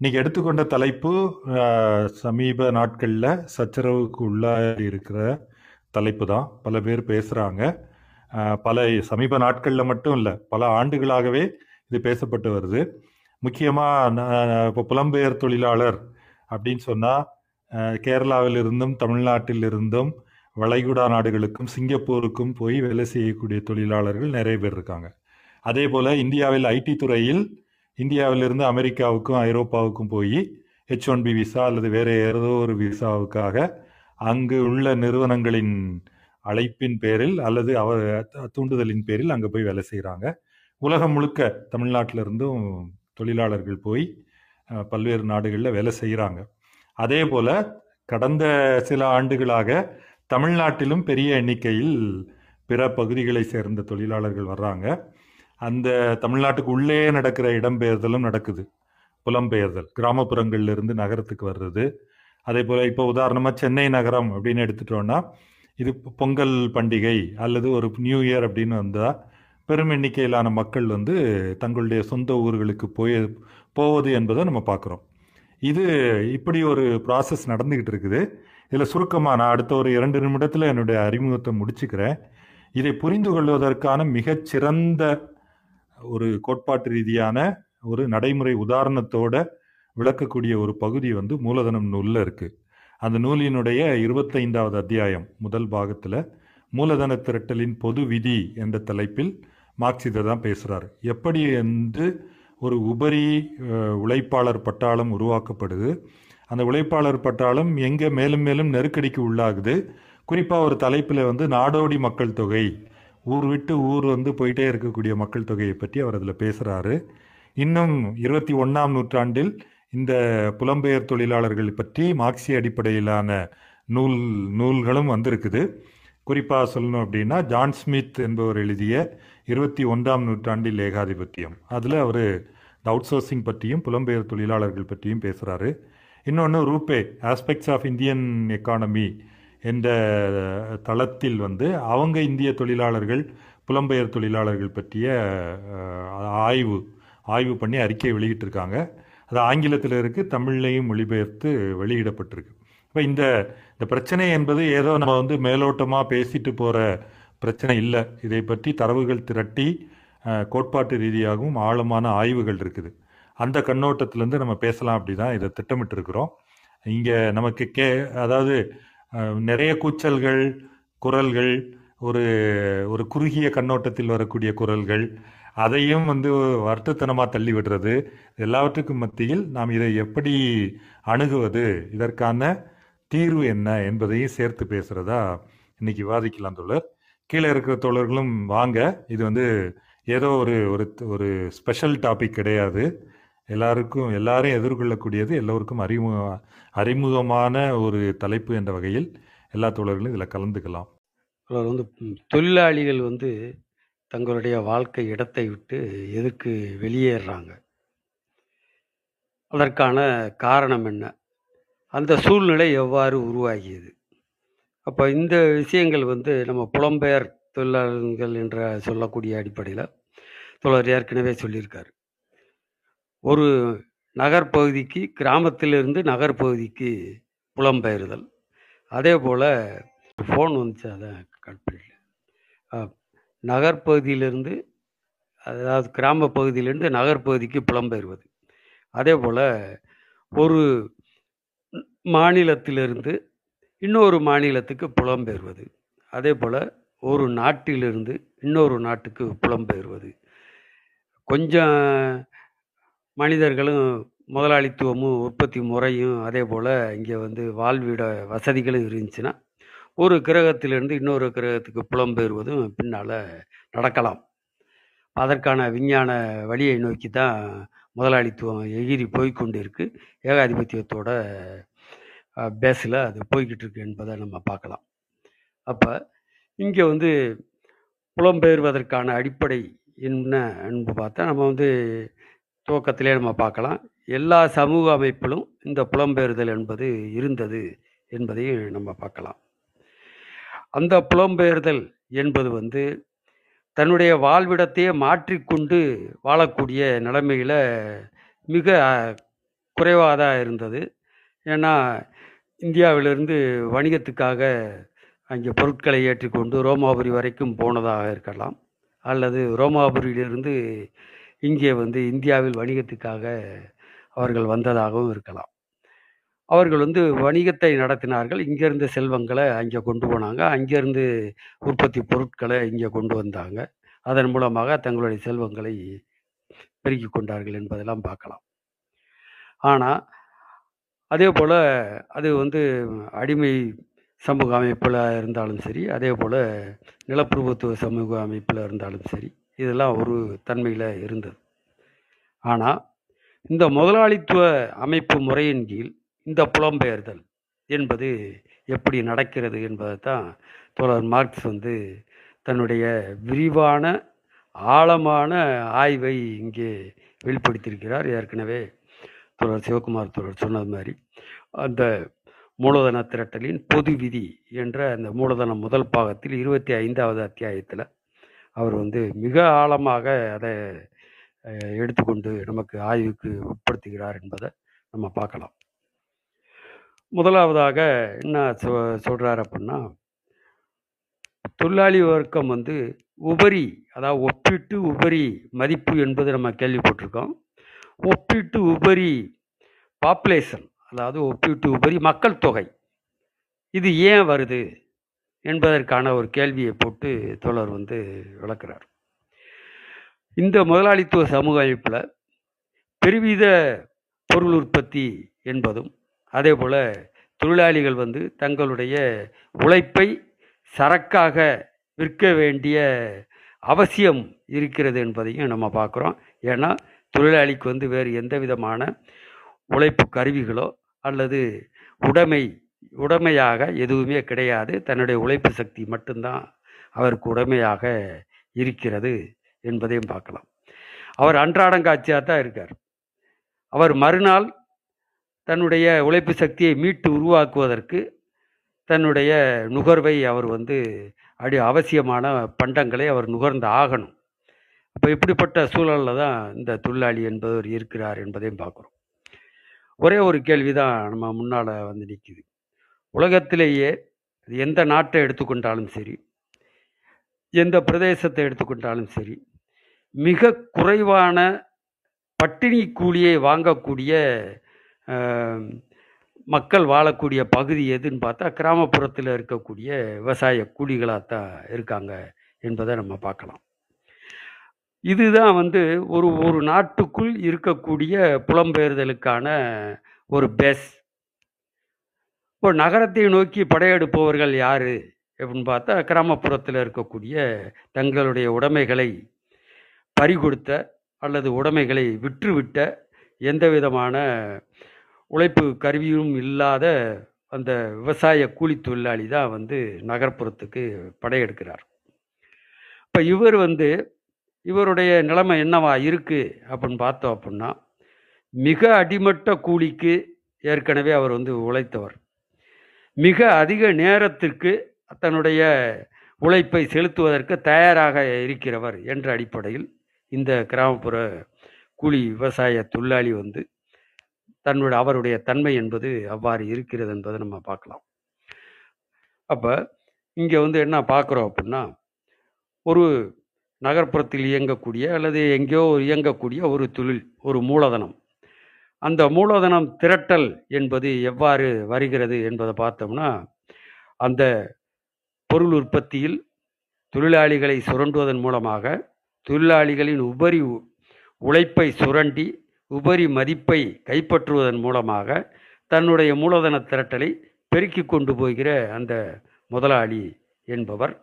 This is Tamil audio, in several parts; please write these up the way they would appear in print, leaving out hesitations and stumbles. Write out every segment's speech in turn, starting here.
இன்றைக்கி எடுத்துக்கொண்ட தலைப்பு சமீப நாட்களில் சச்சரவுக்கு உள்ளாக இருக்கிற தலைப்பு தான். பல பேர் பேசுகிறாங்க, பல சமீப நாட்களில் மட்டும் இல்லை, பல ஆண்டுகளாகவே இது பேசப்பட்டு வருது. முக்கியமாக இப்போ புலம்பெயர் தொழிலாளர் அப்படின்னு சொன்னால் கேரளாவிலிருந்தும் தமிழ்நாட்டிலிருந்தும் வளைகுடா நாடுகளுக்கும் சிங்கப்பூருக்கும் போய் வேலை செய்யக்கூடிய தொழிலாளர்கள் நிறைய பேர் இருக்காங்க. அதே போல் இந்தியாவில் ஐடி துறையில் இந்தியாவிலிருந்து அமெரிக்காவுக்கும் ஐரோப்பாவுக்கும் போய் H1B விசா அல்லது வேறு ஏதோ ஒரு விசாவுக்காக அங்கு உள்ள நிறுவனங்களின் அழைப்பின் பேரில் அல்லது அவர் தூண்டுதலின் பேரில் அங்கே போய் வேலை செய்கிறாங்க. உலகம் முழுக்க தமிழ்நாட்டிலிருந்தும் தொழிலாளர்கள் போய் பல்வேறு நாடுகளில் வேலை செய்கிறாங்க. அதே போல் கடந்த சில ஆண்டுகளாக தமிழ்நாட்டிலும் பெரிய எண்ணிக்கையில் பிற பகுதிகளை சேர்ந்த தொழிலாளர்கள் வர்றாங்க. அந்த தமிழ்நாட்டுக்கு உள்ளே நடக்கிற இடம்பெயர்தலும் நடக்குது. புலம்பெயர்தல் கிராமப்புறங்கள்லேருந்து நகரத்துக்கு வர்றது. அதே போல் இப்போ உதாரணமாக சென்னை நகரம் அப்படின்னு எடுத்துட்டோன்னா, இது பொங்கல் பண்டிகை அல்லது ஒரு நியூ இயர் அப்படின்னு வந்தால் பெரும் எண்ணிக்கையிலான மக்கள் தங்களுடைய சொந்த ஊர்களுக்கு போவது என்பதை நம்ம பார்க்குறோம். இது இப்படி ஒரு ப்ராசஸ் நடந்துக்கிட்டு இருக்குது. இதில் சுருக்கமாக நான் அடுத்த ஒரு 2 நிமிடத்தில் என்னுடைய அறிமுகத்தை முடிச்சுக்கிறேன். இதை புரிந்து கொள்வதற்கான மிகச்சிறந்த ஒரு கோட்பாட்டு ரீதியான ஒரு நடைமுறை உதாரணத்தோட விளக்கக்கூடிய ஒரு பகுதி மூலதனம் நூலில் இருக்குது. அந்த நூலினுடைய 25வது அத்தியாயம் முதல் பாகத்தில் மூலதன திரட்டலின் பொது விதி என்ற தலைப்பில் மார்க்ஸ் இதை தான் பேசுகிறார். எப்படி ஒரு உபரி உழைப்பாளர் பட்டாளம் உருவாக்கப்படுது, அந்த உழைப்பாளர் பட்டாளம் எங்கே மேலும் மேலும் நெருக்கடிக்கு உள்ளாகுது. குறிப்பாக ஒரு தலைப்பில் நாடோடி மக்கள் தொகை, ஊர் விட்டு ஊர் போயிட்டே இருக்கக்கூடிய மக்கள் தொகையை பற்றி அவர் அதில் பேசுகிறாரு. இன்னும் 21ஆம் நூற்றாண்டில் இந்த புலம்பெயர் தொழிலாளர்கள் பற்றி மார்க்சிய அடிப்படையிலான நூல்களும் வந்திருக்குது. குறிப்பாக சொல்லணும் அப்படின்னா ஜான் ஸ்மித் என்பவர் எழுதிய 21ஆம் நூற்றாண்டில் ஏகாதிபத்தியம், அதில் அவர் அவுட் சோர்சிங் பற்றியும் புலம்பெயர் தொழிலாளர்கள் பற்றியும் பேசுகிறாரு. இன்னொன்று ரூபே ஆஸ்பெக்ட்ஸ் ஆஃப் இந்தியன் எக்கானமி என்ற தளத்தில் அவங்க இந்திய தொழிலாளர்கள் புலம்பெயர் தொழிலாளர்கள் பற்றிய ஆய்வு பண்ணி அறிக்கை வெளியிட்டிருக்காங்க. அது ஆங்கிலத்தில் இருக்குது, தமிழ்லையும் மொழிபெயர்த்து வெளியிடப்பட்டிருக்கு. இப்போ இந்த பிரச்சனை என்பது ஏதோ நம்ம மேலோட்டமாக பேசிட்டு போகிற பிரச்சனை இல்லை. இதை பற்றி தரவுகள் திரட்டி கோட்பாட்டு ரீதியாகவும் ஆழமான ஆய்வுகள் இருக்குது. அந்த கண்ணோட்டத்திலேருந்து நம்ம பேசலாம். அப்படி தான் இதை திட்டமிட்டுருக்கிறோம். இங்கே நமக்கு அதாவது நிறைய கூச்சல்கள், குரல்கள், ஒரு குறுகிய கண்ணோட்டத்தில் வரக்கூடிய குரல்கள், அதையும் வருத்தத்தனமாக தள்ளிவிடுறது, எல்லாவற்றுக்கும் மத்தியில் நாம் இதை எப்படி அணுகுவது, இதற்கான தீர்வு என்ன என்பதையும் சேர்த்து பேசுகிறதா இன்றைக்கி விவாதிக்கலாம். தோழர், கீழே இருக்கிற தோழர்களும் வாங்க. இது ஏதோ ஒரு ஸ்பெஷல் டாபிக் கிடையாது. எல்லாரும் எதிர்கொள்ளக்கூடியது, எல்லோருக்கும் அறிமுகமான ஒரு தலைப்பு என்ற வகையில் எல்லா தோழர்களும் இதில் கலந்துக்கலாம். தொழிலாளிகள் தங்களுடைய வாழ்க்கை இடத்தை விட்டு எதற்கு வெளியேறாங்க, அதற்கான காரணம் என்ன, அந்த சூழ்நிலை எவ்வாறு உருவாகியது, அப்போ இந்த விஷயங்கள் நம்ம புலம்பெயர் தொழிலாளர்கள் என்ற சொல்லக்கூடிய அடிப்படையில் தோழர் ஏற்கனவே சொல்லியிருக்காரு. ஒரு நகர்பகுதிக்கு, கிராமத்திலிருந்து நகர்பகுதிக்கு புலம்பெயர்தல். அதே போல் ஃபோன் வந்துச்சு, அதை கட் பண்ணிடல. நகர்பகுதியிலேருந்து, அதாவது கிராம பகுதியிலேருந்து நகர்பகுதிக்கு புலம்பெயர்வது. அதே போல் ஒரு மாநிலத்திலிருந்து இன்னொரு மாநிலத்துக்கு புலம்பெயர்வது. அதே போல் ஒரு நாட்டிலிருந்து இன்னொரு நாட்டுக்கு புலம்பெயர்வது. கொஞ்சம் மனிதர்களும் முதலாளித்துவமும் உற்பத்தி முறையும் அதே போல் இங்கே வாழ்விட வசதிகளும் இருந்துச்சுன்னா ஒரு கிரகத்திலிருந்து இன்னொரு கிரகத்துக்கு புலம்பெயர்வதும் பின்னால் நடக்கலாம். அதற்கான விஞ்ஞான வழியை நோக்கி தான் முதலாளித்துவம் எகிரி போய்கொண்டு இருக்குது. ஏகாதிபத்தியத்தோட பேஸில் அது போய்கிட்டு இருக்கு என்பதை நம்ம பார்க்கலாம். அப்போ இங்கே புலம்பெயர்வதற்கான அடிப்படை என்ன என்று பார்த்தா, நம்ம துவக்கத்திலே நம்ம பார்க்கலாம், எல்லா சமூக அமைப்பிலும் இந்த புலம்பெயர்தல் என்பது இருந்தது என்பதையும் நம்ம பார்க்கலாம். அந்த புலம்பெயர்தல் என்பது தன்னுடைய வாழ்விடத்தையே மாற்றிக்கொண்டு வாழக்கூடிய நிலைமையில் மிக குறைவாக தான் இருந்தது. ஏன்னா இந்தியாவிலிருந்து வணிகத்துக்காக அங்கே பொருட்களை ஏற்றிக்கொண்டு ரோமாபுரி வரைக்கும் போனதாக இருக்கலாம், அல்லது ரோமாபுரியிலிருந்து இங்கே வந்து இந்தியாவில் வணிகத்துக்காக அவர்கள் வந்ததாகவும் இருக்கலாம். அவர்கள் வந்து வணிகத்தை நடத்தினார்கள், இங்கேருந்து செல்வங்களை அங்கே கொண்டு போனாங்க, அங்கேருந்து உற்பத்தி பொருட்களை இங்கே கொண்டு வந்தாங்க, அதன் மூலமாக தங்களுடைய செல்வங்களை பெருக்கி கொண்டார்கள் என்பதெல்லாம் பார்க்கலாம். ஆனால் அதே போல் அது வந்து அடிமை சமூக அமைப்பில் இருந்தாலும் சரி, அதே போல் நிலப்பிரபுத்துவ சமூக அமைப்பில் இருந்தாலும் சரி, இதெல்லாம் ஒரு தன்மையில் இருந்தது. ஆனால் இந்த முதலாளித்துவ அமைப்பு முறையின் கீழ் இந்த புலம்பெயர்தல் என்பது எப்படி நடக்கிறது என்பதை தான் தோழர் மார்க்ஸ் வந்து தன்னுடைய விரிவான ஆழமான ஆய்வை இங்கே வெளிப்படுத்தியிருக்கிறார். ஏற்கனவே தோழர் சிவகுமார் தோழர் சொன்னது மாதிரி அந்த மூலதன திரட்டலின் பொது விதி என்ற அந்த மூலதன முதல் பாகத்தில் 25வது அத்தியாயத்தில் அவர் வந்து மிக ஆழமாக அதை எடுத்துக்கொண்டு நமக்கு ஆய்வுக்கு உட்படுத்துகிறார் என்பதை நம்ம பார்க்கலாம். முதலாவதாக என்ன சொல்கிறார் அப்படின்னா, தொழிலாளி வர்க்கம் வந்து உபரி, அதாவது ஒப்பீட்டு உபரி மதிப்பு என்பது நம்ம கேள்விப்பட்டிருக்கோம். ஒப்பீட்டு உபரி பாப்புலேஷன், அதாவது ஒப்பீட்டு உபரி மக்கள் தொகை, இது ஏன் வருது என்பதற்கான ஒரு கேள்வியை போட்டு தோழர் வந்து விளக்குறார். இந்த முதலாளித்துவ சமூக அமைப்பில் பெருவித பொருள் உற்பத்தி என்பதும், அதே போல் தொழிலாளிகள் வந்து தங்களுடைய உழைப்பை சரக்காக விற்க வேண்டிய அவசியம் இருக்கிறது என்பதையும் நம்ம பார்க்குறோம். ஏன்னா தொழிலாளிக்கு வந்து வேறு எந்த விதமான உழைப்பு கருவிகளோ அல்லது உடைமையாக எதுவுமே கிடையாது, தன்னுடைய உழைப்பு சக்தி மட்டும்தான் அவருக்கு உடைமையாக இருக்கிறது என்பதையும் பார்க்கலாம். அவர் அன்றாடங்காட்சியாக தான் இருக்கார். அவர் மறுநாள் தன்னுடைய உழைப்பு சக்தியை மீட்டு உருவாக்குவதற்கு தன்னுடைய நுகர்வை அவர் வந்து அவசியமான பண்டங்களை அவர் நுகர்ந்து ஆகணும். அப்போ இப்படிப்பட்ட சூழலில் தான் இந்த தொழிலாளி என்பவர் இருக்கிறார் என்பதையும் பார்க்குறோம். ஒரே ஒரு கேள்வி தான் நம்ம முன்னால் வந்து நிற்கிது. உலகத்திலேயே எந்த நாட்டை எடுத்துக்கொண்டாலும் சரி, எந்த பிரதேசத்தை எடுத்துக்கொண்டாலும் சரி, மிக குறைவான பட்டினி கூலியை வாங்கக்கூடிய மக்கள் வாழக்கூடிய பகுதி எதுன்னு பார்த்தா கிராமப்புறத்தில் இருக்கக்கூடிய விவசாய கூலிகளாகத்தான் இருக்காங்க என்பதை நம்ம பார்க்கலாம். இதுதான் வந்து ஒரு நாட்டுக்குள் இருக்கக்கூடிய புலம்பெயர்தலுக்கான ஒரு பேஸ். இப்போ நகரத்தை நோக்கி படையெடுப்பவர்கள் யார் அப்படின்னு பார்த்தா கிராமப்புறத்தில் இருக்கக்கூடிய தங்களுடைய உடைமைகளை பறிகொடுத்த அல்லது உடைமைகளை விற்றுவிட்ட எந்த விதமான உழைப்பு கருவியும் இல்லாத அந்த விவசாய கூலி தொழிலாளி தான் வந்து நகர்ப்புறத்துக்கு படையெடுக்கிறார். இப்போ இவர் வந்து இவருடைய நிலைமை என்னவா இருக்குது அப்படின்னு பார்த்தோம் அப்படின்னா, மிக அடிமட்ட கூலிக்கு ஏற்கனவே அவர் வந்து உழைத்தவர், மிக அதிக நேரத்திற்கு தன்னுடைய உழைப்பை செலுத்துவதற்கு தயாராக இருக்கிறவர் என்ற அடிப்படையில் இந்த கிராமப்புற கூலி விவசாய தொழிலாளி வந்து அவருடைய தன்மை என்பது அவ்வாறு இருக்கிறது என்பதை நம்ம பார்க்கலாம். அப்போ இங்கே வந்து என்ன பார்க்குறோம் அப்படின்னா, ஒரு நகர்ப்புறத்தில் இயங்கக்கூடிய அல்லது எங்கேயோ இயங்கக்கூடிய ஒரு தொழில், ஒரு மூலதனம், அந்த மூலதனம் திரட்டல் என்பது எவ்வாறு வருகிறது என்பதை பார்த்தோம்னா, அந்த பொருள் உற்பத்தியில் தொழிலாளிகளை சுரண்டுவதன் மூலமாக தொழிலாளிகளின் உபரி உழைப்பை சுரண்டி உபரி மதிப்பை கைப்பற்றுவதன் மூலமாக தன்னுடைய மூலதன திரட்டலை பெருக்கி கொண்டு போகிற அந்த முதலாளி என்பவர்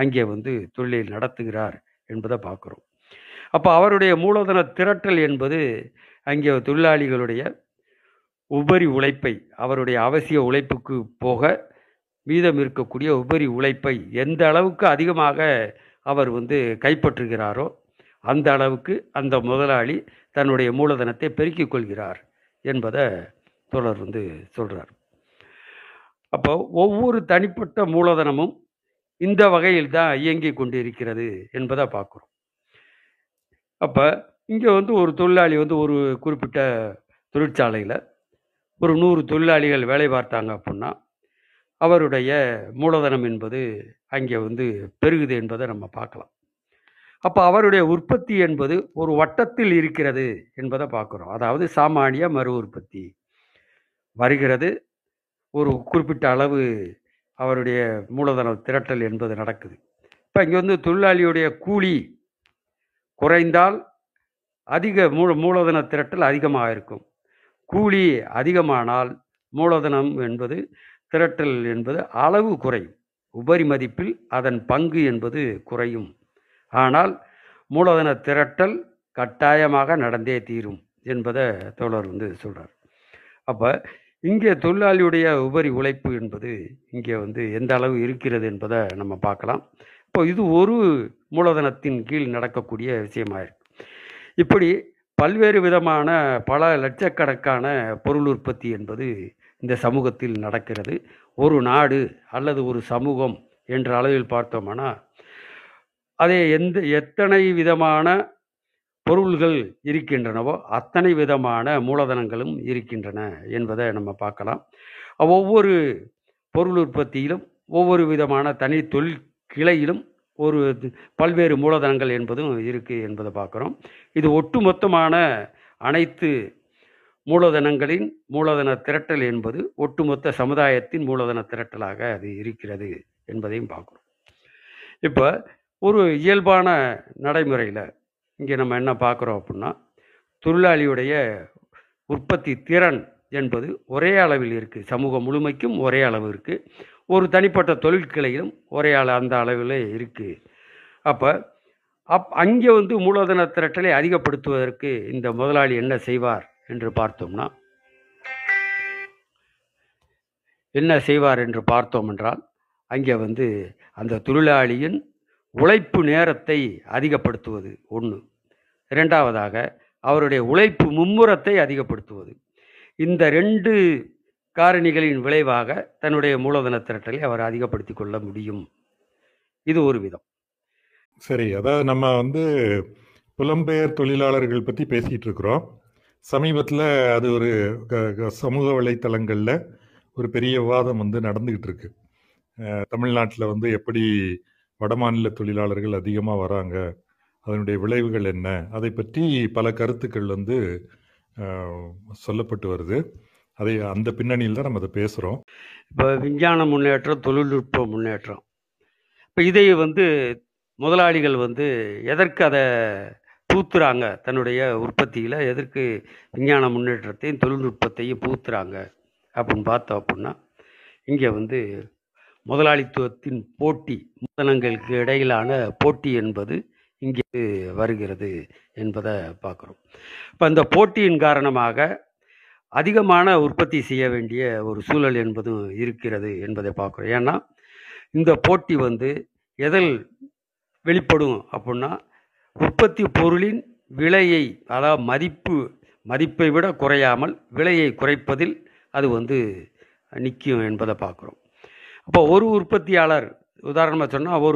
அங்கே வந்து தொழிலை நடத்துகிறார் என்பதை பார்க்குறோம். அப்போ அவருடைய மூலதன திரட்டல் என்பது அங்கே தொழிலாளிகளுடைய உபரி உழைப்பை, அவருடைய அவசிய உழைப்புக்கு போக மீதம் இருக்கக்கூடிய உபரி உழைப்பை எந்த அளவுக்கு அதிகமாக அவர் வந்து கைப்பற்றுகிறாரோ அந்த அளவுக்கு அந்த முதலாளி தன்னுடைய மூலதனத்தை பெருக்கிக் கொள்கிறார் என்பதை தோழர் வந்து சொல்கிறார். அப்போ ஒவ்வொரு தனிப்பட்ட மூலதனமும் இந்த வகையில் தான் இயங்கி கொண்டு இருக்கிறது என்பதை பார்க்குறோம். அப்போ இங்கே வந்து ஒரு தொழிலாளி வந்து ஒரு குறிப்பிட்ட தொழிற்சாலையில் ஒரு 100 தொழிலாளிகள் வேலை பார்த்தாங்க அப்படின்னா அவருடைய மூலதனம் என்பது அங்கே வந்து பெருகுது என்பதை நம்ம பார்க்கலாம். அப்போ அவருடைய உற்பத்தி என்பது ஒரு வட்டத்தில் இருக்கிறது என்பதை பார்க்குறோம். அதாவது சாமானிய மறு உற்பத்தி வருகிறது, ஒரு குறிப்பிட்ட அளவு அவருடைய மூலதன திரட்டல் என்பது நடக்குது. இப்போ இங்கே வந்து தொழிலாளியுடைய கூலி குறைந்தால் அதிக மூலதன திரட்டல் அதிகமாக இருக்கும், கூலி அதிகமானால் மூலதனம் என்பது திரட்டல் என்பது அளவு குறையும், உபரி மதிப்பில் அதன் பங்கு என்பது குறையும். ஆனால் மூலதன திரட்டல் கட்டாயமாக நடந்தே தீரும் என்பதை தோழர் வந்து சொல்கிறார். அப்போ இங்கே தொழிலாளியுடைய உபரி உழைப்பு என்பது இங்கே வந்து எந்த அளவு இருக்கிறது என்பதை நம்ம பார்க்கலாம். இப்போ இது ஒரு மூலதனத்தின் கீழ் நடக்கக்கூடிய விஷயமாக இருக்குது. இப்படி பல்வேறு விதமான பல லட்சக்கணக்கான பொருள் உற்பத்தி என்பது இந்த சமூகத்தில் நடக்கிறது. ஒரு நாடு அல்லது ஒரு சமூகம் என்ற அளவில் பார்த்தோம்னா அதே எத்தனை விதமான பொருள்கள் இருக்கின்றனவோ அத்தனை விதமான மூலதனங்களும் இருக்கின்றன என்பதை நம்ம பார்க்கலாம். ஒவ்வொரு பொருள் உற்பத்தியிலும் ஒவ்வொரு விதமான தனி தொழில் கிளையிலும் ஒரு பல்வேறு மூலதனங்கள் என்பதும் இருக்குது என்பதை பார்க்குறோம். இது ஒட்டுமொத்தமான அனைத்து மூலதனங்களின் மூலதன திரட்டல் என்பது ஒட்டுமொத்த சமுதாயத்தின் மூலதன திரட்டலாக அது இருக்கிறது என்பதையும் பார்க்குறோம். இப்போ ஒரு இயல்பான நடைமுறையில் இங்கே நம்ம என்ன பார்க்குறோம் அப்படின்னா தொழிலாளியுடைய உற்பத்தி திறன் என்பது ஒரே அளவில் இருக்குது, சமூகம் முழுமைக்கும் ஒரே அளவு இருக்குது, ஒரு தனிப்பட்ட தொழிற்கிளையிலும் ஒரே அந்த அளவில் இருக்குது. அப்போ அங்கே வந்து மூலதன திரட்டலை அதிகப்படுத்துவதற்கு இந்த முதலாளி என்ன செய்வார் என்று பார்த்தோம்னா பார்த்தோம் என்றால் அங்கே வந்து அந்த தொழிலாளியின் உழைப்பு நேரத்தை அதிகப்படுத்துவது ஒன்று, இரண்டாவதாக அவருடைய உழைப்பு மும்முரத்தை அதிகப்படுத்துவது. இந்த ரெண்டு காரணிகளின் விளைவாக தன்னுடைய மூலதன திரட்டலை அவர் அதிகப்படுத்தி கொள்ள முடியும். இது ஒரு விதம். சரி, அதாவது நம்ம வந்து புலம்பெயர் தொழிலாளர்கள் பற்றி பேசிகிட்டு இருக்கிறோம். சமீபத்தில் அது ஒரு சமூக வலைத்தளங்களில் ஒரு பெரிய விவாதம் வந்து நடந்துக்கிட்டு இருக்கு. தமிழ்நாட்டில் வந்து எப்படி வடமாநில தொழிலாளர்கள் அதிகமாக வராங்க, அதனுடைய விளைவுகள் என்ன, அதை பற்றி பல கருத்துக்கள் வந்து சொல்லப்பட்டு வருது. அதை அந்த பின்னணியில் தான் நம்ம அதை பேசுகிறோம். இப்போ விஞ்ஞான முன்னேற்றம், தொழில்நுட்ப முன்னேற்றம், இப்போ இதை வந்து முதலாளிகள் வந்து எதற்கு அதை பூத்துறாங்க, தன்னுடைய உற்பத்தியில் எதற்கு விஞ்ஞான முன்னேற்றத்தையும் தொழில்நுட்பத்தையும் பூத்துறாங்க அப்படின்னு பார்த்தோம் அப்படின்னா இங்கே வந்து முதலாளித்துவத்தின் போட்டி, மூலதனங்களுக்கு இடையிலான போட்டி என்பது இங்கே வருகிறது என்பதை பார்க்குறோம். இப்போ அந்த போட்டியின் காரணமாக அதிகமான உற்பத்தி செய்ய வேண்டிய ஒரு சூழல் என்பதும் இருக்கிறது என்பதை பார்க்குறோம். ஏன்னா இந்த போட்டி வந்து எதில் வெளிப்படும் அப்படின்னா உற்பத்தி பொருளின் விலையை, அதாவது மதிப்பை விட குறையாமல் விலையை குறைப்பதில் அது வந்து நிற்கும் என்பதை பார்க்குறோம். அப்போ ஒரு உற்பத்தியாளர் உதாரணமாக சொன்னால்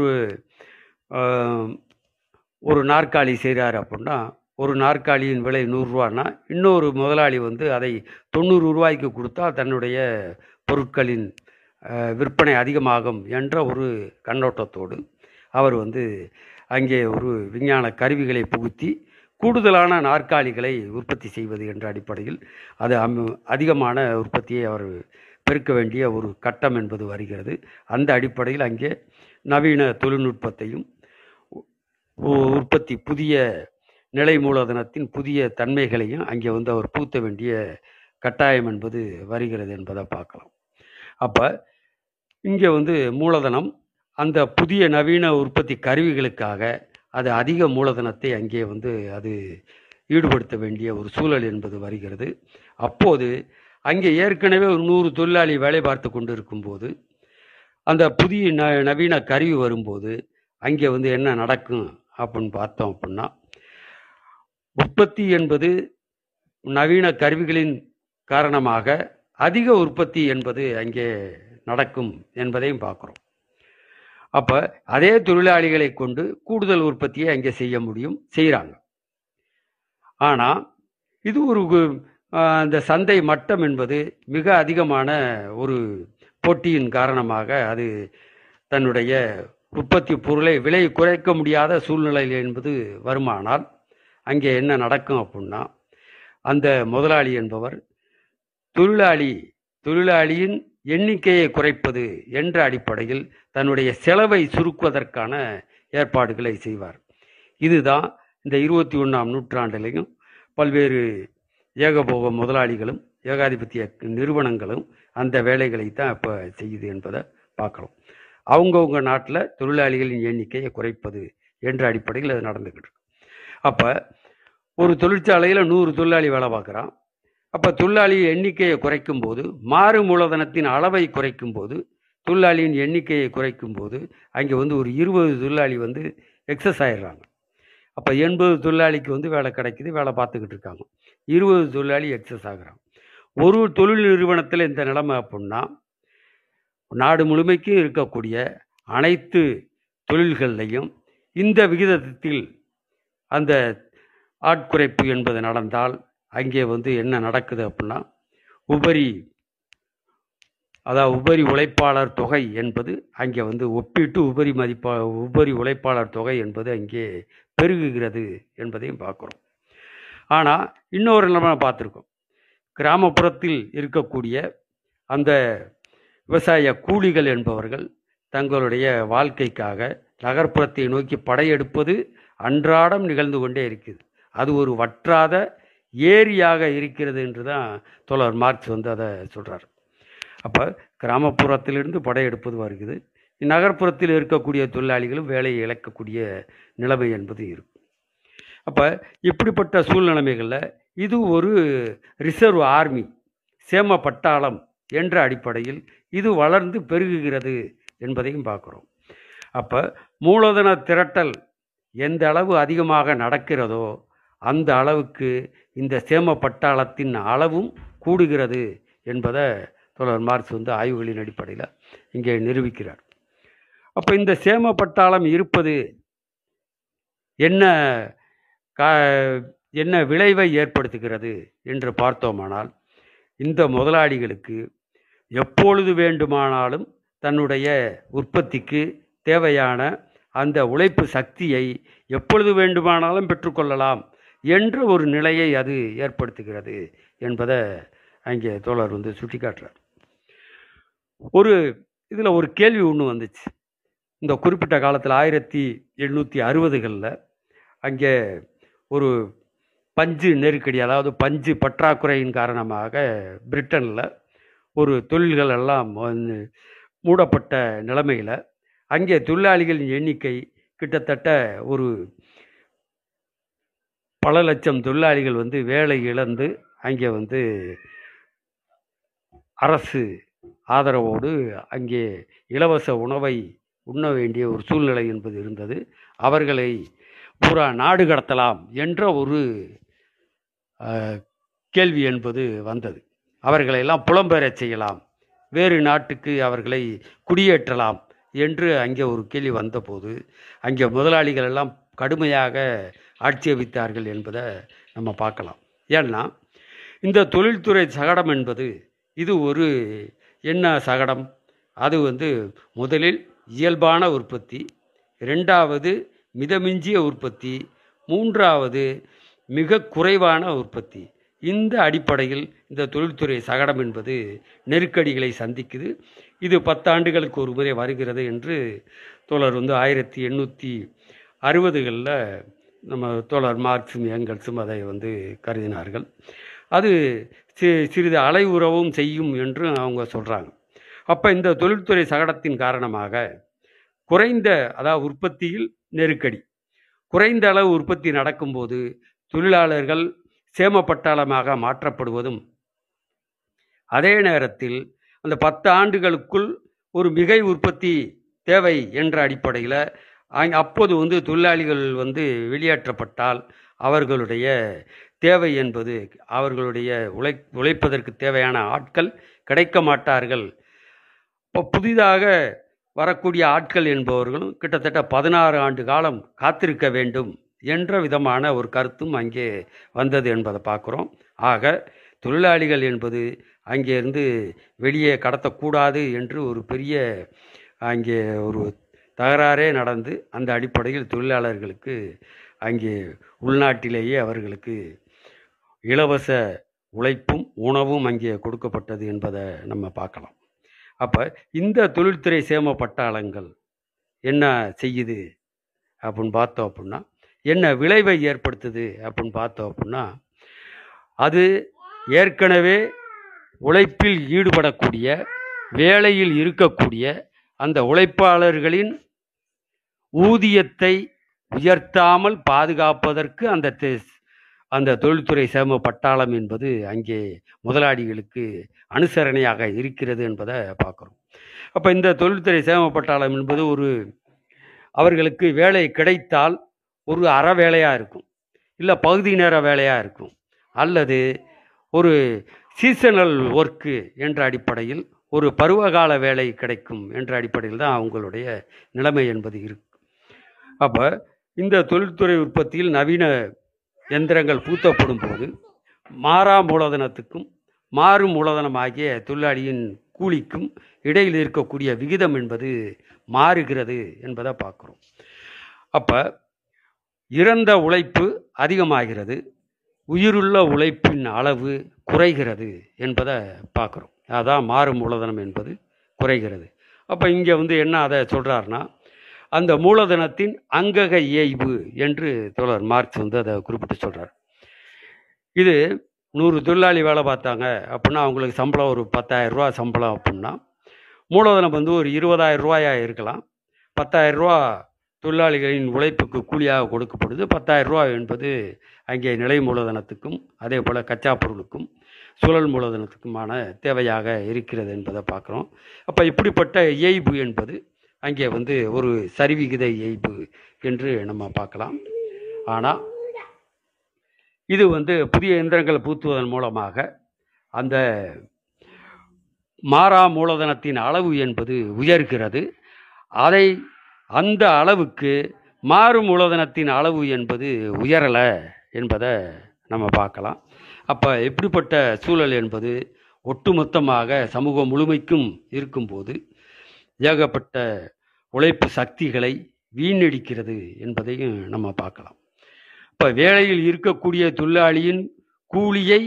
ஒரு நாற்காலி செய்கிறார் அப்படின்னா ஒரு நாற்காலியின் விலை 100 ரூபான்னா இன்னொரு முதலாளி வந்து அதை 90 ரூபாய்க்கு கொடுத்தா தன்னுடைய பொருட்களின் விற்பனை அதிகமாகும் என்ற ஒரு கண்ணோட்டத்தோடு அவர் வந்து அங்கே ஒரு விஞ்ஞான கருவிகளை புகுத்தி கூடுதலான நாற்காலிகளை உற்பத்தி செய்வது என்ற அடிப்படையில் அது அதிகமான உற்பத்தியை அவர் பெருக்க வேண்டிய ஒரு கட்டம் என்பது வருகிறது. அந்த அடிப்படையில் அங்கே நவீன தொழில்நுட்பத்தையும் உற்பத்தி புதிய நிலை மூலதனத்தின் புதிய தன்மைகளையும் அங்கே வந்து அவர் பூத்த வேண்டிய கட்டாயம் என்பது வருகிறது என்பதை பார்க்கலாம். அப்போ இங்கே வந்து மூலதனம் அந்த புதிய நவீன உற்பத்தி கருவிகளுக்காக அது அதிக மூலதனத்தை அங்கே வந்து அது ஈடுபடுத்த வேண்டிய ஒரு சூழல் என்பது வருகிறது. அப்போது அங்கே ஏற்கனவே ஒரு 100 தொழிலாளி வேலை பார்த்து கொண்டு இருக்கும்போது அந்த புதிய நவீன கருவி வரும்போது அங்கே வந்து என்ன நடக்கும் அப்படின்னு பார்த்தோம் அப்படின்னா உற்பத்தி என்பது நவீன கருவிகளின் காரணமாக அதிக உற்பத்தி என்பது அங்கே நடக்கும் என்பதையும் பார்க்குறோம். அப்போ அதே தொழிலாளிகளை கொண்டு கூடுதல் உற்பத்தியை அங்கே செய்ய முடியும், செய்கிறாங்க. ஆனால் இது ஒரு அந்த சந்தை மட்டம் என்பது மிக அதிகமான ஒரு போட்டியின் காரணமாக அது தன்னுடைய உற்பத்தி பொருளை விலை குறைக்க முடியாத சூழ்நிலையில் என்பது வருமானால் அங்கே என்ன நடக்கும் அப்படின்னா, அந்த முதலாளி என்பவர் தொழிலாளியின் எண்ணிக்கையை குறைப்பது என்ற அடிப்படையில் தன்னுடைய செலவை சுருக்குவதற்கான ஏற்பாடுகளை செய்வார். இதுதான் இந்த 21ஆம் நூற்றாண்டிலையும் பல்வேறு ஏகபோக முதலாளிகளும் ஏகாதிபத்திய நிறுவனங்களும் அந்த வேலைகளை தான் இப்போ செய்யுது என்பதை பார்க்குறோம். அவங்கவுங்க நாட்டில் தொழிலாளிகளின் எண்ணிக்கையை குறைப்பது என்ற அடிப்படையில் அது நடந்துக்கிட்டு இருக்கு. அப்போ ஒரு தொழிற்சாலையில் 100 தொழிலாளி வேலை பார்க்குறான். அப்போ தொழிலாளி எண்ணிக்கையை குறைக்கும் போது, மாறு மூலதனத்தின் அளவை குறைக்கும் போது, தொழிலாளியின் எண்ணிக்கையை குறைக்கும் போது அங்கே ஒரு 20 தொழிலாளி எக்ஸஸ் ஆயிடுறாங்க. அப்போ 80 தொழிலாளிக்கு வேலை கிடைக்குது, வேலை பார்த்துக்கிட்டு இருக்காங்க. 20 தொழிலாளி எக்ஸஸ் ஆகிறாங்க. ஒரு தொழில் நிறுவனத்தில் இந்த நிலைமை அப்படின்னா, நாடு முழுமைக்கும் இருக்கக்கூடிய அனைத்து தொழில்கள்லையும் இந்த விகிதத்தில் அந்த ஆட்குறைப்பு என்பது நடந்தால் அங்கே என்ன நடக்குது அப்படின்னா, உபரி உழைப்பாளர் தொகை என்பது அங்கே ஒப்பிட்டு உபரி உழைப்பாளர் தொகை என்பது அங்கே பெருகுகிறது என்பதையும் பார்க்குறோம். ஆனால் இன்னொரு நிலைமை பார்த்துருக்கோம். கிராமப்புறத்தில் இருக்கக்கூடிய அந்த விவசாய கூலிகள் என்பவர்கள் தங்களுடைய வாழ்க்கைக்காக நகர்ப்புறத்தை நோக்கி படையெடுப்பது அன்றாடம் நிகழ்ந்து கொண்டே இருக்குது. அது ஒரு வற்றாத ஏரியாக இருக்கிறது என்று தான் தோழர் மார்க்ஸ் அதை சொல்கிறார். அப்போ கிராமப்புறத்திலிருந்து படையெடுப்பது வருகிறது, நகர்ப்புறத்தில் இருக்கக்கூடிய தொழிலாளிகளும் வேலையை இழக்கக்கூடிய நிலைமை என்பது இருக்கும். அப்போ இப்படிப்பட்ட சூழ்நிலைமைகளில் இது ஒரு ரிசர்வ் ஆர்மி, சேம பட்டாளம் என்ற அடிப்படையில் இது வளர்ந்து பெருகுகிறது என்பதையும் பார்க்குறோம். அப்போ மூலதன திரட்டல் எந்த அளவு அதிகமாக நடக்கிறதோ அந்த அளவுக்கு இந்த சேம பட்டாளத்தின் அளவும் கூடுகிறது என்பதை தோழர் மார்க்ஸ் ஆய்வுகளின் அடிப்படையில் இங்கே நிரூபிக்கிறார். அப்போ இந்த சேம பட்டாளம் இருப்பது என்ன விளைவை ஏற்படுத்துகிறது என்று பார்த்தோமானால், இந்த முதலாளிகளுக்கு எப்பொழுது வேண்டுமானாலும் தன்னுடைய உற்பத்திக்கு தேவையான அந்த உழைப்பு சக்தியை எப்பொழுது வேண்டுமானாலும் பெற்றுக்கொள்ளலாம் என்ற ஒரு நிலையை அது ஏற்படுத்துகிறது என்பதை அங்கே தோழர் சுட்டி காட்டுறார். இதில் ஒரு கேள்வி ஒன்று வந்துச்சு. இந்த குறிப்பிட்ட காலத்தில் 1860களில் அங்கே ஒரு பஞ்சு நெருக்கடி, அதாவது பஞ்சு பற்றாக்குறையின் காரணமாக பிரிட்டனில் ஒரு தொழில்கள் எல்லாம் மூடப்பட்ட நிலைமையில் அங்கே தொழிலாளிகளின் எண்ணிக்கை கிட்டத்தட்ட ஒரு பல லட்சம் தொழிலாளிகள் வேலை இழந்து அங்கே அரசு ஆதரவோடு அங்கே இலவச உணவை உண்ண வேண்டிய ஒரு சூழ்நிலை என்பது இருந்தது. அவர்களை பூரா நாடு கடத்தலாம் என்ற ஒரு கேள்வி என்பது வந்தது. அவர்களையெல்லாம் புலம்பெற செய்யலாம், வேறு நாட்டுக்கு அவர்களை குடியேற்றலாம் என்று அங்கே ஒரு கேள்வி வந்தபோது அங்கே முதலாளிகள் எல்லாம் கடுமையாக ஆட்சேபித்தார்கள் என்பதை நம்ம பார்க்கலாம். ஏன்னா இந்த தொழில்துறை சகடம் என்பது ஒரு என்ன சகடம்? அது முதலில் இயல்பான உற்பத்தி, ரெண்டாவது மிதமிஞ்சிய உற்பத்தி, மூன்றாவது மிக குறைவான உற்பத்தி. இந்த அடிப்படையில் இந்த தொழில்துறை சகடம் என்பது நெருக்கடிகளை சந்திக்குது. இது 10 ஆண்டுகளுக்கு ஒரு முறை வருகிறது என்று தோழர் 1860களில் நம்ம தோழர் மார்க்ஸும் எங்கெல்ஸும் அதை கருதினார்கள். அது சிறிது அலை உறவும் செய்யும் என்று அவங்க சொல்கிறாங்க. அப்போ இந்த தொழில்துறை சகடத்தின் காரணமாக குறைந்த, அதாவது உற்பத்தியில் நெருக்கடி, குறைந்த அளவு உற்பத்தி நடக்கும்போது தொழிலாளர்கள் சேம பட்டாளமாக மாற்றப்படுவதும், அதே நேரத்தில் அந்த 10 ஆண்டுகளுக்குள் ஒரு மிகை உற்பத்தி தேவை என்ற அடிப்படையில் அப்போது தொழிலாளிகள் வெளியேற்றப்பட்டால் அவர்களுடைய தேவை என்பது, அவர்களுடைய உழைப்பதற்கு தேவையான ஆட்கள் கிடைக்க மாட்டார்கள். இப்போ புதிதாக வரக்கூடிய ஆட்கள் என்பவர்களும் கிட்டத்தட்ட 16 ஆண்டு காலம் காத்திருக்க வேண்டும் என்ற விதமான ஒரு கருத்தும் அங்கே வந்தது என்பதை பார்க்குறோம். ஆக தொழிலாளிகள் என்பது அங்கேருந்து வெளியே கடத்தக்கூடாது என்று ஒரு பெரிய அங்கே ஒரு தகராறே நடந்து அந்த அடிப்படையில் தொழிலாளர்களுக்கு அங்கே உள்நாட்டிலேயே அவர்களுக்கு இலவச உழைப்பும் உணவும் அங்கே கொடுக்கப்பட்டது என்பதை நம்ம பார்க்கலாம். அப்போ இந்த தொழில்துறை சேம பட்டாளங்கள் என்ன செய்யுது அப்படின்னு பார்த்தோம் அப்படின்னா, என்ன விளைவை ஏற்படுத்துது அப்படின்னு பார்த்தோம் அப்படின்னா, அது ஏற்கனவே உழைப்பில் ஈடுபடக்கூடிய வேலையில் இருக்கக்கூடிய அந்த உழைப்பாளர்களின் ஊதியத்தை உயர்த்தாமல் பாதுகாப்பதற்கு அந்த தொழில்துறை சேம பட்டாளம் என்பது அங்கே முதலாளிகளுக்கு அனுசரணையாக இருக்கிறது என்பதை பார்க்குறோம். அப்போ இந்த தொழில்துறை சேம பட்டாளம் என்பது ஒரு அவர்களுக்கு வேலை கிடைத்தால் ஒரு அரை வேலையாக இருக்கும், இல்லை பகுதி நேர வேலையாக இருக்கும், அல்லது ஒரு சீசனல் ஒர்க்கு என்ற அடிப்படையில் ஒரு பருவகால வேலை கிடைக்கும் என்ற அடிப்படையில் தான் அவங்களுடைய நிலைமை என்பது இருக்கும். அப்போ இந்த தொழில்துறை உற்பத்தியில் நவீன எந்திரங்கள் பூத்தப்படும் போது மாறா மூலதனத்துக்கும் மாறும் மூலதனம் ஆகிய தொழிலாளியின் கூலிக்கும் இடையில் இருக்கக்கூடிய விகிதம் என்பது மாறுகிறது என்பதை பார்க்குறோம். அப்போ இறந்த உழைப்பு அதிகமாகிறது, உயிருள்ள உழைப்பின் அளவு குறைகிறது என்பதை பார்க்குறோம். அதான் மாறும் மூலதனம் என்பது குறைகிறது. அப்போ இங்கே என்ன அதை சொல்கிறாருன்னா, அந்த மூலதனத்தின் அங்கக ஏய்வு என்று தோழர் மார்க்ஸ் அதை குறிப்பிட்டு சொல்கிறார். இது 100 தொழிலாளி வேலை பார்த்தாங்க அப்படின்னா அவங்களுக்கு சம்பளம் ஒரு 10,000 ரூபா சம்பளம் அப்படின்னா மூலதனம் ஒரு 20,000 ரூபாயாக இருக்கலாம். 10,000 ரூபா தொழிலாளிகளின் உழைப்புக்கு கூலியாக கொடுக்கப்படுது. 10,000 ரூபா என்பது அங்கே நிலை மூலதனத்துக்கும் அதே போல் கச்சா பொருளுக்கும் சுழல் மூலதனத்துக்குமான தேவையாக இருக்கிறது என்பதை பார்க்குறோம். அப்போ இப்படிப்பட்ட ஏய்பு என்பது அங்கே ஒரு சரிவிகித ஏய்பு என்று நம்ம பார்க்கலாம். ஆனால் இது புதிய இயந்திரங்கள் பூத்துவதன் மூலமாக அந்த மாறா மூலதனத்தின் அளவு என்பது உயர்கிறது. அதை அந்த அளவுக்கு மாறு மூலதனத்தின் அளவு என்பது உயரலை என்பதை நம்ம பார்க்கலாம். அப்போ எப்படிப்பட்ட சூழல் என்பது ஒட்டுமொத்தமாக சமூகம் முழுமைக்கும் இருக்கும்போது ஏகப்பட்ட உழைப்பு சக்திகளை வீணடிக்கிறது என்பதையும் நம்ம பார்க்கலாம். இப்போ வேலையில் இருக்கக்கூடிய தொழிலாளியின் கூலியை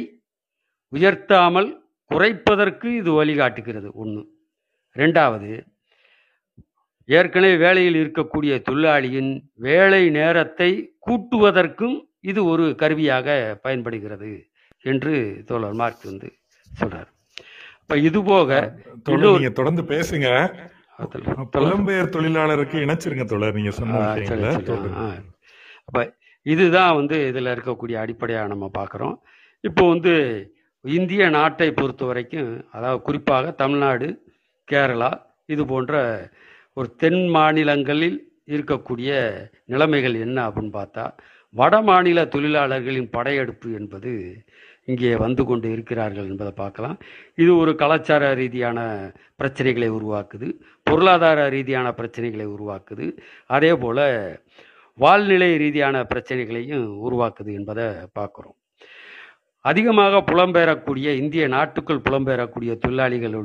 உயர்த்தாமல் குறைப்பதற்கு இது வழிகாட்டுகிறது. 1. ரெண்டாவது, ஏற்கனவே வேலையில் இருக்கக்கூடிய தொழிலாளியின் வேலை நேரத்தை கூட்டுவதற்கும் இது ஒரு கருவியாக பயன்படுகிறது என்று தோழர் மார்க்ஸ் சொல்றார். அப்ப இதுபோக தொடர்ந்து பேசுங்க. புலம்பெயர் தொழிலாளருக்கு இணைச்சிருங்க தோழர், நீங்க சொன்னீங்க. அப்ப இதுதான் இதுல இருக்கக்கூடிய அடிப்படையாக நம்ம பார்க்குறோம். இப்போ இந்திய நாட்டை பொறுத்த வரைக்கும், அதாவது குறிப்பாக தமிழ்நாடு, கேரளா இது போன்ற ஒரு தென் மாநிலங்களில் இருக்கக்கூடிய நிலைமைகள் என்ன அப்படின்னு பார்த்தா, வட மாநில தொழிலாளர்களின் படையெடுப்பு என்பது இங்கே வந்து கொண்டு இருக்கிறார்கள் என்பதை பார்க்கலாம். இது ஒரு கலாச்சார ரீதியான பிரச்சனைகளை உருவாக்குது, பொருளாதார ரீதியான பிரச்சனைகளை உருவாக்குது, அதே போல் வாழ்நிலை ரீதியான பிரச்சனைகளையும் உருவாக்குது என்பதை பார்க்குறோம். அதிகமாக புலம்பெயரக்கூடிய இந்திய நாட்டுக்குள் புலம்பெயரக்கூடிய தொழிலாளிகள்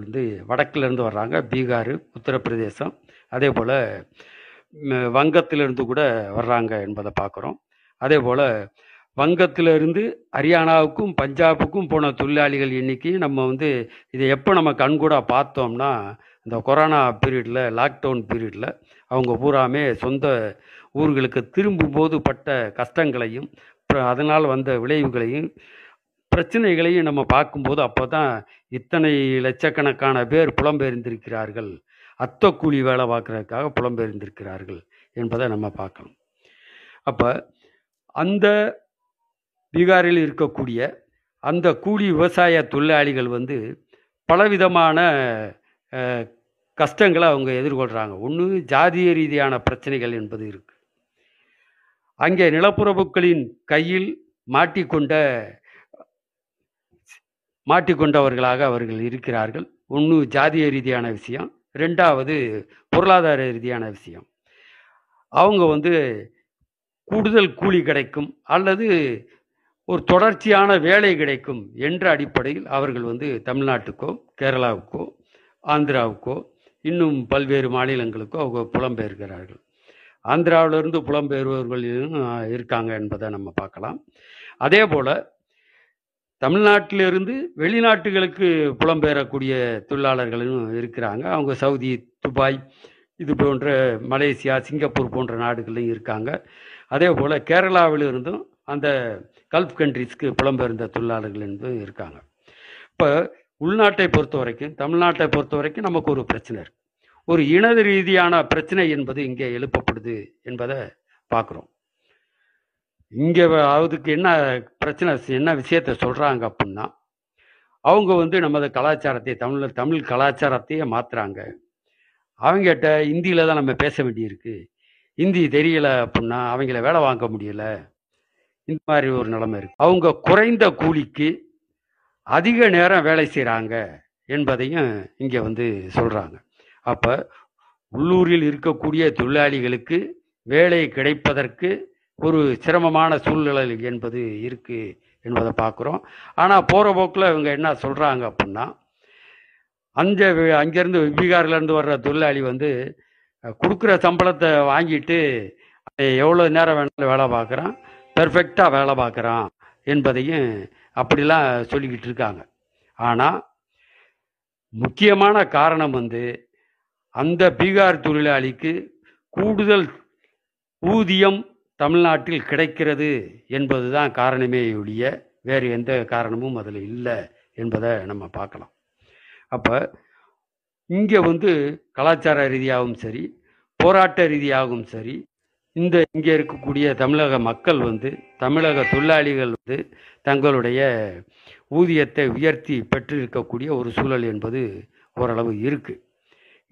வடக்கிலிருந்து வர்றாங்க, பீகார், உத்தரப்பிரதேசம், அதே போல் வங்கத்திலிருந்து கூட வர்றாங்க என்பதை பார்க்குறோம். அதே போல் வங்கத்திலிருந்து ஹரியானாவுக்கும் பஞ்சாபுக்கும் போன தொழிலாளிகள் எண்ணிக்கை நம்ம இதை எப்போ நம்ம கண்கூட பார்த்தோம்னா, இந்த கொரோனா பீரியடில், லாக்டவுன் பீரியடில் அவங்க பூராமே சொந்த ஊர்களுக்கு திரும்பும்போது பட்ட கஷ்டங்களையும் அதனால் வந்த விளைவுகளையும் பிரச்சனைகளையும் நம்ம பார்க்கும்போது, அப்போ தான் இத்தனை லட்சக்கணக்கான பேர் புலம்பெயர்ந்திருக்கிறார்கள், அத்தை கூலி வேலை பார்க்குறதுக்காக புலம்பெயர்ந்திருக்கிறார்கள் என்பதை நம்ம பார்க்கணும். அப்போ அந்த பீகாரில் இருக்கக்கூடிய அந்த கூலி விவசாய தொழிலாளிகள் பலவிதமான கஷ்டங்களை அவங்க எதிர்கொள்கிறாங்க. 1, ஜாதிய ரீதியான பிரச்சனைகள் என்பது இருக்குது. அங்கே நிலப்புறவுகளின் கையில் மாட்டிக்கொண்டவர்களாக அவர்கள் இருக்கிறார்கள். 1, ஜாதிய ரீதியான விஷயம். 2வது, பொருளாதார ரீதியான விஷயம். அவங்க கூடுதல் கூலி கிடைக்கும் அல்லது ஒரு தொடர்ச்சியான வேலை கிடைக்கும் என்ற அடிப்படையில் அவர்கள் தமிழ்நாட்டுக்கோ கேரளாவுக்கோ ஆந்திராவுக்கோ இன்னும் பல்வேறு மாநிலங்களுக்கோ அவங்க புலம்பெயர்கிறார்கள். ஆந்திராவிலிருந்து புலம்பெயர்வர்கள் இருக்காங்க என்பதை நம்ம பார்க்கலாம். அதே போல் தமிழ்நாட்டிலிருந்து வெளிநாட்டுகளுக்கு புலம்பெயரக்கூடிய தொழிலாளர்களும் இருக்கிறாங்க. அவங்க சவுதி, துபாய், இது போன்ற மலேசியா, சிங்கப்பூர் போன்ற நாடுகள்லையும் இருக்காங்க. அதே போல் கேரளாவிலிருந்தும் அந்த கல்ஃப் கண்ட்ரிஸ்க்கு புலம்பெயர்ந்த தொழிலாளர்கள் இருந்தும் இருக்காங்க. இப்போ உள்நாட்டை பொறுத்த வரைக்கும், தமிழ்நாட்டை பொறுத்த வரைக்கும் நமக்கு ஒரு பிரச்சனை இருக்குது. ஒரு இனது ரீதியான பிரச்சனை என்பது இங்கே எழுப்பப்படுது என்பதை பார்க்குறோம். இங்கே அதுக்கு என்ன பிரச்சனை, என்ன விஷயத்தை சொல்கிறாங்க அப்படின்னா, அவங்க நமது கலாச்சாரத்தை, தமிழ் கலாச்சாரத்தையே மாற்றுறாங்க. அவங்ககிட்ட இந்தியில் தான் நம்ம பேச வேண்டியிருக்கு, இந்தி தெரியலை அப்படின்னா அவங்கள வேலை வாங்க முடியலை, இந்த மாதிரி ஒரு நிலைமை இருக்குது. அவங்க குறைந்த கூலிக்கு அதிக நேரம் வேலை செய்கிறாங்க என்பதையும் இங்கே சொல்கிறாங்க. அப்போ உள்ளூரில் இருக்கக்கூடிய தொழிலாளிகளுக்கு வேலை கிடைப்பதற்கு ஒரு சிரமமான சூழ்நிலை என்பது இருக்குது என்பதை பார்க்குறோம். ஆனால் போகிற போக்கில் இவங்க என்ன சொல்கிறாங்க அப்படின்னா, அங்கேருந்து பீகார்லேருந்து வர்ற தொழிலாளி கொடுக்குற சம்பளத்தை வாங்கிட்டு எவ்வளோ நேரம் வேணாலும் வேலை பார்க்குறான், பெர்ஃபெக்டாக வேலை பார்க்குறான் என்பதையும் அப்படிலாம் சொல்லிக்கிட்டு இருக்காங்க. ஆனால் முக்கியமான காரணம் அந்த பீகார் தொழிலாளிக்கு கூடுதல் ஊதியம் தமிழ்நாட்டில் கிடைக்கிறது என்பது தான் காரணமே ஒழிய வேறு எந்த காரணமும் அதில் இல்லை என்பதை நம்ம பார்க்கலாம். அப்போ இங்கே கலாச்சார ரீதியாகவும் சரி, போராட்ட ரீதியாகவும் சரி, இங்கே இருக்கக்கூடிய தமிழக மக்கள் தமிழக தொழிலாளிகள் தங்களுடைய ஊதியத்தை உயர்த்தி பெற்றிருக்கக்கூடிய ஒரு சூழல் என்பது ஓரளவு இருக்குது.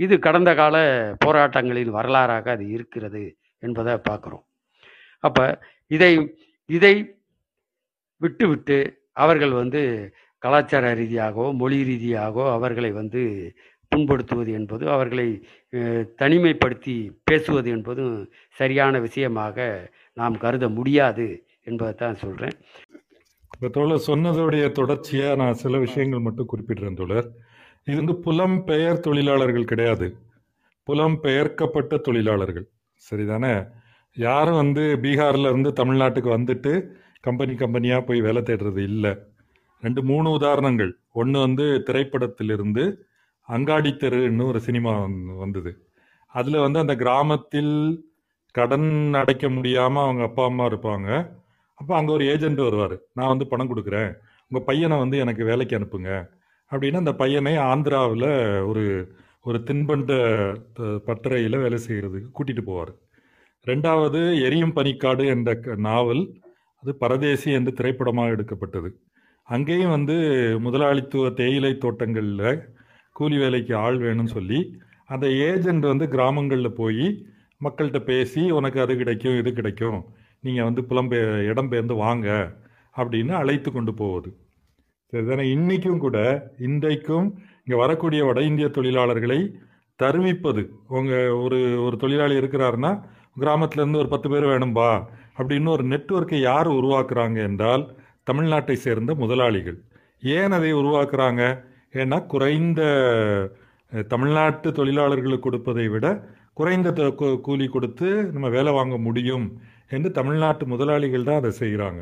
இது கடந்த கால போராட்டங்களின் வரலாறாக அது இருக்கிறது என்பதை பார்க்குறோம். அப்போ இதை விட்டுவிட்டு அவர்கள் கலாச்சார ரீதியாகவோ மொழி ரீதியாகவோ அவர்களை புண்படுத்துவது என்பது, அவர்களை தனிமைப்படுத்தி பேசுவது என்பதும் சரியான விஷயமாக நாம் கருத முடியாது என்பதை தான் சொல்கிறேன். இப்போ தோழர் சொன்னதோடைய தொடர்ச்சியாக நான் சில விஷயங்கள் மட்டும் குறிப்பிடுறேன் தோழர். இது புலம்பெயர் தொழிலாளர்கள் கிடையாது, புலம்பெயர்க்கப்பட்ட தொழிலாளர்கள். சரிதானே? யாரும் பீகார்ல இருந்து தமிழ்நாட்டுக்கு கம்பெனியாக போய் வேலை தேடுறது இல்லை. 2-3 உதாரணங்கள். ஒன்று திரைப்படத்திலிருந்து அங்காடி தெருன்னு ஒரு சினிமா வந்தது. அதில் அந்த கிராமத்தில் கடன் அடைக்க முடியாமல் அவங்க அப்பா அம்மா இருப்பாங்க. அப்போ அங்கே ஒரு ஏஜென்ட் வருவார். நான் பணம் கொடுக்குறேன், உங்கள் பையனை எனக்கு வேலைக்கு அனுப்புங்க அப்படின்னா அந்த பையனை ஆந்திராவில் ஒரு தின்பண்ட பட்டறையில் வேலை செய்கிறதுக்கு கூட்டிகிட்டு போவார். ரெண்டாவது எரியும் பனிக்காடு என்ற நாவல், அது பரதேசி என்று திரைப்படமாக எடுக்கப்பட்டது. அங்கேயும் முதலாளித்துவ தேயிலை தோட்டங்களில் கூலி வேலைக்கு ஆள் வேணும்னு சொல்லி அந்த ஏஜெண்ட் கிராமங்களில் போய் மக்கள்கிட்ட பேசி உனக்கு அது கிடைக்கும் இது கிடைக்கும், நீங்கள் இடம்பெயர்ந்து வாங்க அப்படின்னு அழைத்து கொண்டு போவது. சரிதானே? இன்றைக்கும் கூட இங்கே வரக்கூடிய வட இந்திய தொழிலாளர்களை தருவிப்பது. உங்கள் ஒரு தொழிலாளி இருக்கிறாருன்னா கிராமத்திலேருந்து ஒரு 10 பேர் வேணும்பா அப்படின்னு ஒரு நெட்வொர்க்கை யார் உருவாக்குறாங்க என்றால் தமிழ்நாட்டை சேர்ந்த முதலாளிகள். ஏன் அதை உருவாக்குறாங்க? ஏன்னா குறைந்த தமிழ்நாட்டு தொழிலாளர்களுக்கு கொடுப்பதை விட குறைந்த கூலி கொடுத்து நம்ம வேலை வாங்க முடியும் என்று தமிழ்நாட்டு முதலாளிகள் தான் அதை செய்கிறாங்க.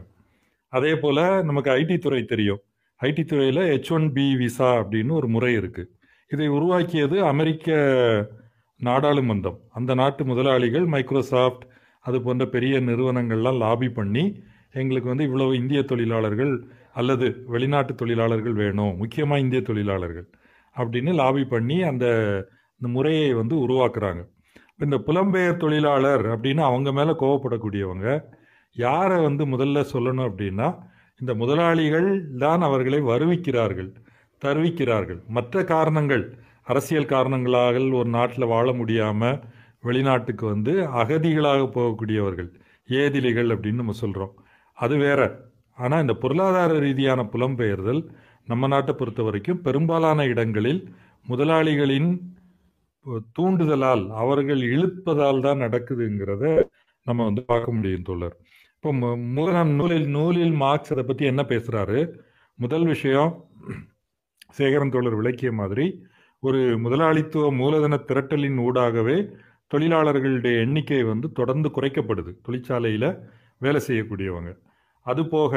அதே போல் நமக்கு ஐடி துறை தெரியும். ஐடி துறையில் H1B விசா அப்படின்னு ஒரு முறை இருக்குது. இதை உருவாக்கியது அமெரிக்க நாடாளுமன்றம். அந்த நாட்டு முதலாளிகள் மைக்ரோசாஃப்ட் அது போன்ற பெரிய நிறுவனங்கள்லாம் லாபி பண்ணி எங்களுக்கு இவ்வளவு இந்திய தொழிலாளர்கள் அல்லது வெளிநாட்டு தொழிலாளர்கள் வேணும், முக்கியமாக இந்திய தொழிலாளர்கள் அப்படின்னு லாபி பண்ணி அந்த முறையை உருவாக்குறாங்க. இந்த புலம்பெயர் தொழிலாளர் அப்படின்னு அவங்க மேலே கோவப்படக்கூடியவங்க யாரை முதல்ல சொல்லணும் அப்படின்னா இந்த முதலாளிகள் தான் அவர்களை வருவிக்கிறார்கள், தருவிக்கிறார்கள். மற்ற காரணங்கள், அரசியல் காரணங்களாக ஒரு நாட்டில் வாழ முடியாமல் வெளிநாட்டுக்கு அகதிகளாக போகக்கூடியவர்கள், ஏதிலிகள் அப்படின்னு நம்ம சொல்கிறோம், அது வேற. ஆனால் இந்த பொருளாதார ரீதியான புலம்பெயர்தல் நம்ம நாட்டை பொறுத்த வரைக்கும் பெரும்பாலான இடங்களில் முதலாளிகளின் தூண்டுதலால், அவர்கள் இழுப்பதால் தான் நடக்குதுங்கிறத நம்ம பார்க்க முடியும் தோழர். இப்போ முதலாம் நூலில் மார்க்ஸ் அதை பற்றி என்ன பேசுகிறாரு? முதல் விஷயம், சேகரன் தோழர் விளக்கிய மாதிரி ஒரு முதலாளித்துவ மூலதன திரட்டலின் ஊடாகவே தொழிலாளர்களுடைய எண்ணிக்கை தொடர்ந்து குறைக்கப்படுது, தொழிற்சாலையில் வேலை செய்யக்கூடியவங்க. அதுபோக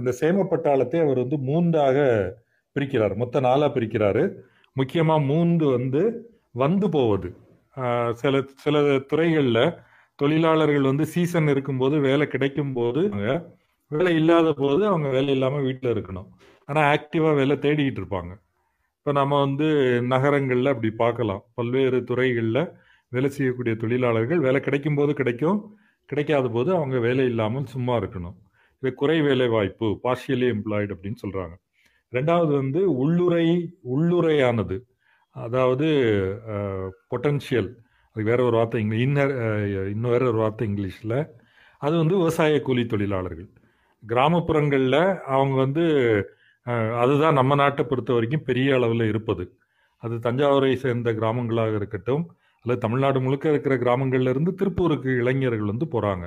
அந்த சேமப்பட்டாளத்தை அவர் 3ஆக பிரிக்கிறார், மொத்த 4ஆக பிரிக்கிறாரு. முக்கியமாக 3 வந்து போவது. சில துறைகளில் தொழிலாளர்கள் சீசன் இருக்கும்போது வேலை கிடைக்கும் போது, வேலை இல்லாத போது அவங்க வேலை இல்லாமல் வீட்டில் இருக்கணும். ஆனால் ஆக்டிவாக வேலை தேடிக்கிட்டு இருப்பாங்க. இப்போ நம்ம நகரங்களில் அப்படி பார்க்கலாம், பல்வேறு துறைகளில் வேலை செய்யக்கூடிய தொழிலாளர்கள் வேலை கிடைக்கும் போது கிடைக்கும், கிடைக்காத போது அவங்க வேலை இல்லாமல் சும்மா இருக்கணும். இது குறை வேலை வாய்ப்பு, பார்ஷியலி எம்ப்ளாய்டு அப்படின்னு சொல்கிறாங்க. ரெண்டாவது உள்ளுரையானது, அதாவது பொட்டன்ஷியல், அது வேற ஒரு வார்த்தை, இன்னும் வேற ஒரு வார்த்தை இங்கிலீஷில். அது விவசாய கூலி தொழிலாளர்கள் கிராமப்புறங்களில் அவங்க அதுதான் நம்ம நாட்டை பொறுத்த வரைக்கும் பெரிய அளவில் இருப்பது. அது தஞ்சாவூரை சேர்ந்த கிராமங்களாக இருக்கட்டும், அல்லது தமிழ்நாடு முழுக்க இருக்கிற கிராமங்கள்லேருந்து திருப்பூருக்கு இளைஞர்கள் போகிறாங்க.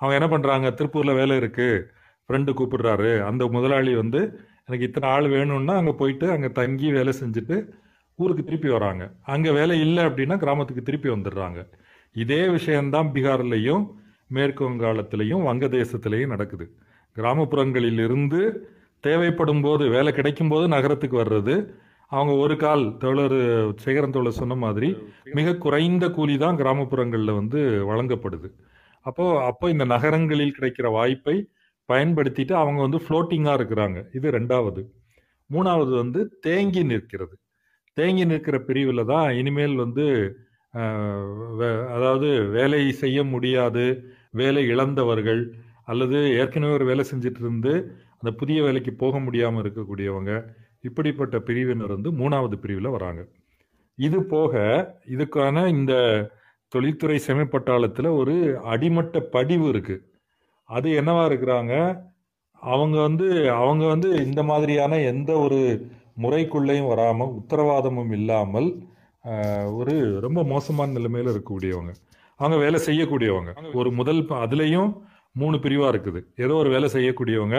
அவங்க என்ன பண்ணுறாங்க, திருப்பூரில் வேலை இருக்குது, ஃப்ரெண்டு கூப்பிடுறாரு, அந்த முதலாளி எனக்கு இத்தனை ஆள் வேணும்னா அங்கே போயிட்டு அங்கே தங்கி வேலை செஞ்சுட்டு ஊருக்கு திருப்பி வராங்க. அங்கே வேலை இல்லை அப்படின்னா கிராமத்துக்கு திருப்பி வந்துடுறாங்க. இதே விஷயந்தான் பீகார்லேயும் மேற்கு வங்காளத்திலையும் வங்கதேசத்திலையும் நடக்குது. கிராமப்புறங்களிலிருந்து தேவைப்படும் போது, வேலை கிடைக்கும் போது நகரத்துக்கு வர்றது. அவங்க ஒரு கால் தோழர் சேகரன் தோழர் சொன்ன மாதிரி மிக குறைந்த கூலி தான் கிராமப்புறங்களில் வழங்கப்படுது. அப்போ இந்த நகரங்களில் கிடைக்கிற வாய்ப்பை பயன்படுத்திட்டு அவங்க ஃப்ளோட்டிங்காக இருக்கிறாங்க. இது ரெண்டாவது. மூணாவது தேங்கி நிற்கிறது. தேங்கி நிற்கிற பிரிவில் தான் இனிமேல் அதாவது வேலை செய்ய முடியாது, வேலை இழந்தவர்கள், அல்லது ஏற்கனவே ஒரு வேலை செஞ்சுட்டு இருந்து அந்த புதிய வேலைக்கு போக முடியாமல் இருக்கக்கூடியவங்க, இப்படிப்பட்ட பிரிவினர் 3ஆவது பிரிவில் வராங்க. இது போக இதுக்கான இந்த தொழில்துறை சேமைப்பட்டாளத்தில் ஒரு அடிமட்ட படிவு இருக்குது. அது என்னவா இருக்கிறாங்க, அவங்க இந்த மாதிரியான எந்த ஒரு முறைக்குள்ளேயும் வராமல், உத்தரவாதமும் இல்லாமல், ஒரு ரொம்ப மோசமான நிலைமையில் இருக்கக்கூடியவங்க, அவங்க வேலை செய்யக்கூடியவங்க. ஒரு முதல் அதுலேயும் 3 பிரிவாக இருக்குது. ஏதோ ஒரு வேலை செய்யக்கூடியவங்க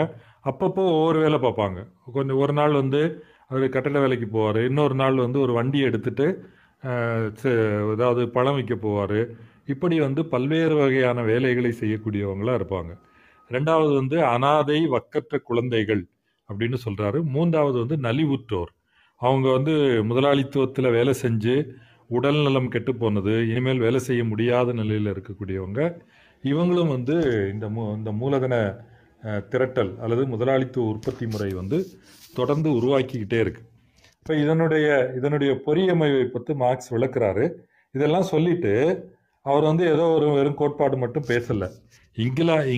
அப்பப்போ ஒவ்வொரு வேலை பார்ப்பாங்க. கொஞ்சம் ஒரு நாள் அவர் கட்டட வேலைக்கு போவார், இன்னொரு நாள் ஒரு வண்டி எடுத்துட்டு ஏதாவது பழம் விற்க போவார். இப்படி பல்வேறு வகையான வேலைகளை செய்யக்கூடியவங்களாக இருப்பாங்க. ரெண்டாவது அனாதை வக்கற்ற குழந்தைகள் அப்படின்னு சொல்கிறாரு. மூன்றாவது நலிவுற்றோர். அவங்க முதலாளித்துவத்தில் வேலை செஞ்சு உடல் நலம் கெட்டு போனது, இனிமேல் வேலை செய்ய முடியாத நிலையில் இருக்கக்கூடியவங்க. இவங்களும் இந்த மூலதன திரட்டல் அல்லது முதலாளித்துவ உற்பத்தி முறை தொடர்ந்து உருவாக்கிக்கிட்டே இருக்குது. இப்போ இதனுடைய பொறியமைவை பற்றி மார்க்ஸ் விளக்குறாரு. இதெல்லாம் சொல்லிட்டு அவர் ஏதோ ஒரு வெறும் கோட்பாடு மட்டும் பேசலை.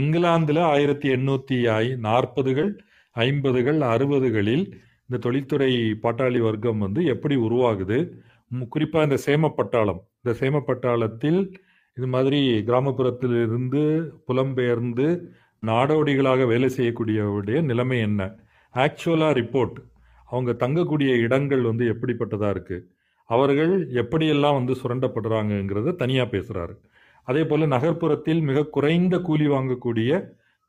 இங்கிலாந்தில் 1840கள் 50கள் 60களில் இந்த தொழில்துறை பாட்டாளி வர்க்கம் எப்படி உருவாகுது, குறிப்பாக இந்த சேமப்பட்டாளம், இந்த சேமப்பட்டாளத்தில் இது மாதிரி கிராமப்புறத்திலிருந்து புலம்பெயர்ந்து நாடோடிகளாக வேலை செய்யக்கூடியவருடைய நிலைமை என்ன, ஆக்சுவலாக ரிப்போர்ட், அவங்க தங்கக்கூடிய இடங்கள் எப்படிப்பட்டதாக இருக்குது, அவர்கள் எப்படியெல்லாம் சுரண்டப்படுறாங்கங்கிறத தனியாக பேசுகிறாரு. அதே போல் நகர்ப்புறத்தில் மிக குறைந்த கூலி வாங்கக்கூடிய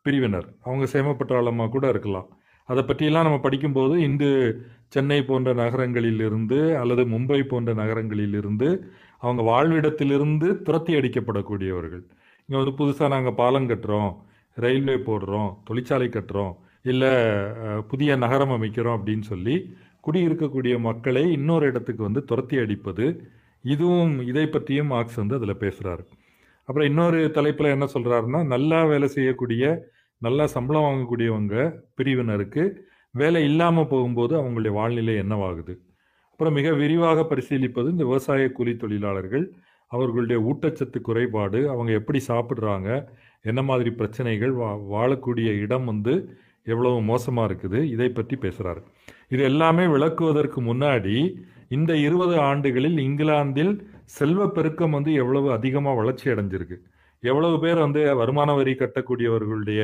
பிரிவினர், அவங்க சேமப்பட்டாளமாக கூட இருக்கலாம். அதை பற்றியெல்லாம் நம்ம படிக்கும்போது இந்து சென்னை போன்ற நகரங்களிலிருந்து அல்லது மும்பை போன்ற நகரங்களிலிருந்து அவங்க வாழ்விடத்திலிருந்து துரத்தி அடிக்கப்படக்கூடியவர்கள். இங்கே புதுசாக நாங்கள் பாலம் கட்டுறோம், ரயில்வே போடுறோம், தொழிற்சாலை கட்டுறோம், இல்லை புதிய நகரம் அமைக்கிறோம் அப்படின்னு சொல்லி குடியிருக்கக்கூடிய மக்களை இன்னொரு இடத்துக்கு துரத்தி அடிப்பது, இதுவும் இதை பற்றியும் மார்க்ஸ் அதில் பேசுகிறாரு. அப்புறம் இன்னொரு தலைப்பில் என்ன சொல்கிறாருன்னா, நல்லா வேலை செய்யக்கூடிய, நல்லா சம்பளம் வாங்கக்கூடியவங்க பிரிவினருக்கு வேலை இல்லாமல் போகும்போது அவங்களுடைய வாழ்நிலை என்னவாகுது. அப்புறம் மிக விரிவாக பரிசீலிப்பது இந்த விவசாய கூலி தொழிலாளர்கள், அவர்களுடைய ஊட்டச்சத்து குறைபாடு, அவங்க எப்படி சாப்பிட்றாங்க, என்ன மாதிரி பிரச்சனைகள், வாழக்கூடிய இடம் எவ்வளவு மோசமாக இருக்குது, இதை பற்றி பேசுகிறாரு. இது எல்லாமே விளக்குவதற்கு முன்னாடி இந்த 20 ஆண்டுகளில் இங்கிலாந்தில் செல்வப்பெருக்கம் எவ்வளவு அதிகமாக வளர்ச்சி அடைஞ்சிருக்கு, எவ்வளவு பேர் வருமான வரி கட்டக்கூடியவர்களுடைய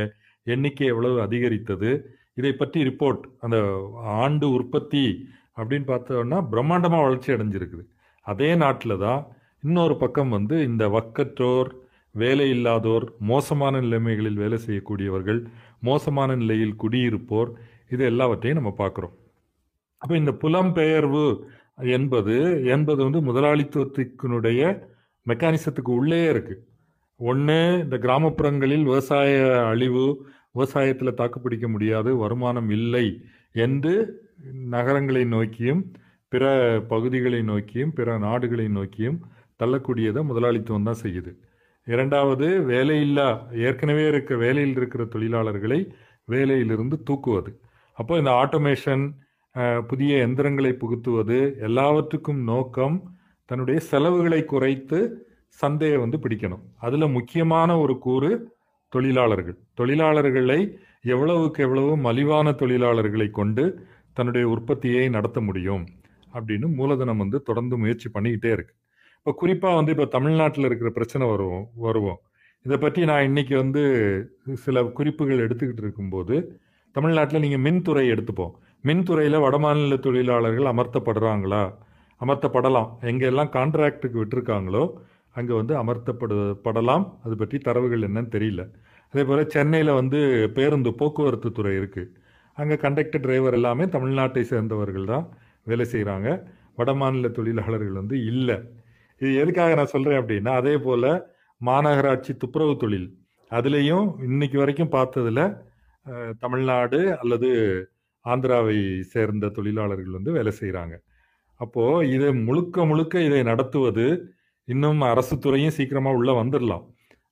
எண்ணிக்கை எவ்வளவு அதிகரித்தது, இதை பற்றி ரிப்போர்ட். அந்த ஆண்டு உற்பத்தி அப்படின்னு பார்த்தோன்னா பிரம்மாண்டமாக வளர்ச்சி அடைஞ்சிருக்குது. அதே நாட்டில் தான் இன்னொரு பக்கம் இந்த வக்கற்றோர், வேலை இல்லாதோர், மோசமான நிலைமைகளில் வேலை செய்யக்கூடியவர்கள், மோசமான நிலையில் குடியிருப்போர், இது எல்லாவற்றையும் நம்ம பார்க்குறோம். அப்போ இந்த புலம்பெயர்வு என்பது முதலாளித்துவத்தினுடைய மெக்கானிசத்துக்கு உள்ளே இருக்குது. ஒன்று, இந்த கிராமப்புறங்களில் விவசாய அழிவு, விவசாயத்தில் தாக்குப்பிடிக்க முடியாது, வருமானம் இல்லை என்று நகரங்களை நோக்கியும் பிற பகுதிகளை நோக்கியும் பிற நாடுகளை நோக்கியும் தள்ளக்கூடியதை முதலாளித்துவம் தான் செய்யுது. இரண்டாவது, வேலையில்லா ஏற்கனவே இருக்க வேலையில் இருக்கிற தொழிலாளர்களை வேலையிலிருந்து தூக்குவது. அப்போ இந்த ஆட்டோமேஷன், புதிய எந்திரங்களை புகுத்துவது எல்லாவற்றுக்கும் நோக்கம் தன்னுடைய செலவுகளை குறைத்து சந்தையை பிடிக்கணும். அதில் முக்கியமான ஒரு கூறு தொழிலாளர்களை எவ்வளவுக்கு எவ்வளவு மலிவான தொழிலாளர்களை கொண்டு தன்னுடைய உற்பத்தியை நடத்த முடியும் அப்படின்னு மூலதனம் தொடர்ந்து முயற்சி பண்ணிக்கிட்டே இருக்கு. இப்போ குறிப்பாக இப்போ தமிழ்நாட்டில் இருக்கிற பிரச்சனை வருவோம். இதை பற்றி நான் இன்றைக்கி சில குறிப்புகள் எடுத்துக்கிட்டு இருக்கும்போது, தமிழ்நாட்டில் நீங்கள் மின்துறை எடுத்துப்போம். மின்துறையில் வடமாநில தொழிலாளர்கள் அமர்த்தப்படலாம். எங்கெல்லாம் கான்ட்ராக்டுக்கு விட்டுருக்காங்களோ அங்கே அமர்த்தப்படலாம். அது பற்றி தரவுகள் என்னன்னு தெரியல. அதே போல் சென்னையில் பேருந்து போக்குவரத்து துறை இருக்குது. அங்கே கண்டக்டர், டிரைவர் எல்லாமே தமிழ்நாட்டை சேர்ந்தவர்கள் தான் வேலை செய்கிறாங்க. வடமாநில தொழிலாளர்கள் இல்லை. இது எதுக்காக நான் சொல்கிறேன் அப்படின்னா, அதே போல் மாநகராட்சி துப்புரவு தொழில், அதுலேயும் இன்னைக்கு வரைக்கும் பார்த்ததில் தமிழ்நாடு அல்லது ஆந்திராவை சேர்ந்த தொழிலாளர்கள் வேலை செய்கிறாங்க. அப்போது இதை முழுக்க இதை நடத்துவது, இன்னும் அரசு துறையும் சீக்கிரமாக உள்ளே வந்துடலாம்.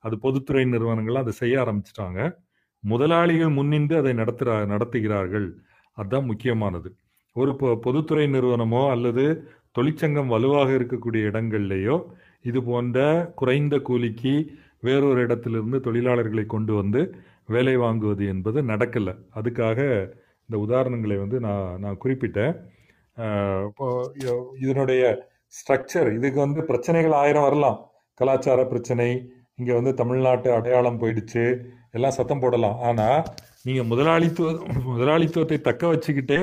அது பொதுத்துறை நிறுவனங்கள்லாம் அதை செய்ய ஆரம்பிச்சிட்டாங்க. முதலாளிகள் முன்னின்று அதை நடத்துகிறார்கள். அதுதான் முக்கியமானது. ஒரு பொதுத்துறை நிறுவனமோ அல்லது தொழிற்சங்கம் வலுவாக இருக்கக்கூடிய இடங்கள்லேயோ இது போன்ற குறைந்த கூலிக்கு வேறொரு இடத்திலிருந்து தொழிலாளர்களை கொண்டு வேலை வாங்குவது என்பது நடக்கலை. அதுக்காக இந்த உதாரணங்களை நான் குறிப்பிட்டேன். இதனுடைய ஸ்ட்ரக்சர், இதுக்கு பிரச்சனைகள் ஆயிரம் வரலாம். கலாச்சார பிரச்சனை, இங்கே தமிழ்நாட்டு அடையாளம் போயிடுச்சு, எல்லாம் சத்தம் போடலாம். ஆனால் நீங்கள் முதலாளித்துவத்தை தக்க வச்சுக்கிட்டே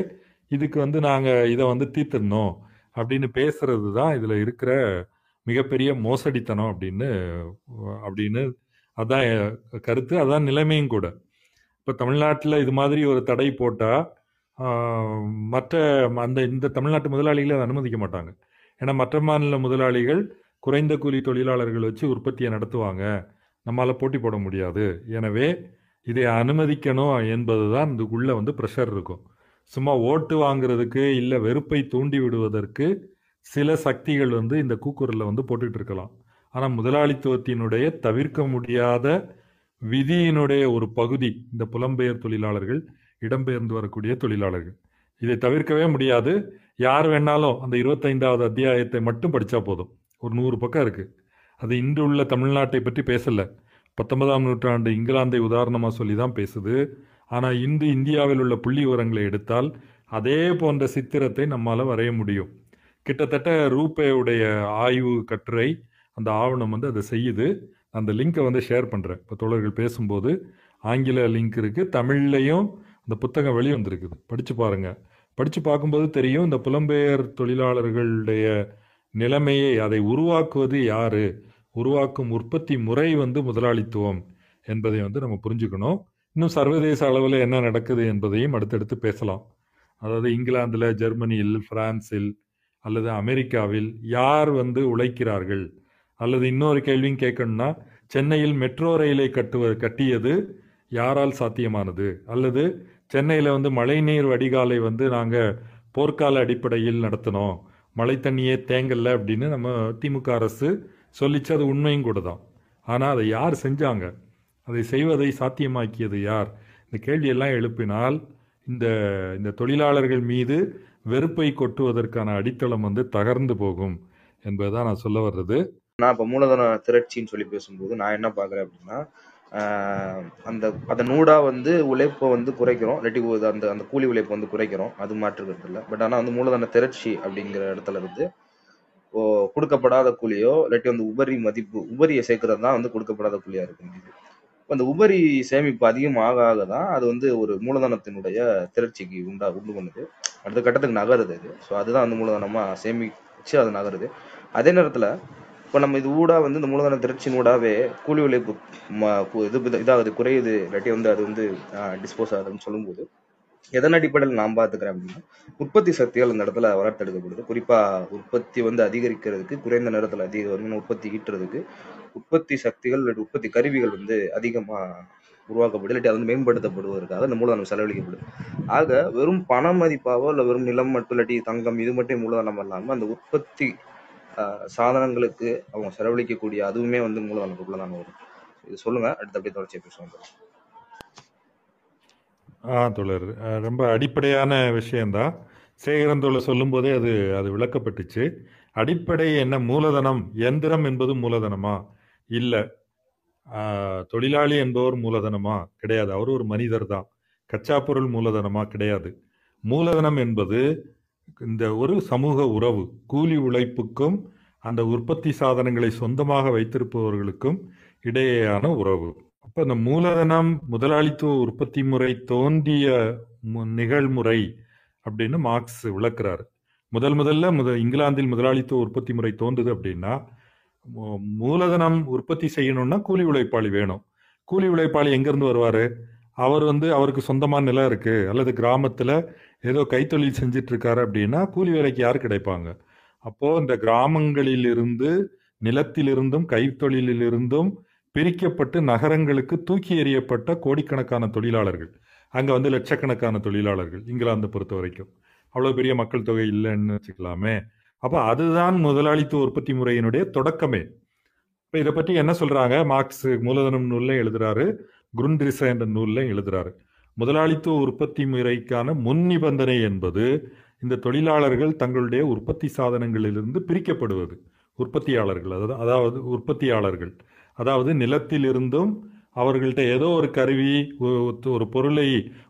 இதுக்கு நாங்கள் இதை தீர்த்திடணும் அப்படின்னு பேசுறது தான் இதில் இருக்கிற மிகப்பெரிய மோசடித்தனம் அப்படின்னு அதான் கருத்து, அதான் நிலைமையும் கூட. இப்போ தமிழ்நாட்டில் இது மாதிரி ஒரு தடை போட்டால் இந்த தமிழ்நாட்டு முதலாளிகளை அதை அனுமதிக்க மாட்டாங்க. ஏன்னா மற்ற மாநில முதலாளிகள் குறைந்த கூலி தொழிலாளர்கள் வச்சு உற்பத்தியை நடத்துவாங்க, நம்மளால் போட்டி போட முடியாது. எனவே இதை அனுமதிக்கணும் என்பது தான் இதுக்குள்ளே ப்ரெஷர் இருக்கும். சும்மா ஓட்டு வாங்கிறதுக்கு இல்லை வெறுப்பை தூண்டி விடுவதற்கு சில சக்திகள் இந்த கூக்குரலில் போட்டுக்கிட்டு இருக்கலாம். ஆனால் முதலாளித்துவத்தினுடைய தவிர்க்க முடியாத விதியினுடைய ஒரு பகுதி இந்த புலம்பெயர் தொழிலாளர்கள், இடம்பெயர்ந்து வரக்கூடிய தொழிலாளர்கள். இதை தவிர்க்கவே முடியாது. யார் வேணாலும் அந்த 25வது அத்தியாயத்தை மட்டும் படித்தா போதும், ஒரு 100 பக்கம் இருக்குது. அது இன்று உள்ள தமிழ்நாட்டை பற்றி பேசலை. 19ஆம் நூற்றாண்டு இங்கிலாந்தை உதாரணமாக சொல்லி தான் பேசுது. ஆனால் இன்று இந்தியாவில் உள்ள புள்ளி விவரங்களை எடுத்தால் அதே போன்ற சித்திரத்தை நம்மால் வரைய முடியும். கிட்டத்தட்ட ரூபேவுடைய ஆய்வு கட்டுரை, அந்த ஆவணம் அதை செய்யுது. அந்த லிங்கை ஷேர் பண்ணுறேன். இப்போ தோழர்கள் பேசும்போது ஆங்கில லிங்க் இருக்குது, தமிழ்லையும் அந்த புத்தகம் வெளிவந்திருக்குது. படித்து பாருங்கள். படித்து பார்க்கும்போது தெரியும் இந்த புலம்பெயர் தொழிலாளர்களுடைய நிலைமையை, அதை உருவாக்குவது யார், உருவாக்கும் உற்பத்தி முறை முதலாளித்துவம் என்பதை நம்ம புரிஞ்சுக்கணும். இன்னும் சர்வதேச அளவில் என்ன நடக்குது என்பதையும் அடுத்தடுத்து பேசலாம். அதாவது இங்கிலாந்தில், ஜெர்மனியில், பிரான்சில் அல்லது அமெரிக்காவில் யார் உழைக்கிறார்கள்? அல்லது இன்னொரு கேள்வியும் கேட்கணும்னா, சென்னையில் மெட்ரோ ரயிலை கட்டியது யாரால் சாத்தியமானது? அல்லது சென்னையில் மழைநீர் வடிகாலை நாங்கள் போர்க்கால அடிப்படையில் நடத்தினோம், மழை தண்ணியே தேங்கலை அப்படின்னு நம்ம திமுக அரசு சொல்லிச்சு. அது உண்மையும் கூட தான். ஆனால் அதை யார் செஞ்சாங்க? அதை செய்வதை சாத்தியமாக்கியது யார்? இந்த கேள்வியெல்லாம் எழுப்பினால் இந்த தொழிலாளர்கள் மீது வெறுப்பை கொட்டுவதற்கான அடித்தளம் தகர்ந்து போகும் என்பதுதான் நான் சொல்ல வர்றது. நான் இப்போ மூலதன திரட்சின்னு சொல்லி பேசும்போது நான் என்ன பார்க்குறேன் அப்படின்னா, அதனூடாக உழைப்பை குறைக்கிறோம், இல்லாட்டி அந்த கூலி உழைப்பை குறைக்கிறோம், அது மாற்றுக்கிறது இல்லை. பட் ஆனால் மூலதன திரட்சி அப்படிங்கிற இடத்துல இருந்து கொடுக்கப்படாத கூலியோ இல்லாட்டி உபரி மதிப்பு, உபரியை சேர்க்கறது தான் கொடுக்கப்படாத கூலியாக இருக்கு. அந்த உபரி சேமிப்பு அதிகமாக ஆக தான் அது ஒரு மூலதனத்தினுடைய திரட்சிக்கு உண்டு பண்ணுது, அடுத்த கட்டத்துக்கு நகருது. அது ஸோ அதுதான் மூலதனமாக சேமிச்சு அது நகருது. அதே நேரத்தில் இப்போ நம்ம இது ஊடாக வந்து இந்த மூலதன திரட்சியின் ஊடாகவே கூலி விளைப்பு இது இதாகுது, குறையுது, இல்லாட்டி வந்து அது வந்து டிஸ்போஸ் ஆகுதுன்னு சொல்லும்போது எதன் அடிப்படையில் நாம் பார்த்துக்கிறேன் அப்படின்னா உற்பத்தி சக்திகள் அந்த இடத்துல வளர்த்தெடுக்கப்படுது. குறிப்பாக உற்பத்தி வந்து அதிகரிக்கிறதுக்கு, குறைந்த நேரத்தில் உற்பத்தி ஈட்டுறதுக்கு உற்பத்தி சக்திகள் இல்லாட்டி உற்பத்தி கருவிகள் வந்து அதிகமாக உருவாக்கப்படுது, இல்லாட்டி அது வந்து மேம்படுத்தப்படுவதற்காக இந்த மூலதனம் செலவழிக்கப்படுது. ஆக வெறும் பண மதிப்பாவோ இல்லை வெறும் நிலம் மட்டும் இல்லாட்டி தங்கம் இது மட்டும் மூலதனம் இல்லாமல் அந்த உற்பத்தி சாதனங்களுக்கு அவங்க செலவழிக்கக்கூடிய அதுவுமே வந்து மூலதனத்துக்குள்ள தான் வரும். இது சொல்லுங்கள், அடுத்தபடி தொடர்ச்சியை பேசுவோம். தோழர், ரொம்ப அடிப்படையான விஷயந்தான் சேகரன் தோழர் சொல்லும் போதே அது விளக்கப்பட்டுச்சு. அடிப்படை என்ன, மூலதனம், எந்திரம் என்பது மூலதனமா இல்லை, தொழிலாளி என்பவர் மூலதனமா? கிடையாது, அவர் ஒரு மனிதர் தான். கச்சா பொருள் மூலதனமா? கிடையாது. மூலதனம் என்பது இந்த ஒரு சமூக உறவு, கூலி உழைப்புக்கும் அந்த உற்பத்தி சாதனங்களை சொந்தமாக வைத்திருப்பவர்களுக்கும் இடையேயான உறவு. அப்போ இந்த மூலதனம் முதலாளித்துவ உற்பத்தி முறை தோன்றிய நிகழ்முறை அப்படின்னு மார்க்ஸ் விளக்குறாரு. முதல்ல இங்கிலாந்தில் முதலாளித்துவ உற்பத்தி முறை தோன்றுது அப்படின்னா மூலதனம் உற்பத்தி செய்யணும்னா கூலி உழைப்பாளி வேணும். கூலி உழைப்பாளி எங்கேருந்து வருவார்? அவர் வந்து அவருக்கு சொந்தமான நிலம் இருக்குது அல்லது கிராமத்தில் ஏதோ கைத்தொழில் செஞ்சிட்ருக்காரு அப்படின்னா கூலி வேலைக்கு யார் கிடைப்பாங்க? அப்போது இந்த கிராமங்களிலிருந்து, நிலத்திலிருந்தும் கைத்தொழிலிருந்தும் பிரிக்கப்பட்டு நகரங்களுக்கு தூக்கி எறியப்பட்ட கோடிக்கணக்கான தொழிலாளர்கள், அங்கே வந்து லட்சக்கணக்கான தொழிலாளர்கள் இங்கிலாந்தை பொறுத்த வரைக்கும். அவ்வளோ பெரிய மக்கள் தொகை இல்லைன்னு வச்சுக்கலாமே. அப்போ அதுதான் முதலாளித்துவ உற்பத்தி முறையினுடைய தொடக்கமே. இப்போ இதை பற்றி என்ன சொல்கிறாங்க மார்க்ஸ்? மூலதனம் நூல்லையும் எழுதுகிறாரு, குருண்ட்ரிச என்ற நூல்லையும் எழுதுகிறாரு. முதலாளித்துவ உற்பத்தி முறைக்கான முன் நிபந்தனை என்பது இந்த தொழிலாளர்கள் தங்களுடைய உற்பத்தி சாதனங்களிலிருந்து பிரிக்கப்படுவது. உற்பத்தியாளர்கள், அதாவது உற்பத்தியாளர்கள் அதாவது நிலத்திலிருந்தும் அவர்கள்ட்ட ஏதோ ஒரு கருவி, ஒரு பொருளை,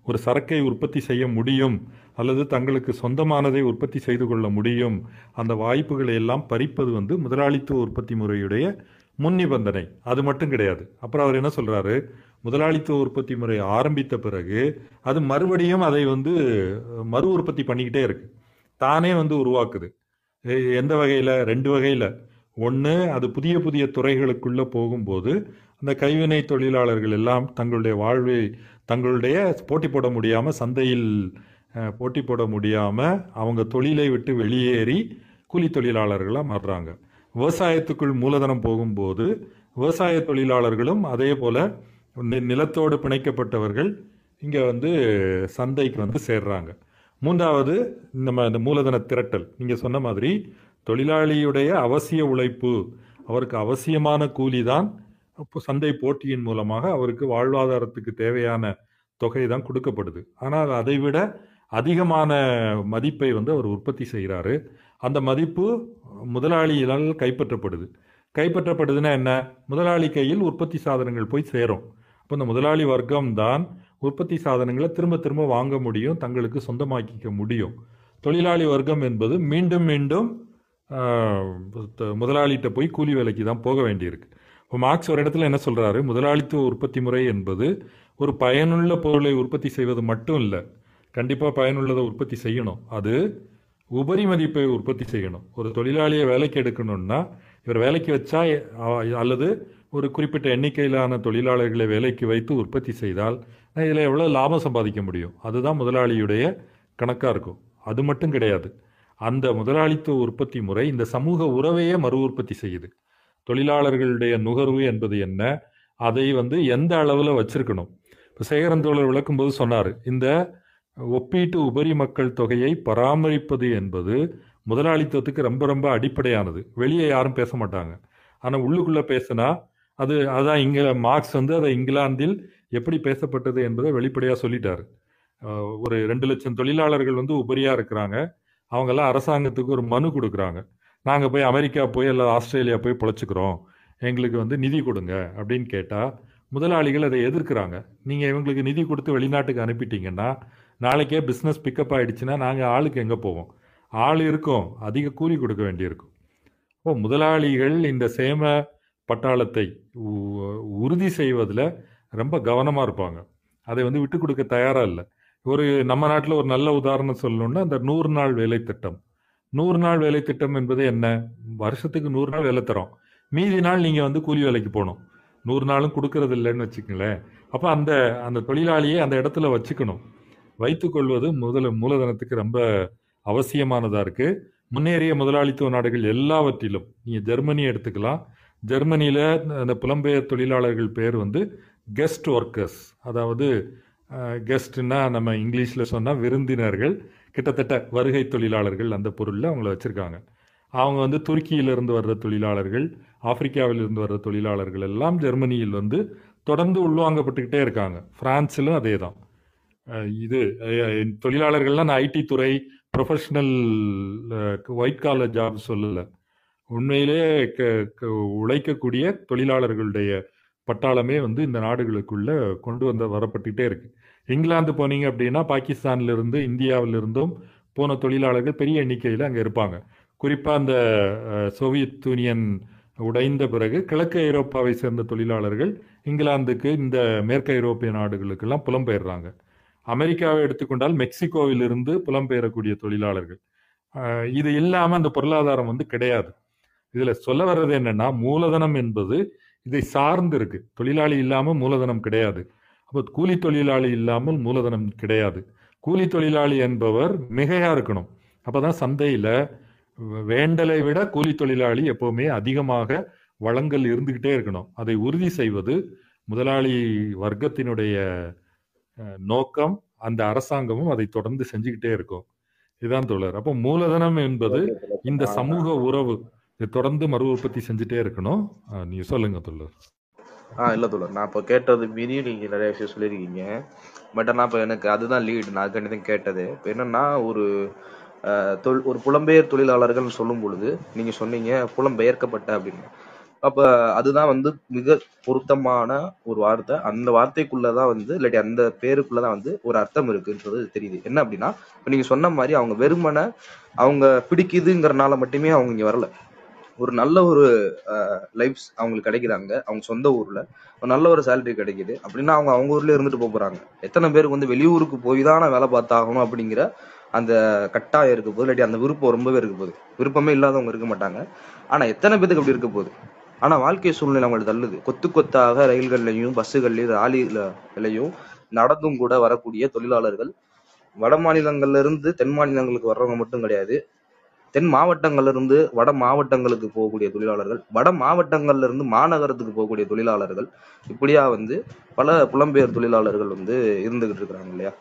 ஒரு சரக்கை உற்பத்தி செய்ய முடியும் அல்லது தங்களுக்கு சொந்தமானதை உற்பத்தி செய்து கொள்ள முடியும், அந்த வாய்ப்புகளை எல்லாம் பறிப்பது வந்து முதலாளித்துவ உற்பத்தி முறையுடைய முன்னிபந்தனை. அது மட்டும் கிடையாது. அப்புறம் அவர் என்ன சொல்கிறாரு, முதலாளித்துவ உற்பத்தி முறை ஆரம்பித்த பிறகு அது மறுபடியும் அதை வந்து மறு உற்பத்தி பண்ணிக்கிட்டே இருக்குது, தானே வந்து உருவாக்குது. எந்த வகையில்? ரெண்டு வகையில். ஒன்று, அது புதிய புதிய துறைகளுக்குள்ளே போகும்போது அந்த கைவினை தொழிலாளர்கள் எல்லாம் தங்களுடைய வாழ்வை, தங்களுடைய போட்டி போட முடியாமல், சந்தையில் போட்டி போட முடியாமல் அவங்க தொழிலை விட்டு வெளியேறி கூலி தொழிலாளர்களாக மாறுறாங்க. விவசாயத்துக்குள் மூலதனம் போகும்போது விவசாய தொழிலாளர்களும் அதே போல் நிலத்தோடு பிணைக்கப்பட்டவர்கள் இங்கே வந்து சந்தைக்கு வந்து சேர்றாங்க. மூன்றாவது, நம்ம இந்த மூலதன திரட்டல், நீங்கள் சொன்ன மாதிரி தொழிலாளியுடைய அவசிய உழைப்பு, அவருக்கு அவசியமான கூலி தான் சந்தை போட்டியின் மூலமாக அவருக்கு வாழ்வாதாரத்துக்கு தேவையான தொகை தான் கொடுக்கப்படுது. ஆனால் அதை விட அதிகமான மதிப்பை வந்து அவர் உற்பத்தி செய்கிறாரு. அந்த மதிப்பு முதலாளியால் கைப்பற்றப்படுது. கைப்பற்றப்படுதுன்னா என்ன? முதலாளி கையில் உற்பத்தி சாதனங்கள் போய் சேரும். அப்போ இந்த முதலாளி வர்க்கம்தான் உற்பத்தி சாதனங்களை திரும்ப திரும்ப வாங்க முடியும், தங்களுக்கு சொந்தமாக்கிக்க முடியும். தொழிலாளி வர்க்கம் என்பது மீண்டும் மீண்டும் முதலாளிகிட்ட போய் கூலி வேலைக்கு தான் போக வேண்டியிருக்கு. இப்போ மார்க்ஸ் ஒரு இடத்துல என்ன சொல்கிறாரு, முதலாளித்துவ உற்பத்தி முறை என்பது ஒரு பயனுள்ள பொருளை உற்பத்தி செய்வது மட்டும் இல்லை, கண்டிப்பாக பயனுள்ளதை உற்பத்தி செய்யணும், அது உபரி மதிப்பை உற்பத்தி செய்யணும். ஒரு தொழிலாளியை வேலைக்கு எடுக்கணும்னா இவர் வேலைக்கு வச்சா அல்லது ஒரு குறிப்பிட்ட எண்ணிக்கையிலான தொழிலாளர்களை வேலைக்கு வைத்து உற்பத்தி செய்தால் இதில் எவ்வளோ லாபம் சம்பாதிக்க முடியும், அதுதான் முதலாளியுடைய கணக்காக இருக்கும். அது மட்டும் கிடையாது, அந்த முதலாளித்துவ உற்பத்தி முறை இந்த சமூக உறவையே மறு உற்பத்தி செய்யுது. தொழிலாளர்களுடைய நுகர்வு என்பது என்ன, அதை வந்து எந்த அளவில் வச்சிருக்கணும். இப்போ சேகரன் தோழர் விளக்கும்போது சொன்னார், இந்த ஒப்பீட்டு உபரி மக்கள் தொகையை பராமரிப்பது என்பது முதலாளித்துவத்துக்கு ரொம்ப ரொம்ப அடிப்படையானது. வெளியே யாரும் பேச மாட்டாங்க, ஆனால் உள்ளுக்குள்ளே பேசுனா அதான் மார்க்ஸ் வந்து அதை இங்கிலாந்தில் எப்படி பேசப்பட்டது என்பதை வெளிப்படையாக சொல்லிட்டார். ஒரு 2 லட்சம் தொழிலாளர்கள் வந்து உபரியாக இருக்கிறாங்க, அவங்கெல்லாம் அரசாங்கத்துக்கு ஒரு மனு கொடுக்குறாங்க, நாங்கள் போய் அமெரிக்கா போய் அல்லது ஆஸ்திரேலியா போய் பிழைச்சிக்கிறோம், எங்களுக்கு வந்து நிதி கொடுங்க அப்படின்னு கேட்டால் முதலாளிகள் அதை எதிர்க்கிறாங்க. நீங்கள் இவங்களுக்கு நிதி கொடுத்து வெளிநாட்டுக்கு அனுப்பிட்டீங்கன்னா நாளைக்கே பிஸ்னஸ் பிக்கப் ஆகிடுச்சுன்னா நாங்கள் ஆளுக்கு எங்கே போவோம்? ஆள் இருக்கும், அதிக கூலி கொடுக்க வேண்டியிருக்கும். அப்போ முதலாளிகள் இந்த சேம பட்டாளத்தை உறுதி செய்வதில் ரொம்ப கவனமாக இருப்பாங்க, அதை வந்து விட்டு கொடுக்க தயாராக இல்லை. நம்ம நாட்டில் ஒரு நல்ல உதாரணம் சொல்லணும்னா இந்த 100 நாள் வேலை திட்டம். 100 நாள் வேலை திட்டம் என்பது என்ன? வருஷத்துக்கு 100 நாள் வேலை தரோம், மீதி நாள் நீங்கள் வந்து கூலி வேலைக்கு போகணும். 100 நாளும் கொடுக்கறது இல்லைன்னு வச்சுக்கங்களேன். அப்போ அந்த அந்த தொழிலாளியை அந்த இடத்துல வச்சுக்கணும், வைத்துக்கொள்வது மூலதனத்துக்கு ரொம்ப அவசியமானதாக இருக்குது. முன்னேறிய முதலாளித்துவ நாடுகள் எல்லாவற்றிலும் நீங்கள் ஜெர்மனியை எடுத்துக்கலாம். ஜெர்மனியில் அந்த புலம்பெயர் தொழிலாளர்கள் பேர் வந்து கெஸ்ட் ஒர்க்கர்ஸ். அதாவது கெஸ்ட்னா நம்ம இங்கிலீஷில் சொன்னால் விருந்தினர்கள், கிட்டத்தட்ட வருகை தொழிலாளர்கள் அந்த பொருளில் அவங்கள வச்சுருக்காங்க. அவங்க வந்து துருக்கியிலிருந்து வர்ற தொழிலாளர்கள், ஆப்பிரிக்காவிலிருந்து வர்ற தொழிலாளர்கள் எல்லாம் ஜெர்மனியில் வந்து தொடர்ந்து உள்வாங்கப்பட்டுக்கிட்டே இருக்காங்க. ஃப்ரான்ஸிலும் அதே தான். இது தொழிலாளர்கள்லாம் நான் ஐடி துறை, ப்ரொஃபஷ்னல், ஒயிட் காலர் ஜாப் சொல்லலை, உண்மையிலே உழைக்கக்கூடிய தொழிலாளர்களுடைய பட்டாளமே வந்து இந்த நாடுகளுக்குள்ளே கொண்டு வந்து வரப்பட்டுக்கிட்டே இருக்குது. இங்கிலாந்து போனீங்க அப்படின்னா பாகிஸ்தான்லேருந்து இந்தியாவிலிருந்தும் போன தொழிலாளர்கள் பெரிய எண்ணிக்கையில் அங்கே இருப்பாங்க. குறிப்பாக அந்த சோவியத் யூனியன் உடைந்த பிறகு கிழக்கு ஐரோப்பாவை சேர்ந்த தொழிலாளர்கள் இங்கிலாந்துக்கு, இந்த மேற்கு ஐரோப்பிய நாடுகளுக்கெல்லாம் புலம்பெயர்றாங்க. அமெரிக்காவை எடுத்துக்கொண்டால் மெக்சிகோவிலிருந்து புலம்பெயரக்கூடிய தொழிலாளர்கள். இது இல்லாமல் அந்த பொருளாதாரம் வந்து கிடையாது. இதில் சொல்ல வர்றது என்னென்னா, மூலதனம் என்பது இதை சார்ந்து இருக்குது. தொழிலாளி இல்லாமல் மூலதனம் கிடையாது. அப்போ கூலி தொழிலாளி இல்லாமல் மூலதனம் கிடையாது. கூலி தொழிலாளி என்பவர் மிகையாக இருக்கணும். அப்போ தான் சந்தையில் வேண்டலை விட கூலி தொழிலாளி எப்போவுமே அதிகமாக வளங்கள் இருந்துக்கிட்டே இருக்கணும். அதை உறுதி செய்வது முதலாளி வர்க்கத்தினுடைய நோக்கம். அந்த அரசாங்கமும் அதை தொடர்ந்து செஞ்சுக்கிட்டே இருக்கும். இதுதான் தோழர். அப்போ மூலதனம் என்பது இந்த சமூக உறவு, இது தொடர்ந்து மறு உற்பத்தி செஞ்சுட்டே இருக்கணும். நீங்க சொல்லுங்க தோழர். இல்லை தோழர், நான் இப்போ கேட்டது மீறியும் நீங்கள் நிறைய விஷயம் சொல்லியிருக்கீங்க. பட் ஆனால் இப்போ எனக்கு அதுதான் லீடு, நான் கண்டிப்பாக கேட்டது. இப்போ என்னன்னா, ஒரு புலம்பெயர் தொழிலாளர்கள் சொல்லும் பொழுது நீங்க சொன்னீங்க புலம்பெயர்க்கப்பட்ட அப்படின்னு. அப்ப அதுதான் வந்து மிக பொருத்தமான ஒரு வார்த்தை. அந்த வார்த்தைக்குள்ளதான் வந்து, இல்லாட்டி அந்த பேருக்குள்ளதான் வந்து ஒரு அர்த்தம் இருக்குன்றது தெரியுது. என்ன அப்படின்னா, இப்ப நீங்க சொன்ன மாதிரி அவங்க வெறுமனை அவங்க பிடிக்குதுங்கிறனால மட்டுமே அவங்க இங்க வரல. ஒரு நல்ல ஒரு லைஃப்ஸ் அவங்களுக்கு கிடைக்கிறாங்க, அவங்க சொந்த ஊர்ல ஒரு நல்ல ஒரு சேலரி கிடைக்குது அப்படின்னா அவங்க அவங்க ஊர்ல இருந்துட்டு போறாங்க. எத்தனை பேருக்கு வந்து வெளியூருக்கு போய் தான் வேலை பார்த்தாகணும் அப்படிங்கிற அந்த கட்டாயம் இருக்க போது, இல்லாட்டி அந்த விருப்பம் ரொம்பவே இருக்க போகுது. விருப்பமே இல்லாதவங்க இருக்க மாட்டாங்க. ஆனா எத்தனை பேருக்கு அப்படி இருக்க போகுது? ஆனா வாழ்க்கை சூழ்நிலை அவங்களுக்கு தள்ளுது. கொத்து கொத்தாக ரயில்கள்லையும் பஸ்ஸுகள்லையும் ராலிகளையும் நடந்தும் கூட வரக்கூடிய தொழிலாளர்கள் வட மாநிலங்கள்ல இருந்து தென் மாநிலங்களுக்கு வர்றவங்க மட்டும் கிடையாது. தென் மாவட்டங்கள்ல இருந்து வட மாவட்டங்களுக்கு போகக்கூடிய தொழிலாளர்கள், வட மாவட்டங்கள்ல இருந்து மாநகரத்துக்கு போகக்கூடிய தொழிலாளர்கள், இப்படியா வந்து பல புலம்பெயர் தொழிலாளர்கள் வந்து இருந்துகிட்டு இருக்கிறாங்க இல்லையா?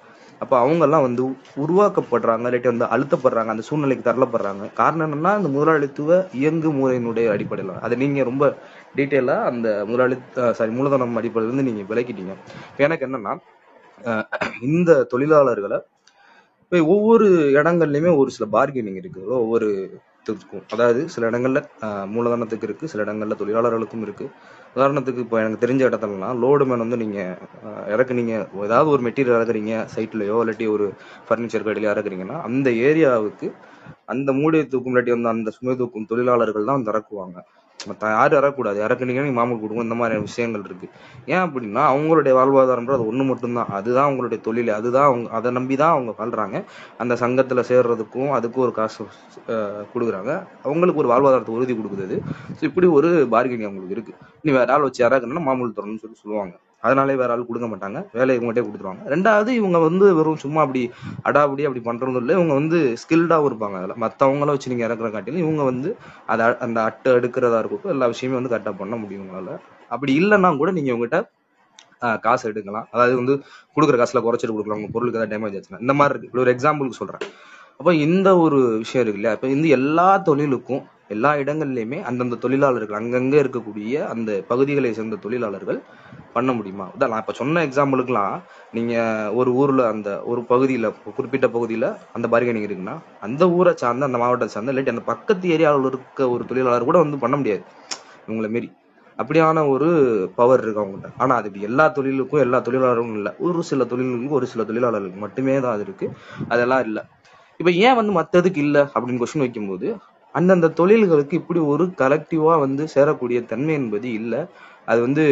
அப்போ அவங்க எல்லாம் வந்து உருவாக்கப்படுறாங்க, இல்லாட்டி வந்து அழுத்தப்படுறாங்க, அந்த சூழ்நிலைக்கு தள்ளப்படுறாங்க. காரணம் என்னன்னா, அந்த முதலாளித்துவ இயங்கு முறையினுடைய அடிப்படையில் அதை நீங்க ரொம்ப டீட்டெயிலா அந்த மூலதனம் அடிப்படையில இருந்து நீங்க விளக்கிட்டீங்க. எனக்கு என்னன்னா, இந்த தொழிலாளர்களை இப்போ ஒவ்வொரு இடங்கள்லையுமே ஒரு சில பார்கெனிங் இருக்குது. ஒவ்வொரு இதுக்கும், அதாவது சில இடங்கள்ல மூலதனத்துக்கு இருக்கு, சில இடங்கள்ல தொழிலாளர்களுக்கும் இருக்கு. உதாரணத்துக்கு இப்போ எனக்கு தெரிஞ்ச இடத்துலலாம் லோடு மேன் வந்து நீங்க இறக்குனீங்க, ஏதாவது ஒரு மெட்டீரியல் இறக்குறீங்க சைட்லயோ இல்லாட்டி ஒரு ஃபர்னிச்சர் கடையிலயோ இறக்குறீங்கன்னா, அந்த ஏரியாவுக்கு அந்த மூடை தூக்கும் இல்லாட்டி வந்து அந்த சுமை தூக்கும் தொழிலாளர்கள் தான் வந்து இறக்குவாங்க. யாரும் இறக்கக்கூடாது, இறக்குனீங்கன்னா நீங்க மாமல் கொடுக்கும், இந்த மாதிரி விஷயங்கள் இருக்கு. ஏன் அப்படின்னா, அவங்களுடைய வாழ்வாதாரம் அது ஒண்ணு மட்டும்தான், அதுதான் அவங்களுடைய தொழில், அதுதான் அவங்க அதை நம்பிதான் அவங்க வாழ்றாங்க. அந்த சங்கத்துல சேர்றதுக்கும் அதுக்கும் ஒரு காசு கொடுக்குறாங்க, அவங்களுக்கு ஒரு வாழ்வாதாரத்தை உறுதி கொடுக்குது. இப்படி ஒரு பார்கெனிங் அவங்களுக்கு இருக்கு. நீ வேற ஆள் வச்சு யாராக்குன்னா மாமல் தரணும்னு சொல்லி சொல்லுவாங்க. அதனாலே வேற ஆள் கொடுக்க மாட்டாங்க, வேலை இவங்ககிட்டே கொடுத்துருவாங்க. ரெண்டாவது, இவங்க வந்து வெறும் சும்மா அப்படி அடாபடி அப்படி பண்றதும் இல்லை, இவங்க வந்து ஸ்கில்டாவும் இருப்பாங்க. அதில் மற்றவங்கள வச்சு நீங்க இறக்குற காட்டிலும் இவங்க வந்து அதை அந்த அட்டை எடுக்கிறதா இருக்கட்டும் எல்லா விஷயமே வந்து கரெக்டாக பண்ண முடியும் உங்களால. அப்படி இல்லைன்னா கூட நீங்க இவங்ககிட்ட காசு எடுக்கலாம், அதாவது வந்து கொடுக்குற காசுல குறைச்சிட்டு கொடுக்கலாம், உங்க பொருளுக்கு ஏதாவது டேமேஜ் ஆச்சுன்னா. இந்த மாதிரி இருக்கு, இப்படி ஒரு எக்ஸாம்பிளுக்கு சொல்றேன். அப்போ இந்த ஒரு விஷயம் இருக்கு இல்லையா? இப்போ இந்த எல்லா தொழிலுக்கும் எல்லா இடங்கள்லையுமே அந்தந்த தொழிலாளர்கள், அங்கங்கே இருக்கக்கூடிய அந்த பகுதிகளை சேர்ந்த தொழிலாளர்கள் பண்ண முடியுமா? அதான் நான் இப்போ சொன்ன எக்ஸாம்பிளுக்குலாம் நீங்கள் ஒரு ஊரில் அந்த ஒரு பகுதியில் குறிப்பிட்ட பகுதியில் அந்த பார்கெனிங் இருக்குன்னா, அந்த ஊரை சார்ந்த அந்த மாவட்டத்தை சார்ந்த இல்லாட்டி அந்த பக்கத்து ஏரியாவில் இருக்க ஒரு தொழிலாளர் கூட வந்து பண்ண முடியாது இவங்களை மாரி. அப்படியான ஒரு பவர் இருக்கு அவங்கள்ட்ட. ஆனால் அது எல்லா தொழிலுக்கும் எல்லா தொழிலாளர்களும் இல்லை, ஒரு சில தொழில்களுக்கும் ஒரு சில தொழிலாளர்களுக்கு மட்டுமே தான் அது இருக்கு, அதெல்லாம் இல்லை. இப்போ ஏன் வந்து மற்றதுக்கு இல்லை அப்படின்னு கொஸ்டின் வைக்கும்போது, அந்தந்த தொழில்களுக்கு இப்படி ஒரு கலெக்டிவா வந்து சேரக்கூடிய தன்மை என்பது இல்லை. அது வந்து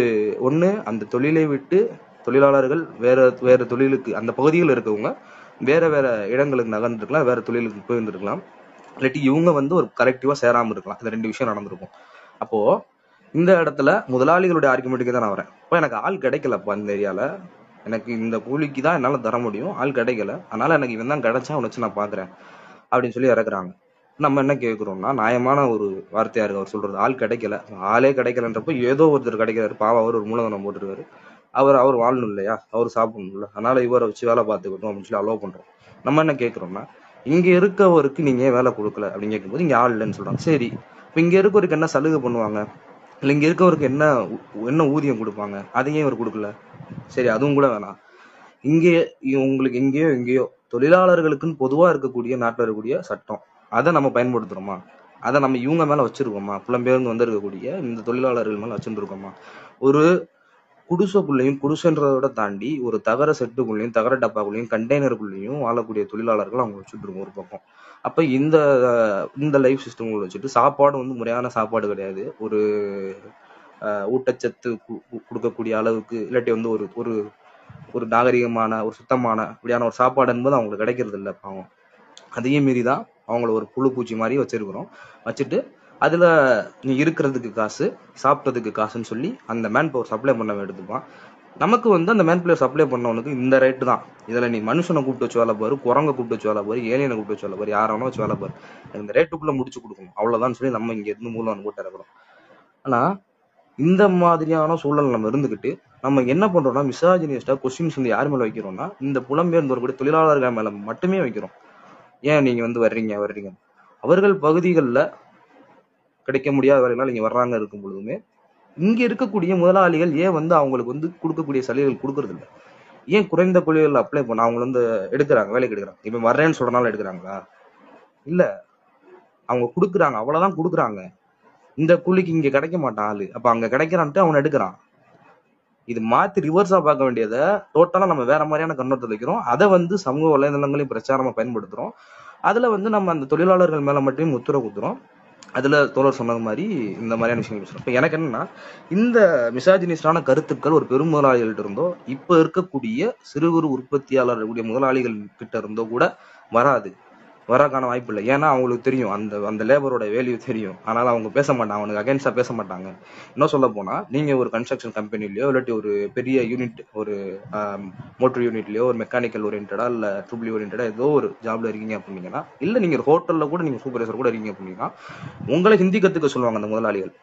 ஒன்று, அந்த தொழிலை விட்டு தொழிலாளர்கள் வேற வேற தொழிலுக்கு, அந்த பகுதியில் இருக்கவங்க வேற வேற இடங்களுக்கு நகர்ந்துருக்கலாம், வேற தொழிலுக்கு போயிருந்துருக்கலாம், இல்லாட்டி இவங்க வந்து ஒரு கலெக்டிவா சேராமல் இருக்கலாம். இந்த ரெண்டு விஷயம் நடந்திருக்கும். அப்போ இந்த இடத்துல முதலாளிகளுடைய ஆர்குமெண்ட்டுக்கு தான் நான் வரேன். இப்போ எனக்கு ஆள் கிடைக்கலப்பா, இந்த ஏரியாவில் எனக்கு இந்த கூலிக்கு தான் என்னால் தர முடியும், ஆள் கிடைக்கல, அதனால எனக்கு இவன் தான் கிடைச்சா அவனை வச்சு நான் பார்க்குறேன் அப்படின்னு சொல்லி இறக்குறாங்க. நம்ம என்ன கேட்குறோம்னா, நியாயமான ஒரு வார்த்தையா இருக்கு அவர் சொல்றது, ஆள் கிடைக்கல. ஆளே கிடைக்கலன்றப்போ ஏதோ ஒருத்தர் கிடைக்கிறாரு, பாவம் அவர் ஒரு மூலதனம் போட்டுருக்காரு, அவர் வாழணும் இல்லையா, அவர் சாப்பிடணும்ல, அதனால இவரை வச்சு வேலை பார்த்துக்கிட்டோம் அப்படின்னு சொல்லி அலோவ் பண்றோம். நம்ம என்ன கேட்குறோம்னா, இங்க இருக்கவருக்கு நீங்க வேலை கொடுக்கல அப்படின்னு கேட்கும்போது இங்க ஆள் இல்லைன்னு சொல்றாங்க. சரி, இப்போ இங்க இருக்கவருக்கு என்ன சலுகை பண்ணுவாங்க, இல்லை இங்க இருக்கவருக்கு என்ன ஊதியம் கொடுப்பாங்க, அதையும் இவர் கொடுக்கல. சரி, அதுவும் கூட வேணாம். இங்கே உங்களுக்கு எங்கேயோ தொழிலாளர்களுக்குன்னு பொதுவா இருக்கக்கூடிய நாட்டில் இருக்கக்கூடிய சட்டம், அதை நம்ம பயன்படுத்துறோமா, அதை நம்ம இவங்க மேல வச்சிருக்கோமா, புலம்பெயர்ந்து வந்திருக்கக்கூடிய இந்த தொழிலாளர்கள் மேல வச்சுருக்கோமா? ஒரு குடிசை புள்ளையும் குடிசைன்றதோட தாண்டி ஒரு தகர செட்டுக்குள்ளையும் தகர டப்பாக்குள்ளையும் கண்டெய்னருக்குள்ளையும் வாழக்கூடிய தொழிலாளர்கள் அவங்க வச்சுட்டு இருக்கோம் ஒரு பக்கம். அப்ப இந்த லைஃப் சிஸ்டம் வச்சுட்டு சாப்பாடு முறையான சாப்பாடு கிடையாது, ஒரு ஊட்டச்சத்து கொடுக்கக்கூடிய அளவுக்கு இல்லாட்டி ஒரு ஒரு ஒரு நாகரிகமான ஒரு சுத்தமான இப்படியான ஒரு சாப்பாடு என்பது அவங்களுக்கு கிடைக்கிறது இல்லை. பாவம், அதையே மீறிதான் அவங்கள ஒரு புழு பூச்சி மாதிரி வச்சிருக்கிறோம். வச்சுட்டு அதுல நீ இருக்கிறதுக்கு காசு, சாப்பிட்றதுக்கு காசுன்னு சொல்லி அந்த மேன் பவர் சப்ளை பண்ண எடுத்துப்பான். நமக்கு அந்த மேன் பவர் சப்ளை பண்ணவனுக்கு இந்த ரைட்டு தான். இதுல நீ மனுஷனை கூப்பிட்டு வச்சு வேலை பாரு, குரங்கை கூப்பிட்டு வச்சு வேலை பாரு, ஏலியனை கூப்பிட்டு வச்சு வேலை பாரு, யாராவது வச்சு வேலை பாரு, இந்த ரேட்டுக்குள்ள முடிச்சு கொடுக்கணும், அவ்வளவுதான் சொல்லி நம்ம இங்க இருந்து மூலம் போட்டு இறக்குறோம். ஆனா இந்த மாதிரியான சூழலை நம்ம இருந்துகிட்டு நம்ம என்ன பண்றோம்னா, மிசாஜினிஸ்டா கொஸ்டின்ஸ் யார் மேல வைக்கிறோம்னா, இந்த புலம்பெயர்ந்து வரக்கூடிய தொழிலாளர்கள் மேல மட்டுமே வைக்கிறோம். ஏன் நீங்க வர்றீங்க, அவர்கள் பகுதிகளில் கிடைக்க முடியாத வேலைகளால் இங்க வர்றாங்க இருக்கும் பொழுதுமே இங்க இருக்கக்கூடிய முதலாளிகள் ஏன் அவங்களுக்கு கொடுக்கக்கூடிய சலுகைகள் கொடுக்கறது இல்லை? ஏன் குறைந்த கூலிகள் அப்ளை பண்ண அவங்க எடுக்கிறாங்க, வேலைக்கு எடுக்கிறாங்க, இப்ப வர்றேன்னு சொல்றனால எடுக்கிறாங்களா? இல்ல, அவங்க கொடுக்குறாங்க, அவ்வளவுதான் கொடுக்குறாங்க. இந்த கூலிக்கு இங்க கிடைக்க மாட்டான் ஆளு, அப்ப அங்க கிடைக்கிறான்ட்டு அவன் எடுக்கிறான். இது மாத்தி ரிவர்ஸா பார்க்க வேண்டியதை டோட்டலா நம்ம வேற மாதிரியான கண்ணோட்டத்தில் வைக்கிறோம். அதை சமூக வலைதளங்களையும் பிரச்சாரமா பயன்படுத்துறோம். அதுல நம்ம அந்த தொழிலாளர்கள் மேல மட்டும் முத்திரை குத்துறோம். அதுல தோழர் சொன்னது மாதிரி இந்த மாதிரியான விஷயங்கள் பேசுறோம். இப்ப எனக்கு என்னன்னா, இந்த மிசாஜினிஸ்டான கருத்துக்கள் ஒரு பெரும் முதலாளிகள்கிட்ட இருந்தோ, இப்ப இருக்கக்கூடிய சிறு குறு உற்பத்தியாளர் கூடிய முதலாளிகள் கிட்ட இருந்தோ கூட வராக்கான வாய்ப்பு இல்லை. ஏன்னா அவங்களுக்கு தெரியும் அந்த லேபரோட வேல்யூ தெரியும், அதனால அவங்க பேச மாட்டாங்க, அவனுக்கு அகைன்ஸ்டா பேச மாட்டாங்க. இன்னும் சொல்ல போனா, நீங்க ஒரு கன்ஸ்ட்ரக்ஷன் கம்பெனிலயோ இல்லாட்டி ஒரு பெரிய யூனிட், ஒரு மோட்டர் யூனிட்லயோ ஒரு மெக்கானிக்கல் ஓரியன்டா இல்ல ட்ரிபிள் ஓரியன்டா ஏதோ ஒரு ஜாப்ல இருக்கீங்க அப்படின்னீங்கன்னா, இல்ல நீங்க ஒரு ஹோட்டல்ல கூட நீங்க சூப்பர்வைசர் கூட இருக்கீங்க அப்படின்னா, உங்களை ஹிந்தி கத்துக்க சொல்லுவாங்க அந்த முதலாளிகள்.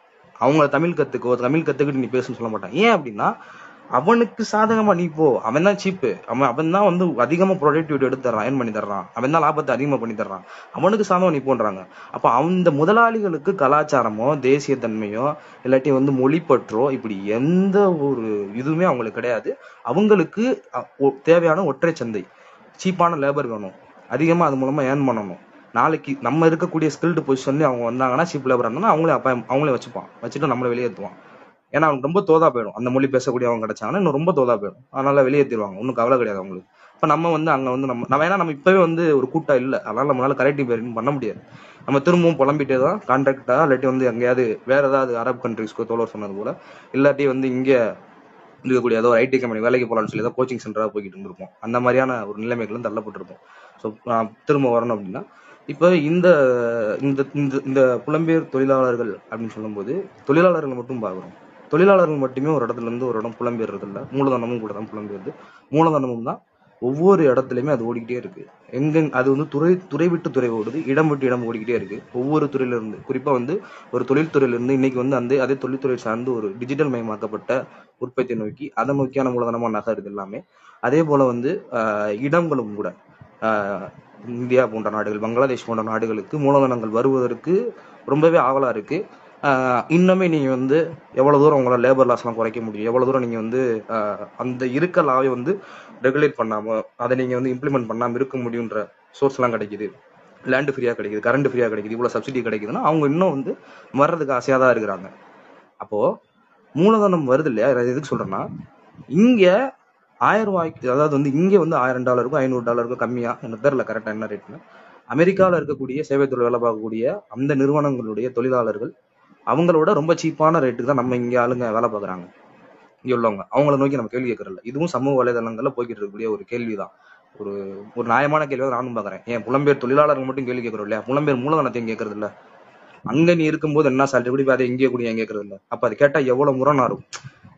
அவங்க தமிழ் கத்துக்கிட்டு நீ பேசுன்னு சொல்ல மாட்டாங்க. ஏன் அப்படின்னா, அவனுக்கு சாதகமா நீ போ, அவன் தான் சீப்பு, அவன் தான் அதிகமா ப்ரொடக்டிவிட்டி எடுத்து தர்றான், ஏர்ன் பண்ணி தர்றான், அவன் தான் லாபத்தை அதிகமா பண்ணி தர்றான், அவனுக்கு சாதகமா நீ போன்றாங்க. அப்ப அந்த முதலாளிகளுக்கு கலாச்சாரமோ தேசிய தன்மையோ இல்லாட்டி மொழிப்பற்றோ இப்படி எந்த ஒரு இதுவுமே அவங்களுக்கு கிடையாது. அவங்களுக்கு தேவையான ஒற்றை சந்தை, சீப்பான லேபர் வேணும், அதிகமா அது மூலமா ஏர்ன் பண்ணணும். நாளைக்கு நம்ம இருக்கக்கூடிய ஸ்கில்டு பொசிஷன்ல அவங்க வந்தாங்கன்னா, சீப் லேபர் இருந்தாங்கன்னா அவங்களே வச்சுட்டு நம்மளை வெளியேற்றுவான். ஏன்னா அவனுக்கு ரொம்ப தோதா போயிடும், அந்த மொழி பேசக்கூடிய அவங்க கிடைச்சாங்கன்னா இன்னும் ரொம்ப தோதா போயிடும், அதனால வெளியேற்றிடுவாங்க, ஒன்றும் கவலை கிடையாது அவங்களுக்கு. இப்போ நம்ம அங்கே நம்ம இப்பவே ஒரு கூட்டம் இல்லை, அதனால நம்மளால கரெக்டிங் பண்ண முடியாது. நம்ம திரும்பவும் புலம்பிட்டே தான் கான்ட்ராக்டா இல்லாட்டி எங்கேயாவது வேற ஏதாவது அரபு கண்ட்ரிஸ்க்கோ தோழர் சொன்னது போல, இல்லாட்டி இங்கே இருக்கக்கூடிய ஏதோ ஒரு ஐடி கம்பெனி வேலைக்கு போகலான்னு சொல்லி ஏதாவது கோச்சிங் சென்டராக போய்கிட்டு இருந்திருப்போம். அந்த மாதிரியான ஒரு நிலைமைகளும் தள்ளப்பட்டிருப்போம். ஸோ திரும்ப வரணும் அப்படின்னா, இப்போ இந்த புலம்பெயர் தொழிலாளர்கள் அப்படின்னு சொல்லும்போது தொழிலாளர்கள் மட்டும் பார்க்குறோம். தொழிலாளர்கள் மட்டுமே ஒரு இடத்துல இருந்து ஒரு இடம் புலம்பெயர்றது இல்லை, மூலதனமும் கூட தான் புலம்பெயர்து. மூலதனமும் தான் ஒவ்வொரு இடத்துலையுமே அது ஓடிக்கிட்டே இருக்கு. எங்க அது துறை விட்டு துறை ஓடுது, இடம் விட்டு இடம் ஓடிக்கிட்டே இருக்கு. ஒவ்வொரு துறையில இருந்து, குறிப்பா ஒரு தொழில்துறையில இருந்து இன்னைக்கு அதே தொழில்துறை சார்ந்து ஒரு டிஜிட்டல் மயமாக்கப்பட்ட உற்பத்தியை நோக்கி அதை நோக்கியான மூலதனமா நகருது எல்லாமே. அதே போல இடங்களும் கூட இந்தியா போன்ற நாடுகள், பங்களாதேஷ் போன்ற நாடுகளுக்கு மூலதனங்கள் வருவதற்கு ரொம்பவே ஆவலா இருக்கு. இன்னுமே நீங்க எவ்வளவு தூரம் உங்களோட லேபர் லாஸ் எல்லாம் குறைக்க முடியும், எவ்வளவு தூரம் நீங்க அந்த இருக்க லாவை ரெகுலேட் பண்ணாம அதை நீங்க இம்ப்ளிமெண்ட் பண்ணாம இருக்க முடியுன்ற சோர்ஸ் எல்லாம் கிடைக்குது. லேண்டு ஃப்ரீயா கிடைக்குது, கரண்ட் ஃப்ரீயா கிடைக்குது, இவ்வளவு சப்சிடி கிடைக்குதுன்னா அவங்க இன்னும் வர்றதுக்கு ஆசையா தான் இருக்கிறாங்க. அப்போ மூலதனம் வருது இல்லையா? எதுக்கு சொல்றேன்னா, இங்க $1000, அதாவது இங்க $1000 $500 கம்மியா, எனக்கு தெரியல கரெக்டா என்ன ரேட்னு. அமெரிக்காவில் இருக்கக்கூடிய சேவைத்துறை வேலை பார்க்கக்கூடிய அந்த நிறுவனங்களுடைய தொழிலாளர்கள் அவங்களோட ரொம்ப சீப்பான ரேட்டுக்கு தான் நம்ம இங்கே ஆளுங்க வேலை பார்க்குறாங்க. இங்கே உள்ளவங்க அவங்கள நோக்கி நம்ம கேள்வி கேட்கறதில்ல. இதுவும் சமூக வலைதளங்களில் போய்கிட்டு இருக்கக்கூடிய ஒரு கேள்விதான், ஒரு நியாயமான கேள்வியாக நானும் பார்க்குறேன். ஏன் புலம்பெயர் தொழிலாளர்கள் மட்டும் கேள்வி கேட்கறோம் இல்லையா, புலம்பெயர் மூலதனத்தையும் கேட்கறது இல்லை? அங்க நீ இருக்கும்போது என்ன சேலரி பிடிப்பா அதை எங்கேயே கூட கேட்கறது இல்லை. அப்ப அது கேட்டா எவ்வளவு முரணா இருக்கும்,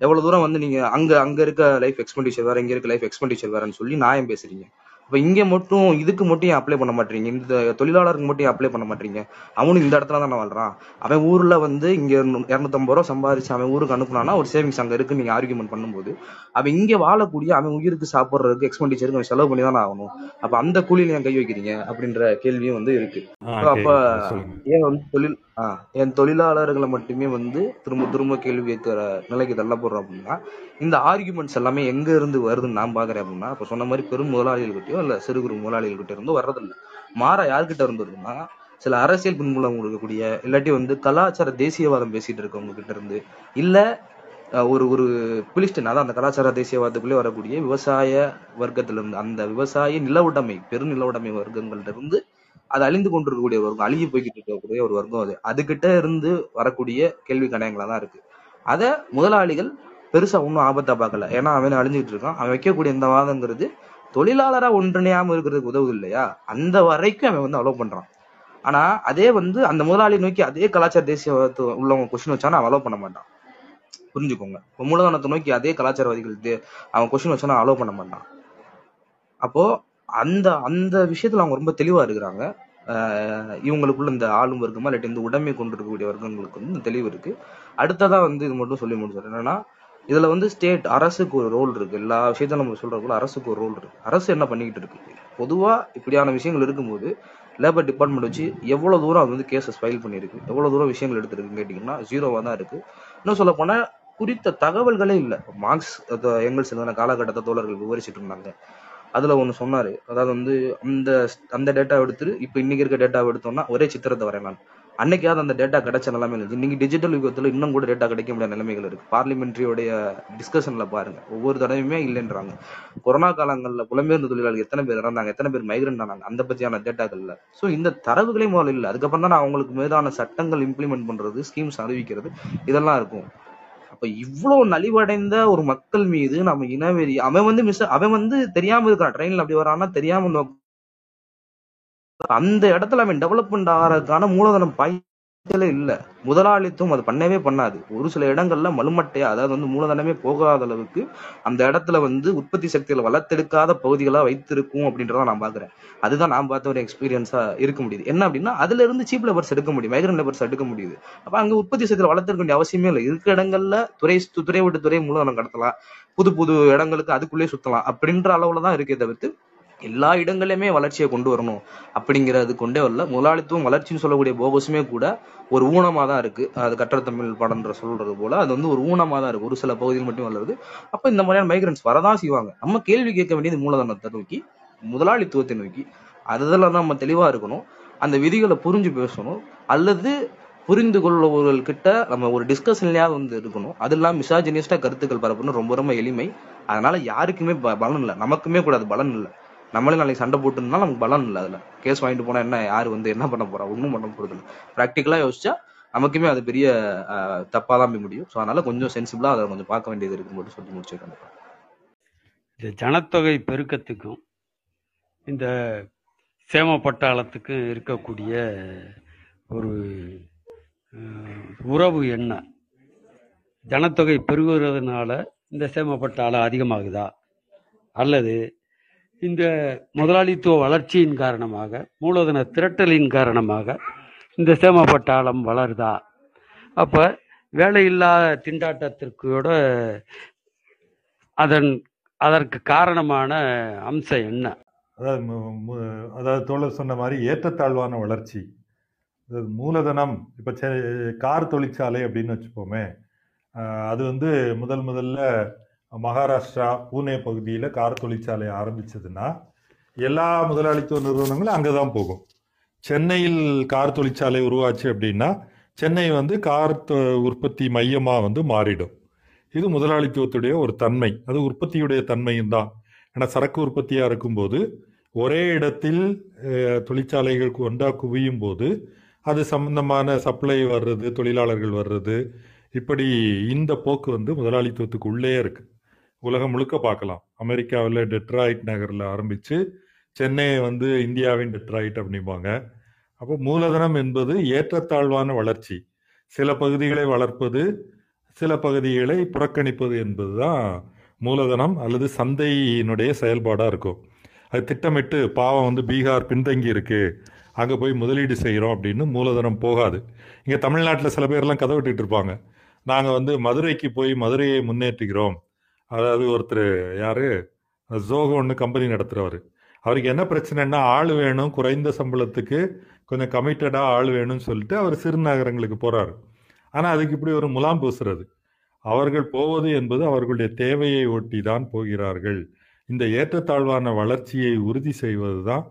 எவ்வளவு தூரம் வந்து நீங்க அங்க அங்க இருக்க லைஃப் எக்ஸ்பெண்டிச்சர் வேற, இங்க இருக்க லைஃப் எக்ஸ்பெண்டிச்சர் வேறன்னு சொல்லி நியாயம் பேசுறீங்க. இப்ப இங்க மட்டும் இதுக்கு மட்டும் ஏன் அப்ளை பண்ண மாட்டீங்க, இந்த தொழிலாளருக்கு மட்டும் அப்ளை பண்ண மாட்டீங்க? அவனும் இந்த இடத்துல தானே வாழ்றான், அவன் ஊர்ல வந்து இங்க 250 ரூபா சம்பாதிச்சு அவன் ஊருக்கு அனுப்புனானா ஒரு சேவிங்ஸ் அங்க இருக்கு. நீங்க ஆர்கியூமெண்ட் பண்ணும்போது அவன் இங்க வாழக்கூடிய அவன் உயிருக்கு சாப்பிட்றதுக்கு எக்ஸ்பெண்டிச்சருக்கு அவன் செலவு பண்ணி தானே ஆகணும். அப்ப அந்த கூலியில ஏன் கை வைக்கிறீங்க அப்படின்ற கேள்வியும் வந்து இருக்கு. அப்ப ஏன் வந்து என் தொழிலாளர்களை மட்டுமே வந்து திரும்ப திரும்ப கேள்வி கேட்கிற நிலைக்கு தள்ளப்படுறோம் அப்படின்னா இந்த ஆர்கியூமெண்ட்ஸ் எல்லாமே எங்க இருந்து வருதுன்னு நான் பாக்குறேன் அப்படின்னா, இப்ப சொன்ன மாதிரி பெரும் முதலாளிகள்கிட்டயோ இல்ல சிறு குறு முதலாளிகள்கிட்ட இருந்தும் வர்றதில்லை. மாற யார்கிட்ட இருந்ததுன்னா சில அரசியல் பின்புலம் கொடுக்கக்கூடிய இல்லாட்டி வந்து கலாச்சார தேசியவாதம் பேசிட்டு இருக்கவங்க கிட்ட இருந்து, இல்ல ஒரு ஒரு பிலிஸ்டன் அதான் அந்த கலாச்சார தேசியவாதத்துக்குள்ளே வரக்கூடிய விவசாய வர்க்கத்துல இருந்து, அந்த விவசாய நிலவுடைமை பெரு நிலவுடைமை வர்க்கங்கள்ட்ட இருந்து அது அழிந்து கொண்டிருக்கக்கூடிய ஒரு வர்க்கம், அழிஞ்சு போய்கிட்டு இருக்கக்கூடிய ஒரு வர்க்கம், அது அதுகிட்ட இருந்து வரக்கூடிய கேள்வி கடையங்களா தான் இருக்கு. அதை முதலாளிகள் பெருசா ஒன்றும் ஆபத்தா பார்க்கல, ஏன்னா அவன் அழிஞ்சுட்டு இருக்கான், அவன் வைக்கக்கூடிய இந்த வாதங்கிறது தொழிலாளரா ஒன்றிணையாம இருக்கிறதுக்கு உதவுது இல்லையா, அந்த வரைக்கும் அவன் வந்து அலோவ் பண்றான். ஆனா அதே வந்து அந்த முதலாளி நோக்கி அதே கலாச்சார தேசிய உள்ளவங்க கொஸ்டின் வச்சானா அவன் அலோவ் பண்ண மாட்டான். புரிஞ்சுக்கோங்க, மூலதனத்தை நோக்கி அதே கலாச்சாரவாதிகள் அவன் கொஸ்டின் வச்சானா அலோவ் பண்ண மாட்டான். அப்போ அந்த அந்த விஷயத்துல அவங்க ரொம்ப தெளிவா இருக்கிறாங்க. இவங்களுக்குள்ள இந்த ஆளும் வர்க்கமா இல்லாட்டி இந்த உடைமை கொண்டு இருக்கக்கூடிய வர்க்கங்களுக்கு வந்து தெளிவு இருக்கு. அடுத்ததா வந்து இது மட்டும் சொல்லி முடிச்சிடும் என்னன்னா, இதுல வந்து ஸ்டேட் அரசுக்கு ஒரு ரோல் இருக்கு, எல்லா விஷயத்தையும் நம்ம சொல்றதுக்குள்ள அரசுக்கு ஒரு ரோல் இருக்கு. அரசு என்ன பண்ணிக்கிட்டு இருக்கு, பொதுவா இப்படியான விஷயங்கள் இருக்கும்போது லேபர் டிபார்ட்மெண்ட் வச்சு எவ்வளவு தூரம் அது வந்து கேஸஸ் ஃபைல் பண்ணிருக்கு, எவ்வளவு தூரம் விஷயங்கள் எடுத்துருக்குன்னு கேட்டீங்கன்னா ஜீரோவா தான் இருக்கு. இன்னும் சொல்ல போனா குறித்த தகவல்களே இல்லை. மார்க்ஸ் எங்கெல்ஸ் எழுதின காலகட்டத்தை தோழர்கள் விவரிச்சுட்டு இருந்தாங்க, அதுல ஒண்ணு சொன்னாரு, அதாவது வந்து அந்த அந்த டேட்டா எடுத்துட்டு இப்ப இன்னைக்கு இருக்க டேட்டாவை எடுத்தோம்னா ஒரே சித்திரத்தை வரையலாம். அன்னைக்காவது அந்த டேட்டா கிடைச்ச நிலைமை இருந்துச்சு, இன்னைக்கு டிஜிட்டல் யுகத்துல இன்னும் கூட டேட்டா கிடைக்க முடியாத நிலைமைகள் இருக்கு. பார்லிமெண்ட்ரியோடைய டிஸ்கஷன்ல பாருங்க, ஒவ்வொரு தடவையுமே இல்லைன்றாங்க. கொரோனா காலங்கள்ல புலம்பெயர்ந்த தொழிலாளர்கள் எத்தனை பேர் இறந்தாங்க, எத்தனை பேர் மைக்ரெண்ட் ஆனாங்க, அந்த பத்தியான டேட்டாக்கள்ல சோ இந்த தரவுகளே முதல்ல இல்லை. அதுக்கப்புறம் தான் அவங்களுக்கு மீதான சட்டங்கள் இம்ப்ளிமெண்ட் பண்றது, ஸ்கீம்ஸ் அறிவிக்கிறது, இதெல்லாம் இருக்கும். அப்ப இவ்வளவு நலிவடைந்த ஒரு மக்கள் மீது நம்ம இனவெறி, அவன் வந்து தெரியாம இருக்கான், ட்ரெயின்ல அப்படி வரான்னா தெரியாம அந்த இடத்துல அவன் டெவலப்மெண்ட் ஆகிறதுக்கான மூலதனம் பாய்ச்சலே இல்ல. முதலாளித்துவம் அது பண்ணவே பண்ணாது. ஒரு சில இடங்கள்ல மலுமட்டையா, அதாவது வந்து மூலதனமே போகாத அளவுக்கு அந்த இடத்துல வந்து உற்பத்தி சக்தியில வளர்த்தெடுக்காத பகுதிகளா வைத்திருக்கும் அப்படின்றத நான் பாக்குறேன். அதுதான் நான் பார்த்த ஒரு எக்ஸ்பீரியன்ஸா இருக்க முடியுது. என்ன அப்படின்னா அதுல இருந்து சீப் லேபர்ஸ் எடுக்க முடியும், மைக்ரண்ட் லேபர்ஸ் எடுக்க முடியுது. அப்ப அங்க உற்பத்தி சக்தியில வளர்த்திருக்க வேண்டிய அவசியமே இல்லை. இருக்க இடங்கள்ல துறை விட்டு துறை மூலதனம் கடத்தலாம், புது புது இடங்களுக்கு அதுக்குள்ளேயே சுத்தலாம் அப்படின்ற அளவுலதான் இருக்கே தவிர்த்து எல்லா இடங்களையுமே வளர்ச்சியை கொண்டு வரணும் அப்படிங்கிறது கொண்டே வரல. முதலாளித்துவம் வளர்ச்சின்னு சொல்லக்கூடிய போகஸுமே கூட ஒரு ஊனமாக தான் இருக்கு. அது கற்ற தமிழ் பாடன்ற சொல்றது போல அது வந்து ஒரு ஊனமாக தான் இருக்கு, ஒரு சில பகுதியில் மட்டும் வளருது. அப்ப இந்த மாதிரியான மைக்ரன்ஸ் வரதான் செய்வாங்க. நம்ம கேள்வி கேட்க வேண்டியது மூலதனத்தை நோக்கி, முதலாளித்துவத்தை நோக்கி. அதெல்லாம் நம்ம தெளிவா இருக்கணும், அந்த விதிகளை புரிஞ்சு பேசணும், அல்லது புரிந்து கொள்பவர்கள்கிட்ட நம்ம ஒரு டிஸ்கஷன்லயாவது வந்து இருக்கணும். அது இல்லாம மிசாஜினிஸ்டா கருத்துக்கள் பரப்புன்னு ரொம்ப ரொம்ப எளிமை, அதனால யாருக்குமே பலன் இல்லை, நமக்குமே கூட அது பலன் இல்லை. நம்மளே நாளைக்கு சண்டை போட்டுருந்தா நமக்கு பலன் இல்லை, அதுல கேஸ் வாங்கிட்டு போனா என்ன, யாரு வந்து என்ன பண்ண போறா, ஒன்றும் பண்ண போறது இல்லை. ப்ராக்டிக்கலா யோசிச்சா நமக்குமே அது பெரிய தப்பா தான் போய் முடியும். ஸோ அதனால கொஞ்சம் சென்சிபிளா அதை கொஞ்சம் பார்க்க வேண்டியது இருக்குன்னு மட்டும் சொல்லி முடிச்சிருக்கேன். இந்த ஜனத்தொகை பெருக்கத்துக்கும் இந்த சேம பட்டாளத்துக்கும் இருக்கக்கூடிய ஒரு உறவு என்ன? ஜனத்தொகை பெருகிறதுனால இந்த சேம பட்டாளம் அதிகமாகுதா, அல்லது இந்த முதலாளித்துவ வளர்ச்சியின் காரணமாக மூலதன திரட்டலின் காரணமாக இந்த சேமப்பட்டாளம் வளருதா? அப்போ வேலையில்லா திண்டாட்டத்திற்கோட அதற்கு காரணமான அம்சம் என்ன? அதாவது தோழர் சொன்ன மாதிரி ஏற்றத்தாழ்வான வளர்ச்சி, மூலதனம். இப்போ கார் தொழிற்சாலை அப்படின்னு வச்சுப்போமே, அது வந்து முதல்ல மகாராஷ்டிரா பூனே பகுதியில் கார் தொழிற்சாலை ஆரம்பித்ததுன்னா எல்லா முதலாளித்துவ நிறுவனங்களும் அங்கே தான் போகும். சென்னையில் கார் தொழிற்சாலை உருவாச்சு அப்படின்னா சென்னை வந்து கார் உற்பத்தி மையமாக வந்து மாறிடும். இது முதலாளித்துவத்துடைய ஒரு தன்மை, அது உற்பத்தியுடைய தன்மையும் தான். ஏன்னா சரக்கு உற்பத்தியாக இருக்கும்போது ஒரே இடத்தில் தொழிற்சாலைகளுக்கு ஒன்றா குவியும் போது அது சம்பந்தமான சப்ளை வர்றது, தொழிலாளர்கள் வர்றது, இப்படி இந்த போக்கு வந்து முதலாளித்துவத்துக்கு உள்ளே இருக்குது. உலகம் முழுக்க பார்க்கலாம். அமெரிக்காவில் டெட்ராய்ட் நகரில் ஆரம்பித்து சென்னையை வந்து இந்தியாவின் டெட்ராய்ட் அப்படிம்பாங்க. அப்போ மூலதனம் என்பது ஏற்றத்தாழ்வான வளர்ச்சி, சில பகுதிகளை வளர்ப்பது சில பகுதிகளை புறக்கணிப்பது என்பதுதான் மூலதனம் அல்லது சந்தையினுடைய செயல்பாடாக இருக்கும். அது திட்டமிட்டு பாவம் வந்து பீகார் பின்தங்கி இருக்குது அங்கே போய் முதலீடு செய்கிறோம் அப்படின்னு மூலதனம் போகாது. இங்கே தமிழ்நாட்டில் சில பேர்லாம் கதை விட்டுட்டு இருப்பாங்க, நாங்கள் வந்து மதுரைக்கு போய் மதுரையை முன்னேற்றுகிறோம். அதாவது ஒருத்தர் யார் ஜோகோன்னு கம்பெனி நடத்துகிறவர், அவருக்கு என்ன பிரச்சனைன்னா ஆள் வேணும், குறைந்த சம்பளத்துக்கு கொஞ்சம் கமிட்டடாக ஆள் வேணும்னு சொல்லிட்டு அவர் சிறுநகரங்களுக்கு போகிறார். ஆனால் அதுக்கு இப்படி ஒரு முலாம் பூசுறது, அவர்கள் போவது என்பது அவர்களுடைய தேவையை ஒட்டி தான் போகிறார்கள். இந்த ஏற்றத்தாழ்வான வளர்ச்சியை உறுதி செய்வது தான்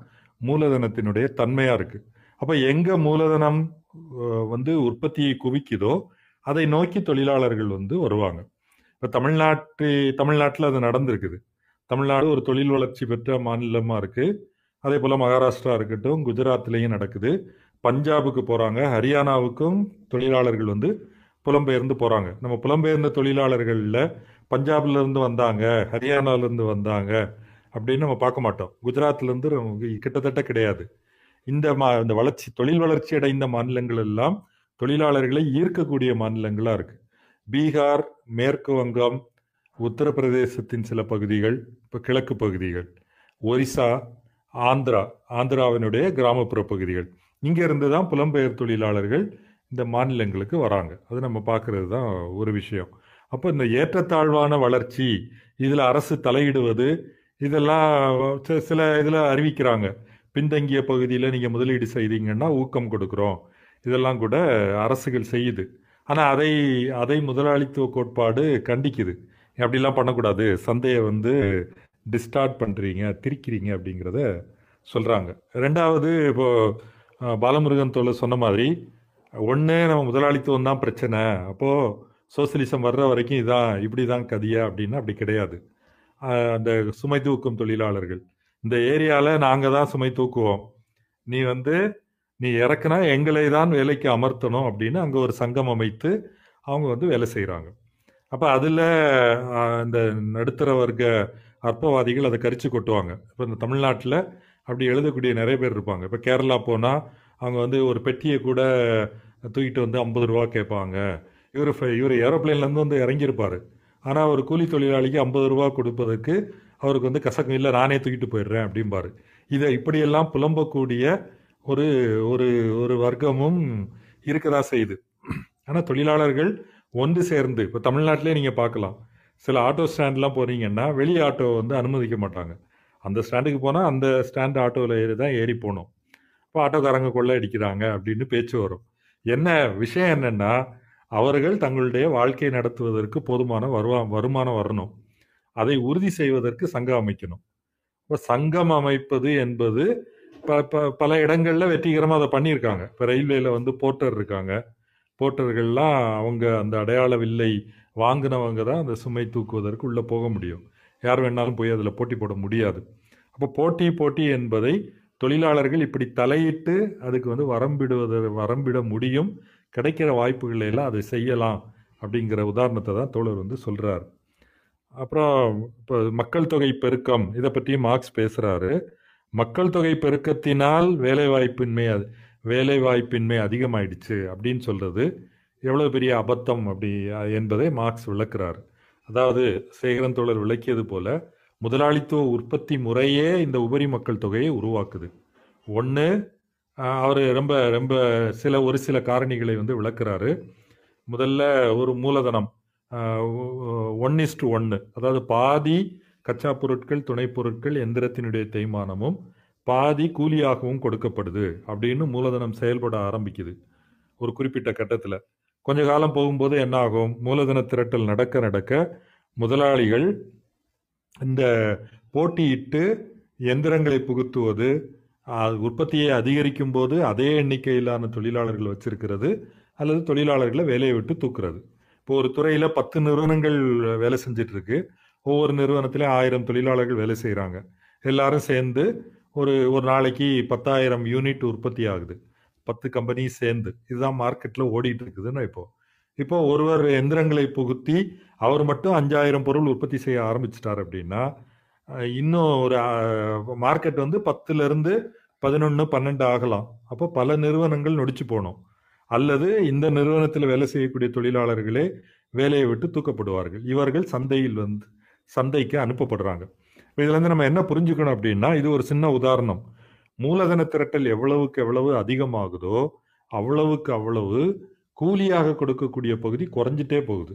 மூலதனத்தினுடைய தன்மையாக இருக்குது. அப்போ எங்கே மூலதனம் வந்து உற்பத்தியை குவிக்குதோ அதை நோக்கி தொழிலாளர்கள் வந்து வருவாங்க. இப்போ தமிழ்நாட்டில் அது நடந்திருக்குது. தமிழ்நாடு ஒரு தொழில் வளர்ச்சி பெற்ற மாநிலமாக இருக்குது. அதே போல் மகாராஷ்டிரா இருக்கட்டும், குஜராத்லேயும் நடக்குது, பஞ்சாபுக்கு போகிறாங்க, ஹரியானாவுக்கும் தொழிலாளர்கள் வந்து புலம்பெயர்ந்து போகிறாங்க. நம்ம புலம்பெயர்ந்த தொழிலாளர்களில் பஞ்சாப்லேருந்து வந்தாங்க, ஹரியானாலேருந்து வந்தாங்க அப்படின்னு நம்ம பார்க்க மாட்டோம். குஜராத்லேருந்து கிட்டத்தட்ட கிடையாது. இந்த வளர்ச்சி தொழில் வளர்ச்சி அடைந்த மாநிலங்கள் எல்லாம் தொழிலாளர்களை ஈர்க்கக்கூடிய மாநிலங்களாக இருக்குது. பீகார், மேற்கு வங்கம், உத்தரப்பிரதேசத்தின் சில பகுதிகள், இப்போ கிழக்கு பகுதிகள், ஒரிசா, ஆந்திராவினுடைய கிராமப்புற பகுதிகள், இங்கேருந்து தான் புலம்பெயர் தொழிலாளர்கள் இந்த மாநிலங்களுக்கு வராங்க. அது நம்ம பார்க்குறது தான் ஒரு விஷயம். அப்போ இந்த ஏற்றத்தாழ்வான வளர்ச்சி, இதில் அரசு தலையிடுவது, இதெல்லாம் சில இதில் அறிவிக்கிறாங்க. பின்தங்கிய பகுதியில் நீங்கள் முதலீடு செய்தீங்கன்னா ஊக்கம் கொடுக்குறோம், இதெல்லாம் கூட அரசுகள் செய்யுது. ஆனால் அதை முதலாளித்துவ கோட்பாடு கண்டிக்குது. அப்படிலாம் பண்ணக்கூடாது, சந்தையை வந்து டிஸ்டார்ட் பண்ணுறீங்க, திரிக்கிறீங்க அப்படிங்கிறத சொல்கிறாங்க. ரெண்டாவது, இப்போது பாலமுருகன் தோழர் சொன்ன மாதிரி, ஒன்று நம்ம முதலாளித்துவம் தான் பிரச்சனை, அப்போது சோசியலிசம் வர்ற வரைக்கும் இதான் இப்படி தான் கதியா அப்படின்னா அப்படி கிடையாது. அந்த சுமை தூக்கும் தொழிலாளர்கள், இந்த ஏரியாவில் நாங்கள் தான் சுமை தூக்குவோம், நீ இறக்குனா எங்களை தான் வேலைக்கு அமர்த்தணும் அப்படின்னு அங்கே ஒரு சங்கம் அமைத்து அவங்க வந்து வேலை செய்கிறாங்க. அப்போ அதில் இந்த நடுத்தர வர்க்க அற்பவாதிகள் அதை கரிச்சு கொட்டுவாங்க. இப்போ இந்த தமிழ்நாட்டில் அப்படி எழுதக்கூடிய நிறைய பேர் இருப்பாங்க. இப்போ கேரளா போனால் அவங்க வந்து ஒரு பெட்டியை கூட தூக்கிட்டு வந்து 50 ரூபா கேட்பாங்க. இவர் ஏரோப்ளைன்லேருந்து வந்து இறங்கியிருப்பார், ஆனால் ஒரு கூலி தொழிலாளிக்கு 50 ரூபா கொடுப்பதற்கு அவருக்கு வந்து கசக்கம், இல்லை நானே தூக்கிட்டு போயிடுறேன் அப்படிம்பார். இதை இப்படியெல்லாம் புலம்பக்கூடிய ஒரு ஒரு வர்க்கமும் இருக்கதா செய்யுது. ஆனால் தொழிலாளர்கள் ஒன்று சேர்ந்து, இப்போ தமிழ்நாட்டிலே நீங்கள் பார்க்கலாம், சில ஆட்டோ ஸ்டாண்ட்லாம் போனீங்கன்னா வெளி ஆட்டோ வந்து அனுமதிக்க மாட்டாங்க. அந்த ஸ்டாண்டுக்கு போனால் அந்த ஸ்டாண்ட் ஆட்டோவில் ஏறி போகணும், இப்போ ஆட்டோக்காரங்க கொள்ளை அடிக்கிறாங்க அப்படின்னு பேச்சு வரும். விஷயம் என்னென்னா, அவர்கள் தங்களுடைய வாழ்க்கை நடத்துவதற்கு போதுமான வருமானம் வரணும், அதை உறுதி செய்வதற்கு சங்கம் அமைக்கணும். இப்போ சங்கம் அமைப்பது என்பது பல இடங்களில் வெற்றிகரமாக அதை பண்ணியிருக்காங்க. இப்போ ரயில்வேல வந்து போர்ட்டர் இருக்காங்க, போர்ட்டர்கள்லாம் அவங்க அந்த அடையாள வில்லை வாங்கினவங்க தான் அந்த சுமை தூக்குவதற்கு உள்ளே போக முடியும், யார் வேணாலும் போய் அதில் போட்டி போட முடியாது. அப்போ போட்டி என்பதை தொழிலாளர்கள் இப்படி தலையிட்டு அதுக்கு வந்து வரம்பிட முடியும், கிடைக்கிற வாய்ப்புகள் எல்லாம் அதை செய்யலாம் அப்படிங்கிற உதாரணத்தை தான் தோழர் வந்து சொல்கிறார். அப்புறம் இப்போ மக்கள் தொகை பெருக்கம், இதை பற்றி மார்க்ஸ் பேசுகிறாரு. மக்கள் தொகை பெருக்கத்தினால் வேலைவாய்ப்பின்மை அதிகமாயிடுச்சு அப்படின்னு சொல்கிறது எவ்வளோ பெரிய அபத்தம் அப்படி என்பதை மார்க்ஸ் விளக்குறார். அதாவது சேகரன் தோழர் விளக்கியது போல, முதலாளித்துவ உற்பத்தி முறையே இந்த உபரி மக்கள் தொகையை உருவாக்குது. ஒன்று, அவர் ரொம்ப ரொம்ப ஒரு சில காரணிகளை வந்து விளக்குறாரு. முதல்ல ஒரு மூலதனம் 1:1, அதாவது பாதி கச்சா பொருட்கள், துணை பொருட்கள், எந்திரத்தினுடைய தேய்மானமும் பாதி கூலியாகவும் கொடுக்கப்படுது அப்படின்னு மூலதனம் செயல்பட ஆரம்பிக்குது. ஒரு குறிப்பிட்ட கட்டத்தில் கொஞ்ச காலம் போகும்போது என்ன ஆகும், மூலதன திரட்டல் நடக்க முதலாளிகள் இந்த போட்டியிட்டு எந்திரங்களை புகுத்துவது, உற்பத்தியை அதிகரிக்கும் போது அதே எண்ணிக்கையிலான தொழிலாளர்கள் வச்சிருக்கிறது அல்லது தொழிலாளர்களை வேலையை விட்டு தூக்குறது. இப்போ ஒரு துறையில் 10 நிறுவனங்கள் வேலை செஞ்சிட்டு இருக்கு, ஒவ்வொரு நிறுவனத்திலையும் 1000 தொழிலாளர்கள் வேலை செய்கிறாங்க, எல்லாரும் சேர்ந்து ஒரு நாளைக்கு 10000 யூனிட் உற்பத்தி ஆகுது, 10 கம்பெனி சேர்ந்து, இதுதான் மார்க்கெட்டில் ஓடிட்டு இருக்குதுன்னு. இப்போ ஒருவர் எந்திரங்களை புகுத்தி அவர் மட்டும் 5000 பொருள் உற்பத்தி செய்ய ஆரம்பிச்சிட்டார் அப்படின்னா, இன்னும் ஒரு மார்க்கெட் வந்து 10லேருந்து 11, 12 ஆகலாம். அப்போ பல நிறுவனங்கள் நொடிச்சு போனோம், அல்லது இந்த நிறுவனத்தில் வேலை செய்யக்கூடிய தொழிலாளர்களே வேலையை விட்டு தூக்கப்படுவார்கள். இவர்கள் சந்தைக்கு அனுப்பப்படுறாங்க. இதுலேருந்து நம்ம என்ன புரிஞ்சுக்கணும் அப்படின்னா, இது ஒரு சின்ன உதாரணம். மூலதன திரட்டல் எவ்வளவுக்கு எவ்வளவு அதிகமாகுதோ அவ்வளவுக்கு அவ்வளவு கூலியாக கொடுக்கக்கூடிய பகுதி குறைஞ்சிட்டே போகுது.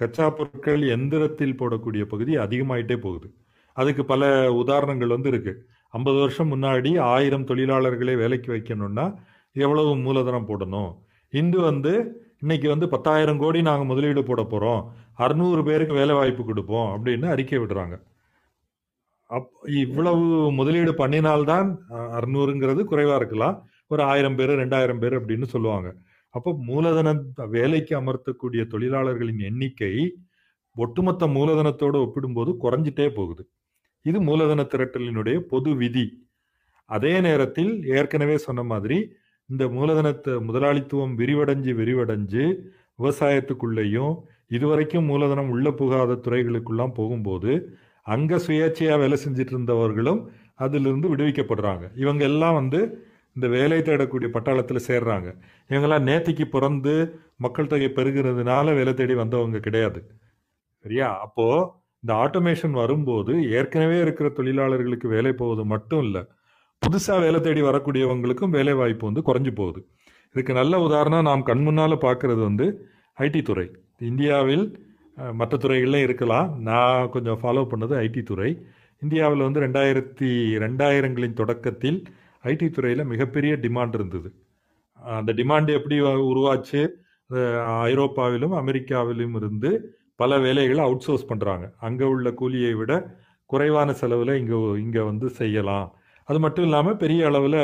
கச்சா பொருட்கள் எந்திரத்தில் போடக்கூடிய பகுதி அதிகமாயிட்டே போகுது. அதுக்கு பல உதாரணங்கள் இருக்கு. 50 வருஷம் முன்னாடி 1000 தொழிலாளர்களே வேலைக்கு வைக்கணும்னா எவ்வளவு மூலதனம் போடணும். இன்று இன்னைக்கு 10,000 கோடி நாங்கள் முதலீடு போட போகிறோம், 600 பேருக்கு வேலை வாய்ப்பு கொடுப்போம் அப்படின்னு அறிக்கை விடுறாங்க. இவ்வளவு முதலீடு பண்ணினால்தான், 600ங்கிறது குறைவாக இருக்கலாம், ஒரு 1000 பேர் 2000 பேர் அப்படின்னு சொல்லுவாங்க. அப்போ மூலதன வேலைக்கு அமர்த்தக்கூடிய தொழிலாளர்களின் எண்ணிக்கை ஒட்டுமொத்த மூலதனத்தோடு ஒப்பிடும்போது குறைஞ்சிட்டே போகுது. இது மூலதன திரட்டலினுடைய பொது விதி. அதே நேரத்தில் ஏற்கனவே சொன்ன மாதிரி இந்த மூலதனத்தை முதலாளித்துவம் விரிவடைஞ்சு விவசாயத்துக்குள்ளேயும் இதுவரைக்கும் மூலதனம் உள்ள புகாத துறைகளுக்குள்ளாம் போகும்போது அங்கே சுயேட்சையாக வேலை செஞ்சுட்டு இருந்தவர்களும் அதிலிருந்து விடுவிக்கப்படுறாங்க. இவங்க எல்லாம் இந்த வேலை தேடக்கூடிய பட்டாளத்தில் சேர்றாங்க. இவங்கெல்லாம் நேத்திக்கு பிறந்து மக்கள் தொகை பெருகிறதுனால வேலை தேடி வந்தவங்க கிடையாது. சரியா? அப்போது இந்த ஆட்டோமேஷன் வரும்போது ஏற்கனவே இருக்கிற தொழிலாளர்களுக்கு வேலை போவது மட்டும் இல்லை, புதுசாக வேலை தேடி வரக்கூடியவங்களுக்கும் வேலை வாய்ப்பு குறைஞ்சி போகுது. இதுக்கு நல்ல உதாரணம் நாம் கண்முன்னால் பார்க்குறது ஐடி துறை. இந்தியாவில் மற்ற துறைகளில் இருக்கலாம், நான் கொஞ்சம் ஃபாலோ பண்ணது ஐடி துறை. இந்தியாவில் 2000களின் தொடக்கத்தில் ஐடி துறையில் மிகப்பெரிய டிமாண்ட் இருந்தது. அந்த டிமாண்டு எப்படி உருவாச்சு? ஐரோப்பாவிலும் அமெரிக்காவிலும் இருந்து பல வேலைகளை அவுட் சோர்ஸ் பண்ணுறாங்க. அங்கே உள்ள கூலியை விட குறைவான செலவில் இங்கே செய்யலாம். அது மட்டும் இல்லாமல் பெரிய அளவில்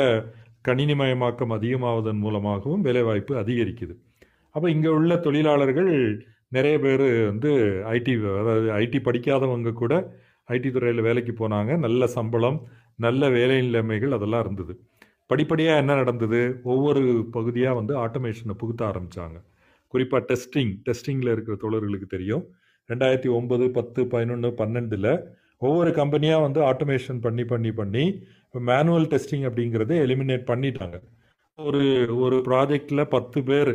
கணினிமயமாக்கம் அதிகமாவதன் மூலமாகவும் வேலைவாய்ப்பு அதிகரிக்குது. அப்போ இங்கே உள்ள தொழிலாளர்கள் நிறைய பேர் ஐடி, அதாவது ஐடி படிக்காதவங்க கூட ஐடி துறையில் வேலைக்கு போனாங்க. நல்ல சம்பளம், நல்ல வேலை நிலைமைகள் அதெல்லாம் இருந்தது. படிப்படியாக என்ன நடந்தது? ஒவ்வொரு பகுதியாக ஆட்டோமேஷனை புகுத்த ஆரம்பித்தாங்க. குறிப்பாக டெஸ்டிங்கில் இருக்கிற தொழிலாளர்களுக்கு தெரியும், 2009, 2010, 2011, 2012 ஒவ்வொரு கம்பெனியாக ஆட்டோமேஷன் பண்ணி மேனுவல் டெஸ்டிங் அப்படிங்கிறத எலிமினேட் பண்ணிட்டாங்க. ஒரு ப்ராஜெக்டில் 10 பேர்,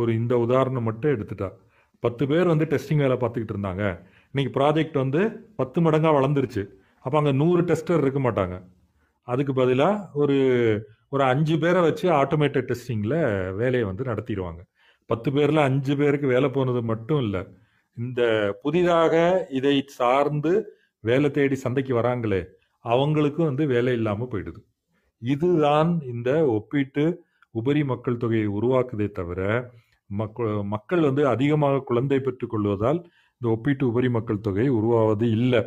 ஒரு இந்த உதாரணம் மட்டும் எடுத்துட்டா 10 பேர் டெஸ்டிங் வேலை பார்த்துக்கிட்டு இருந்தாங்க. இன்றைக்கி ப்ராஜெக்ட் 10 மடங்காக வளர்ந்துருச்சு. அப்போ அங்கே 100 டெஸ்டர் இருக்க மாட்டாங்க. அதுக்கு பதிலாக ஒரு 5 பேரை வச்சு ஆட்டோமேட்டட் டெஸ்டிங்கில் வேலையை நடத்திடுவாங்க. 10 பேரில் 5 பேருக்கு வேலை போனது மட்டும் இல்லை, இந்த புதிதாக இதை சார்ந்து வேலை தேடி சந்தைக்கு வராங்களே அவங்களுக்கும் வேலை இல்லாமல் போயிடுது. இதுதான் இந்த ஒப்பீட்டு உபரி மக்கள் தொகையை உருவாக்குதே தவிர, மக்கள் அதிகமாக குழந்தை பெற்றுக் கொள்வதால் இந்த ஒப்பீட்டு உபரி மக்கள் தொகை உருவாவது இல்லை.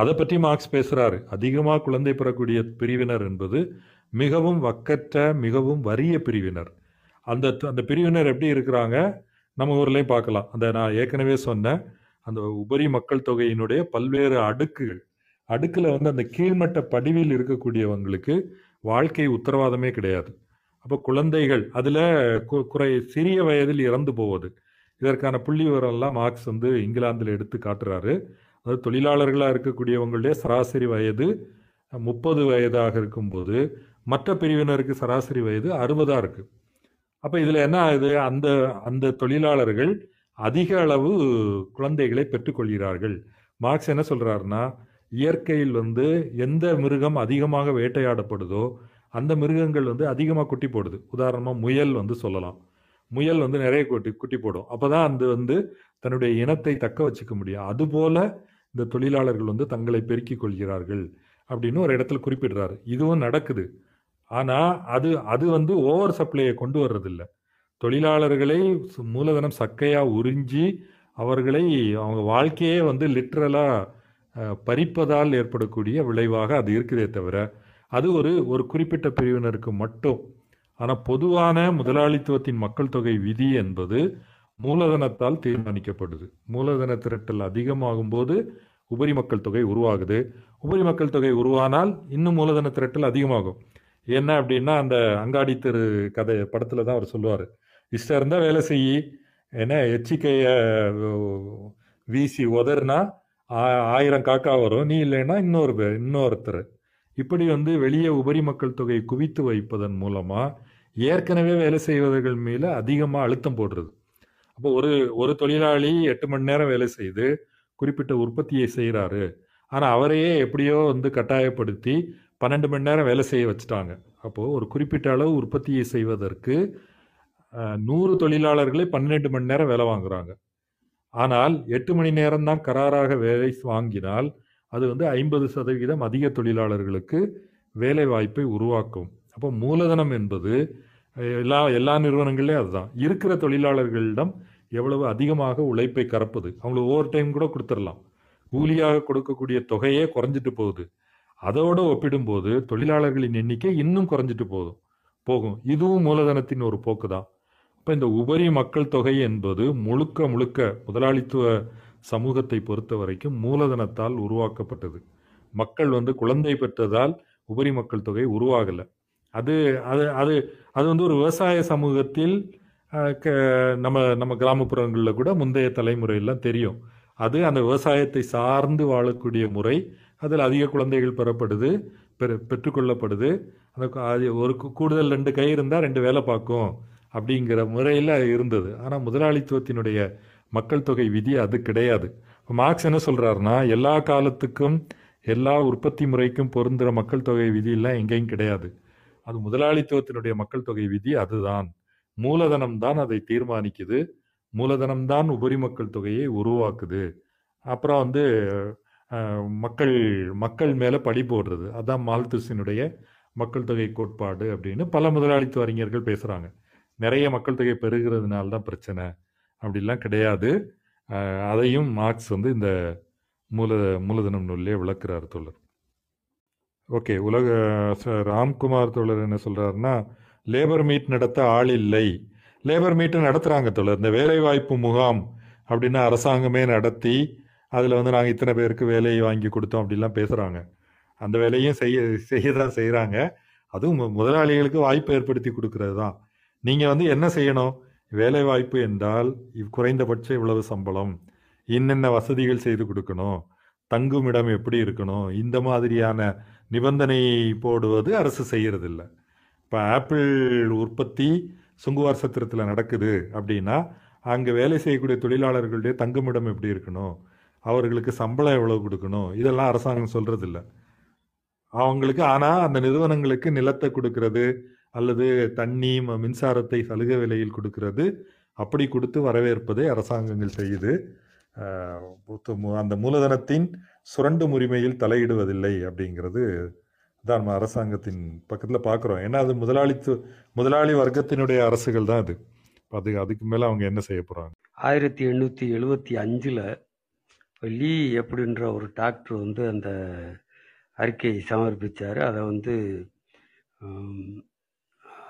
அதை பற்றி மார்க்ஸ் பேசுகிறாரு. அதிகமாக குழந்தை பெறக்கூடிய பிரிவினர் என்பது மிகவும் வக்கற்ற, மிகவும் வறிய பிரிவினர். அந்த பிரிவினர் எப்படி இருக்கிறாங்க நம்ம ஊர்லேயும் பார்க்கலாம். நான் ஏற்கனவே சொன்னேன், அந்த உபரி மக்கள் தொகையினுடைய பல்வேறு அடுக்கில் அந்த கீழ்மட்ட படிவில் இருக்கக்கூடியவங்களுக்கு வாழ்க்கை உத்தரவாதமே கிடையாது. அப்போ குழந்தைகள் அதில் சிறிய வயதில் இறந்து போவது, இதற்கான புள்ளி விவரம்லாம் மார்க்ஸ் இங்கிலாந்தில் எடுத்து காட்டுறாரு. அதாவது தொழிலாளர்களாக இருக்கக்கூடியவங்களுடைய சராசரி வயது 30 வயதாக இருக்கும்போது மற்ற பிரிவினருக்கு சராசரி வயது 60-ஆக இருக்குது. அப்போ இதில் என்ன ஆகுது? அந்த தொழிலாளர்கள் அதிக அளவு குழந்தைகளை பெற்றுக்கொள்கிறார்கள். மார்க்ஸ் என்ன சொல்கிறாருன்னா, இயற்கையில் எந்த மிருகம் அதிகமாக வேட்டையாடப்படுதோ அந்த மிருகங்கள் அதிகமாக குட்டி போடுது. உதாரணமாக முயல் சொல்லலாம். முயல் நிறைய குட்டி போடும். அப்போ தான் தன்னுடைய இனத்தை தக்க வச்சுக்க முடியும். அதுபோல் இந்த தொழிலாளர்கள் தங்களை பெருக்கிக் கொள்கிறார்கள் அப்படின்னு ஒரு இடத்துல குறிப்பிடுறாரு. இதுவும் நடக்குது. ஆனால் அது ஓவர் சப்ளையை கொண்டு வர்றதில்லை. தொழிலாளர்களை மூலதனம் சக்கையாக உறிஞ்சி அவர்களை அவங்க வாழ்க்கையே லிட்ரலாக பறிப்பதால் ஏற்படக்கூடிய விளைவாக அது இருக்குதே தவிர, அது ஒரு குறிப்பிட்ட பிரிவினருக்கு மட்டும். ஆனால் பொதுவான முதலாளித்துவத்தின் மக்கள் தொகை விதி என்பது மூலதனத்தால் தீர்மானிக்கப்படுது. மூலதன திரட்டல் அதிகமாகும் போது உபரி மக்கள் தொகை உருவாகுது. உபரி மக்கள் தொகை உருவானால் இன்னும் மூலதன திரட்டல் அதிகமாகும். என்ன அப்படின்னா, அந்த அங்காடி தெரு கதை படத்தில் தான் அவர் சொல்லுவார், இஷ்டம் இருந்தால் வேலை செய்யி, ஏன்னா எச்சிக்கையை வீசி உதறினா 1000 காக்கா வரும், நீ இல்லைன்னா இன்னொருத்தர், இப்படி வந்து வெளியே உபரி மக்கள் தொகையை குவித்து வைப்பதன் மூலமாக ஏற்கனவே வேலை செய்வதர்கள் மேலே அதிகமாக அழுத்தம் போடுறது. அப்போ ஒரு தொழிலாளி 8 மணி நேரம் வேலை செய்து குறிப்பிட்ட உற்பத்தியை செய்கிறாரு, ஆனால் அவரையே எப்படியோ வந்து கட்டாயப்படுத்தி 12 மணி நேரம் வேலை செய்ய வச்சுட்டாங்க. அப்போது ஒரு குறிப்பிட்ட அளவு உற்பத்தியை செய்வதற்கு 100 தொழிலாளர்களை 12 மணி நேரம் வேலை வாங்குகிறாங்க. ஆனால் 8 மணி நேரம் தான் கராராக வேலை வாங்கினால் அது வந்து 50% அதிக தொழிலாளர்களுக்கு வேலை வாய்ப்பை உருவாக்கும். அப்போ மூலதனம் என்பது எல்லா நிறுவனங்கள்லேயும் அதுதான், இருக்கிற தொழிலாளர்களிடம் எவ்வளவு அதிகமாக உழைப்பை கறப்பது. அவங்களுக்கு ஓவர் டைம் கூட கொடுத்துடலாம், கூலியாக கொடுக்கக்கூடிய தொகையே குறைஞ்சிட்டு போகுது. அதோடு ஒப்பிடும்போது தொழிலாளர்களின் எண்ணிக்கை இன்னும் குறைஞ்சிட்டு போகும். இதுவும் மூலதனத்தின் ஒரு போக்கு தான். இப்போ இந்த உபரி மக்கள் தொகை என்பது முழுக்க முழுக்க முதலாளித்துவ சமூகத்தை பொறுத்த வரைக்கும் மூலதனத்தால் உருவாக்கப்பட்டது. மக்கள் வந்து குழந்தை பெற்றதால் உபரி மக்கள் தொகை உருவாகலை. அது அது அது அது வந்து ஒரு விவசாய சமூகத்தில் நம்ம கிராமப்புறங்களில் கூட முந்தைய தலைமுறையெல்லாம் தெரியும். அது அந்த விவசாயத்தை சார்ந்து வாழக்கூடிய முறை. அதில் அதிக குழந்தைகள் பெறப்படுது, பெற்றுக்கொள்ளப்படுது. அந்த ஒரு கூடுதல் 2 கை இருந்தால் 2 வேலை பார்க்கும் அப்படிங்கிற முறையில் இருந்தது. ஆனால் முதலாளித்துவத்தினுடைய மக்கள் தொகை விதி அது கிடையாது. மார்க்ஸ் என்ன சொல்கிறாருன்னா, எல்லா காலத்துக்கும் எல்லா உற்பத்தி முறைக்கும் பொருந்துகிற மக்கள் தொகை விதியெல்லாம் எங்கேயும் கிடையாது. அது முதலாளித்துவத்தினுடைய மக்கள் தொகை விதி அதுதான். மூலதனம் தான் அதை தீர்மானிக்குது, மூலதனம் தான் உபரி மக்கள் தொகையை உருவாக்குது. அப்புறம் வந்து மக்கள் மக்கள் மேலே பழி போடுறது, அதுதான் மால்தூஸினுடைய மக்கள் தொகை கோட்பாடு அப்படின்னு பல முதலாளித்துவ அறிஞர்கள் பேசுகிறாங்க. நிறைய மக்கள் தொகை பெருகிறதுனால தான் பிரச்சனை அப்படிலாம் கிடையாது. அதையும் மார்க்ஸ் வந்து இந்த மூலதனம் நூலே விளக்குறார் தோழர். ஓகே, ராம்குமார் தோழர் என்ன சொல்கிறாருன்னா, லேபர் மீட் நடத்த ஆள் இல்லை. லேபர் மீட்டை நடத்துகிறாங்க தோழர். இந்த வேலைவாய்ப்பு முகாம் அப்படின்னா அரசாங்கமே நடத்தி அதில் வந்து நாங்கள் இத்தனை பேருக்கு வேலையை வாங்கி கொடுத்தோம் அப்படிலாம் பேசுகிறாங்க. அந்த வேலையும் செய்கிறாங்க. அதுவும் முதலாளிகளுக்கு வாய்ப்பு ஏற்படுத்தி கொடுக்கறது தான். நீங்கள் வந்து என்ன செய்யணும், வேலை வாய்ப்பு என்றால் குறைந்தபட்சம் இவ்வளவு சம்பளம், என்னென்ன வசதிகள் செய்து கொடுக்கணும், தங்குமிடம் எப்படி இருக்கணும், இந்த மாதிரியான நிபந்தனை போடுவது அரசு செய்கிறதில்ல. இப்போ ஆப்பிள் உற்பத்தி சுங்குவார் சத்திரத்தில் நடக்குது அப்படின்னா அங்கே வேலை செய்யக்கூடிய தொழிலாளர்களுடைய தங்குமிடம் எப்படி இருக்கணும், அவர்களுக்கு சம்பளம் எவ்வளவு கொடுக்கணும், இதெல்லாம் அரசாங்கம் சொல்கிறதில்ல அவங்களுக்கு. ஆனால் அந்த நிறுவனங்களுக்கு நிலத்தை கொடுக்கறது அல்லது தண்ணி மின்சாரத்தை சலுகை விலையில் கொடுக்கறது, அப்படி கொடுத்து வரவேற்பதை அரசாங்கங்கள் செய்யுது. அந்த மூலதனத்தின் சுரண்டும் உரிமையில் தலையிடுவதில்லை அப்படிங்கிறது தான் நம்ம அரசாங்கத்தின் பக்கத்தில் பார்க்குறோம். ஏன்னா அது முதலாளி வர்க்கத்தினுடைய அரசுகள் தான் அது. அதுக்கு மேலே அவங்க என்ன செய்ய போகிறாங்க? 1875 லீ அப்படின்ற ஒரு டாக்டர் வந்து அந்த அறிக்கையை சமர்ப்பித்தார். அதை வந்து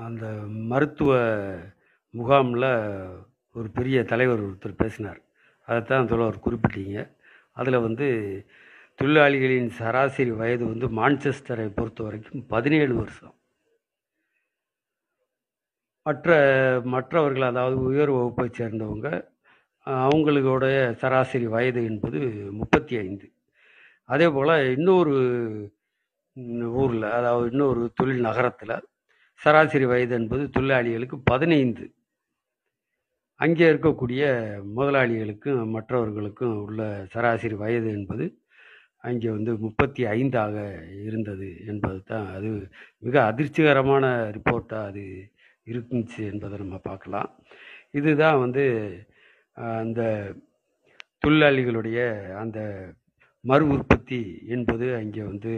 அந்த மருத்துவ முகாமில் ஒரு பெரிய தலைவர் ஒருத்தர் பேசினார். அதைத்தான் தோழர் குறிப்பிட்டீங்க. அதில் வந்து தொழிலாளிகளின் சராசரி வயது வந்து மான்செஸ்டரை பொறுத்த வரைக்கும் 17 வருஷம். மற்றவர்கள் அதாவது உயர் வகுப்பை சேர்ந்தவங்க அவங்களுடைய சராசரி வயது என்பது 35. அதே போல் இன்னொரு ஊரில், அதாவது இன்னொரு தொழில் நகரத்தில் சராசரி வயது என்பது தொழிலாளிகளுக்கு 15. அங்கே இருக்கக்கூடிய முதலாளிகளுக்கும் மற்றவர்களுக்கும் உள்ள சராசரி வயது என்பது அங்கே வந்து 35ஆக இருந்தது என்பது தான். அது மிக அதிர்ச்சிகரமான ரிப்போர்ட்டாக அது இருந்துச்சு என்பதை நம்ம பார்க்கலாம். இதுதான் வந்து அந்த தொழிலாளிகளுடைய அந்த மறு உற்பத்தி என்பது அங்கே வந்து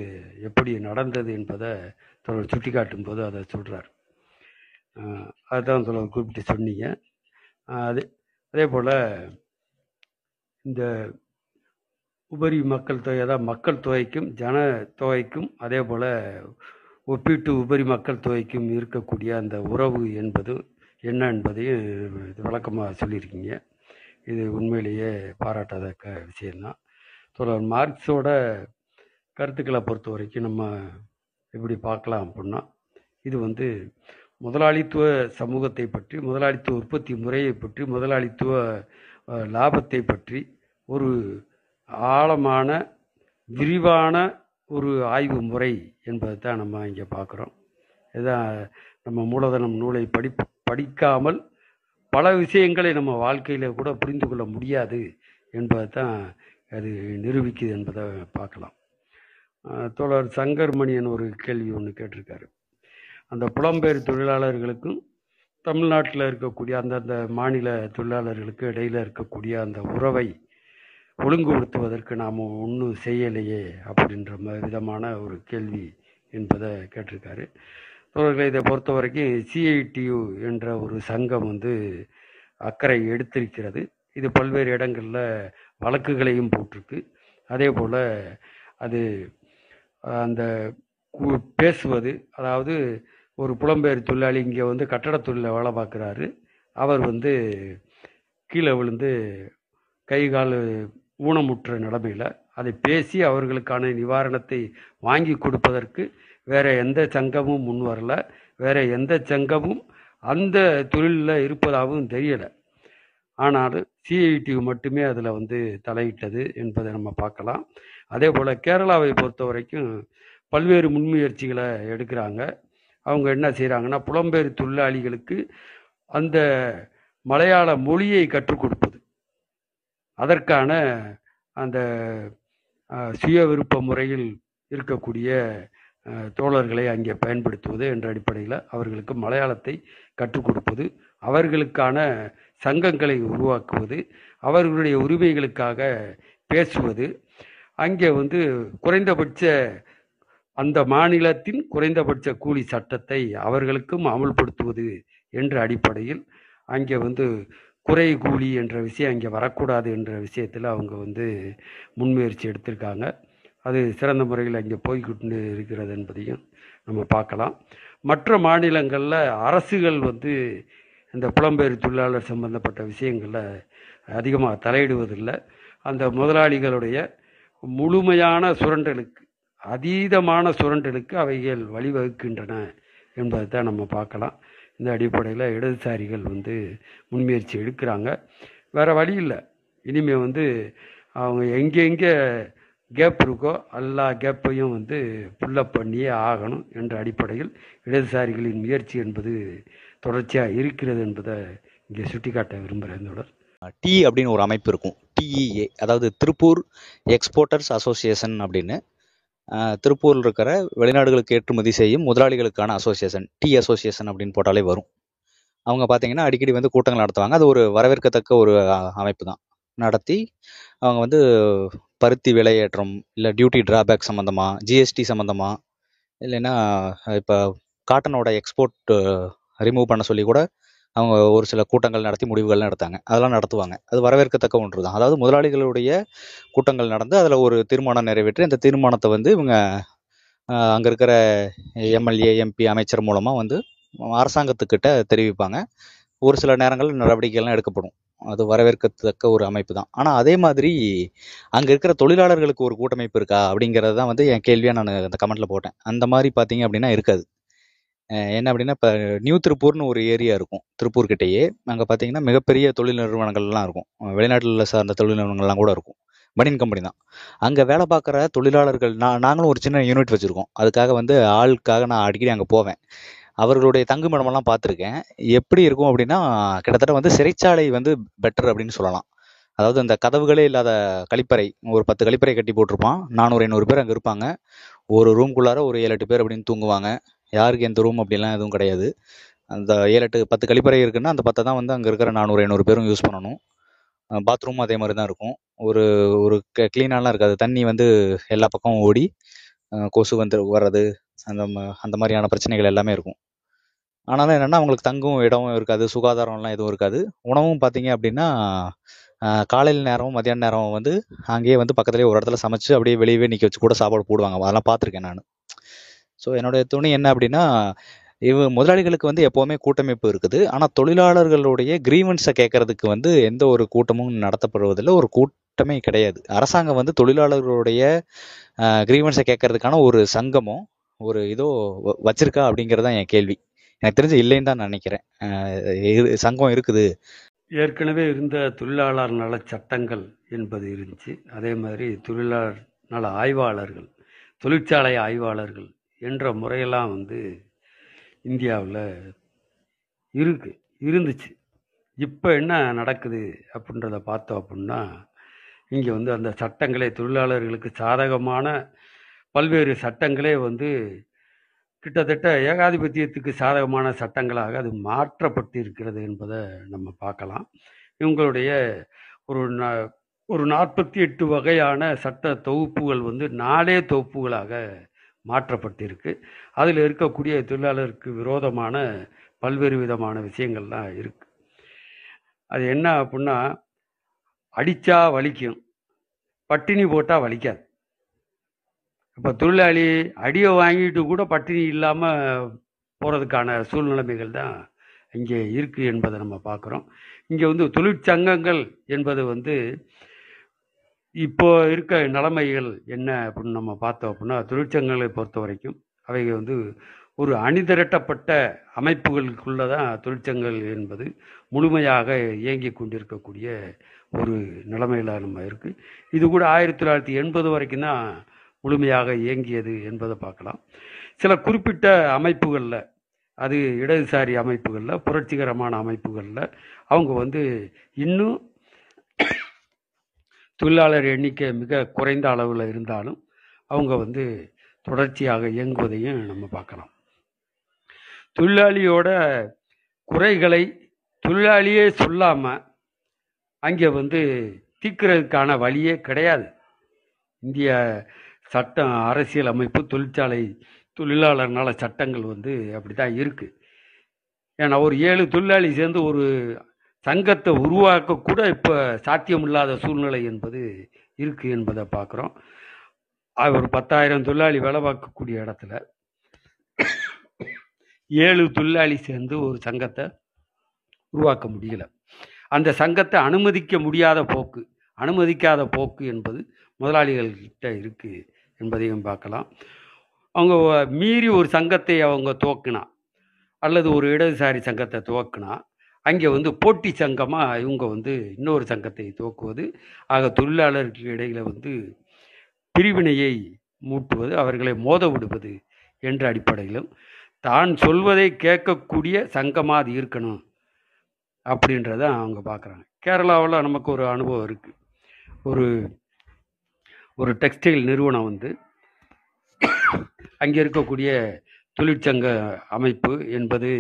எப்படி நடந்தது என்பதை தொடர் சுட்டி காட்டும் போது அதை சொல்கிறார். அதுதான் தொடர் குறிப்பிட்டு சொன்னீங்க. அதே போல் இந்த உபரி மக்கள் தொகை, அதாவது மக்கள் தொகைக்கும் ஜனத்தொகைக்கும் அதே போல் ஒப்பீட்டு உபரி மக்கள் தொகைக்கும் இருக்கக்கூடிய அந்த உறவு என்பது என்ன என்பதையும் விளக்கமாக சொல்லியிருக்கீங்க. இது உண்மையிலேயே பாராட்டாதக்க விஷயந்தான். தொடர் மார்க்ஸோட கருத்துக்களை பொறுத்த வரைக்கும் நம்ம எப்படி பார்க்கலாம் அப்படின்னா, இது வந்து முதலாளித்துவ சமூகத்தை பற்றி, முதலாளித்துவ உற்பத்தி முறையை பற்றி, முதலாளித்துவ லாபத்தை பற்றி ஒரு ஆழமான விரிவான ஒரு ஆய்வு முறை என்பதை தான் நம்ம இங்கே பார்க்குறோம். இதுதான் நம்ம மூலதனம் நூலை படிக்காமல் பல விஷயங்களை நம்ம வாழ்க்கையில் கூட புரிந்து கொள்ள முடியாது என்பதை தான் அது நிரூபிக்குது என்பதை பார்க்கலாம். தோழர் சங்கர்மணியன் ஒரு கேள்வி ஒன்று கேட்டிருக்காரு. அந்த புலம்பெயர் தொழிலாளர்களுக்கும் தமிழ்நாட்டில் இருக்கக்கூடிய அந்தந்த மாநில தொழிலாளர்களுக்கு இடையில் இருக்கக்கூடிய அந்த உறவை ஒழுங்குபடுத்துவதற்கு நாம் ஒன்றும் செய்யலையே அப்படின்ற விதமான ஒரு கேள்வி என்பதை கேட்டிருக்காரு. தோழர்களை, இதை பொறுத்த வரைக்கும் சிஐடியு என்ற ஒரு சங்கம் வந்து அக்கறை எடுத்திருக்கிறது. இது பல்வேறு இடங்களில் வழக்குகளையும் போட்டிருக்கு. அதே போல் அது அந்த பேசுவது, அதாவது ஒரு புலம்பெயர் தொழிலாளி இங்கே வந்து கட்டடத் தொழிலில் வேலை பார்க்குறாரு, அவர் வந்து கீழே விழுந்து கை கால் ஊனமுற்ற நிலைமையில் அதை பேசி அவர்களுக்கான நிவாரணத்தை வாங்கி கொடுப்பதற்கு வேறு எந்த சங்கமும் முன் வரல, வேறு எந்த சங்கமும் அந்த தொழிலில் இருப்பதாகவும் தெரியலை. ஆனாலும் சிஐடி மட்டுமே அதில் வந்து தலையிட்டது என்பதை நம்ம பார்க்கலாம். அதே போல் கேரளாவை பொறுத்த வரைக்கும் பல்வேறு முன்முயற்சிகளை எடுக்கிறாங்க. அவங்க என்ன செய்கிறாங்கன்னா, புலம்பெயர் தொழிலாளிகளுக்கு அந்த மலையாள மொழியை கற்றுக் கொடுப்பது, அதற்கான அந்த சுய விருப்ப முறையில் இருக்கக்கூடிய தோழர்களை அங்கே பயன்படுத்துவது என்ற அடிப்படையில் அவர்களுக்கு மலையாளத்தை கற்றுக் கொடுப்பது, அவர்களுக்கான சங்கங்களை உருவாக்குவது, அவர்களுடைய உரிமைகளுக்காக பேசுவது, அங்கே வந்து குறைந்தபட்ச அந்த மாநிலத்தின் குறைந்தபட்ச கூலி சட்டத்தை அவர்களுக்கும் அமல்படுத்துவது என்ற அடிப்படையில் அங்கே வந்து குறை கூலி என்ற விஷயம் அங்கே வரக்கூடாது என்ற விஷயத்தில் அவங்க வந்து முன்முயற்சி எடுத்திருக்காங்க. அது சிறந்த முறையில் அங்கே போய்கிட்டு இருக்கிறது என்பதையும் நம்ம பார்க்கலாம். மற்ற மாநிலங்களில் அரசுகள் வந்து இந்த புலம்பெயர் தொழிலாளர் சம்பந்தப்பட்ட விஷயங்களில் அதிகமாக தலையிடுவதில்லை. அந்த முதலாளிகளுடைய முழுமையான சுரண்டலுக்கு, அதீதமான சுரண்டலுக்கு அவைகள் வழிவகுக்கின்றன என்பதை தான் நம்ம பார்க்கலாம். இந்த அடிப்படையில் இடதுசாரிகள் வந்து முன்முயற்சி எடுக்கிறாங்க. வேறு வழி இல்லை. இனிமேல் வந்து அவங்க எங்கெங்கே கேப் இருக்கோ எல்லா கேப்பையும் வந்து புல்லப் பண்ணியே ஆகணும் என்ற அடிப்படையில் இடதுசாரிகளின் முயற்சி என்பது தொடர்ச்சியாக இருக்கிறது என்பதை இங்கே சுட்டி காட்ட விரும்புகிறேன். தொடர் டி அப்படின்னு ஒரு அமைப்பு இருக்கும், டிஇஏ, அதாவது திருப்பூர் எக்ஸ்போர்ட்டர்ஸ் அசோசியேஷன் அப்படின்னு, திருப்பூரில் இருக்கிற வெளிநாடுகளுக்கு ஏற்றுமதி செய்யும் முதலாளிகளுக்கான அசோசியேஷன், டி அசோசியேஷன் அப்படின்னு போட்டாலே வரும். அவங்க பார்த்தீங்கன்னா அடிக்கடி வந்து கூட்டங்கள் நடத்துவாங்க. அது ஒரு வரவேற்கத்தக்க ஒரு அமைப்பு தான். நடத்தி அவங்க வந்து பருத்தி விலையேற்றம், இல்லை டியூட்டி டிராபேக் சம்மந்தமாக, ஜிஎஸ்டி சம்மந்தமாக, இல்லைன்னா இப்போ காட்டனோட எக்ஸ்போர்ட் ரிமூவ் பண்ண சொல்லி கூட அவங்க ஒரு சில கூட்டங்கள் நடத்தி முடிவுகள் நடத்தாங்க. அதெல்லாம் நடத்துவாங்க. அது வரவேற்கத்தக்க ஒன்று தான். அதாவது முதலாளிகளுடைய கூட்டங்கள் நடந்து அதில் ஒரு தீர்மானம் நிறைவேற்றி அந்த தீர்மானத்தை வந்து இவங்க அங்கே இருக்கிற எம்எல்ஏ, எம்பி, அமைச்சர் மூலமாக வந்து அரசாங்கத்துக்கிட்ட தெரிவிப்பாங்க. ஒரு சில நேரங்களில் நடவடிக்கைகள்லாம் எடுக்கப்படும். அது வரவேற்கத்தக்க ஒரு அமைப்பு தான். ஆனால் அதே மாதிரி அங்கே இருக்கிற தொழிலாளர்களுக்கு ஒரு கூட்டமைப்பு இருக்கா அப்படிங்கிறது தான் வந்து என் கேள்வியாக நான் அந்த கமெண்ட்டில் போட்டேன். அந்த மாதிரி பார்த்தீங்க அப்படின்னா இருக்காது. என்ன அப்படின்னா, இப்போ நியூ திருப்பூர்னு ஒரு ஏரியா இருக்கும் திருப்பூர்கிட்டயே. அங்கே பார்த்தீங்கன்னா மிகப்பெரிய தொழில் நிறுவனங்கள்லாம் இருக்கும், வெளிநாட்டில் சார்ந்த தொழில் நிறுவனங்கள்லாம் கூட இருக்கும். பனியன் கம்பெனி தான். அங்கே வேலை பார்க்குற தொழிலாளர்கள், நாங்களும் ஒரு சின்ன யூனிட் வச்சுருக்கோம். அதுக்காக வந்து ஆளுக்காக நான் அடிக்கடி அங்கே போவேன். அவர்களுடைய தங்குமிடமெல்லாம் பார்த்துருக்கேன். எப்படி இருக்கும் அப்படின்னா, கிட்டத்தட்ட வந்து சிறைச்சாலை வந்து பெட்டர் அப்படின்னு சொல்லலாம். அதாவது அந்த கதவுகளே இல்லாத கழிப்பறை, ஒரு 10 கழிப்பறை கட்டி போட்டிருப்பான். 400-500 பேர் அங்கே இருப்பாங்க. ஒரு ரூம்குள்ளார ஒரு 7-8 பேர் அப்படின்னு தூங்குவாங்க. யாருக்கு எந்த ரூம் அப்படிலாம் எதுவும் கிடையாது. அந்த 7-8-10 கழிப்பறை இருக்குன்னா அந்த 10 தான் வந்து அங்கே இருக்கிற 400-500 பேரும் யூஸ் பண்ணணும். பாத்ரூமும் அதே மாதிரி தான் இருக்கும். ஒரு ஒரு க்ளீனாலாம் இருக்காது. தண்ணி வந்து எல்லா பக்கமும் ஓடி கொசு வந்து வர்றது, அந்த மாதிரியான பிரச்சனைகள் எல்லாமே இருக்கும். ஆனாலும் என்னென்னா அவங்களுக்கு தங்கும் இடமும் இருக்காது, சுகாதாரம்லாம் எதுவும் இருக்காது. உணவும் பார்த்தீங்க அப்படின்னா காலையில் நேரமும் மதியான நேரமும் வந்து அங்கேயே வந்து பக்கத்துலேயே ஒரு இடத்துல சமைச்சு அப்படியே வெளியவே நிற்க வச்சு கூட சாப்பாடு போடுவாங்க. அதெல்லாம் பார்த்துருக்கேன் நான். ஸோ என்னுடைய துணி என்ன அப்படின்னா, முதலாளிகளுக்கு வந்து எப்போவுமே கூட்டமைப்பு இருக்குது. ஆனால் தொழிலாளர்களுடைய கிரீவன்ஸை கேட்கறதுக்கு வந்து எந்த ஒரு கூட்டமும் நடத்தப்படுவதில்லை, ஒரு கூட்டமே கிடையாது. அரசாங்கம் வந்து தொழிலாளர்களுடைய கிரீவன்ஸை கேட்கறதுக்கான ஒரு சங்கமோ ஒரு இதோ வச்சிருக்கா அப்படிங்கிறதான் என் கேள்வி. எனக்கு தெரிஞ்ச இல்லைன்னு தான் நான் நினைக்கிறேன். சங்கம் இருக்குது, ஏற்கனவே இருந்த தொழிலாளர் நல சட்டங்கள் என்பது இருந்துச்சு. அதே மாதிரி தொழிலாளர் நல ஆய்வாளர்கள், தொழிற்சாலை ஆய்வாளர்கள் என்ற முறையெல்லாம் இந்தியாவில் இருந்துச்சு. இப்போ என்ன நடக்குது அப்படின்றத பார்த்தோம் அப்படின்னா, இங்கே அந்த சட்டங்களே தொழிலாளர்களுக்கு சாதகமான பல்வேறு சட்டங்களே கிட்டத்தட்ட ஏகாதிபத்தியத்துக்கு சாதகமான சட்டங்களாக அது மாற்றப்பட்டு இருக்கிறது என்பதை நம்ம பார்க்கலாம். இவங்களுடைய ஒரு 48 வகையான சட்ட தொகுப்புகள் நாலே தொகுப்புகளாக மாற்றப்பட்டிருக்கு. அதில் இருக்கக்கூடிய தொழிலாளருக்கு விரோதமான பல்வேறு விதமான விஷயங்கள்லாம் இருக்குது. அது என்ன அப்படின்னா, அடித்தா வலிக்கும், பட்டினி போட்டால் வலிக்காது. இப்போ தொழிலாளி அடியை வாங்கிட்டு கூட பட்டினி இல்லாமல் போகிறதுக்கான சூழ்நிலைமைகள் தான் இங்கே இருக்குது என்பதை நம்ம பார்க்குறோம். இங்கே தொழிற்சங்கங்கள் என்பது இப்போ இருக்க நிலைமைகள் என்ன அப்படின்னு நம்ம பார்த்தோம் அப்படின்னா, தொழிற்சங்கங்களை பொறுத்த வரைக்கும் அவைகள் ஒரு அணிதிரட்டப்பட்ட அமைப்புகளுக்குள்ளே தான் தொழிற்சங்கங்கள் என்பது முழுமையாக இயங்கி கொண்டிருக்கக்கூடிய ஒரு நிலைமையில் நம்ம இருக்குது. இது கூட 1980 வரைக்கும் தான் முழுமையாக இயங்கியது என்பதை பார்க்கலாம். சில குறிப்பிட்ட அமைப்புகளில், அது இடதுசாரி அமைப்புகளில், புரட்சிகரமான அமைப்புகளில் அவங்க இன்னும் தொழிலாளர் எண்ணிக்கை மிக குறைந்த அளவில் இருந்தாலும் அவங்க தொடர்ச்சியாக இயங்குவதையும் நம்ம பார்க்கலாம். தொழிலாளியோட குறைகளை தொழிலாளியே சொல்லாமல் அங்கே தீர்க்கிறதுக்கான வழியே கிடையாது. இந்திய சட்டம், அரசியல் அமைப்பு, தொழிற்சாலை தொழிலாளர் நல சட்டங்கள் அப்படி தான் இருக்குது. ஏன்னா ஒரு 7 தொழிலாளி சேர்ந்து ஒரு சங்கத்தை உருவாக்கக்கூட இப்போ சாத்தியமில்லாத சூழ்நிலை இருக்குது என்பதை பார்க்குறோம். ஒரு 10,000 தொழிலாளி வேலை பார்க்கக்கூடிய இடத்துல 7 தொழிலாளி சேர்ந்து ஒரு சங்கத்தை உருவாக்க முடியலை. அந்த சங்கத்தை அனுமதிக்காத போக்கு முதலாளிகள்கிட்ட இருக்குது என்பதையும் பார்க்கலாம். அவங்க மீறி ஒரு சங்கத்தை அவங்க துவக்கினா, அல்லது ஒரு இடதுசாரி சங்கத்தை துவக்கினா, அங்கே போட்டி சங்கமாக இவங்க இன்னொரு சங்கத்தை துவக்குவது, ஆக தொழிலாளர்களுக்கு இடையில் பிரிவினையை மூட்டுவது, அவர்களை மோத விடுவது என்ற அடிப்படையிலும் தான் சொல்வதை கேட்கக்கூடிய சங்கமாக அது இருக்கணும் அப்படின்றத அவங்க பார்க்குறாங்க. கேரளாவில் நமக்கு ஒரு அனுபவம் இருக்குது. ஒரு டெக்ஸ்டைல் நிறுவனம் அங்கே இருக்கக்கூடிய தொழிற்சங்க அமைப்பு என்பது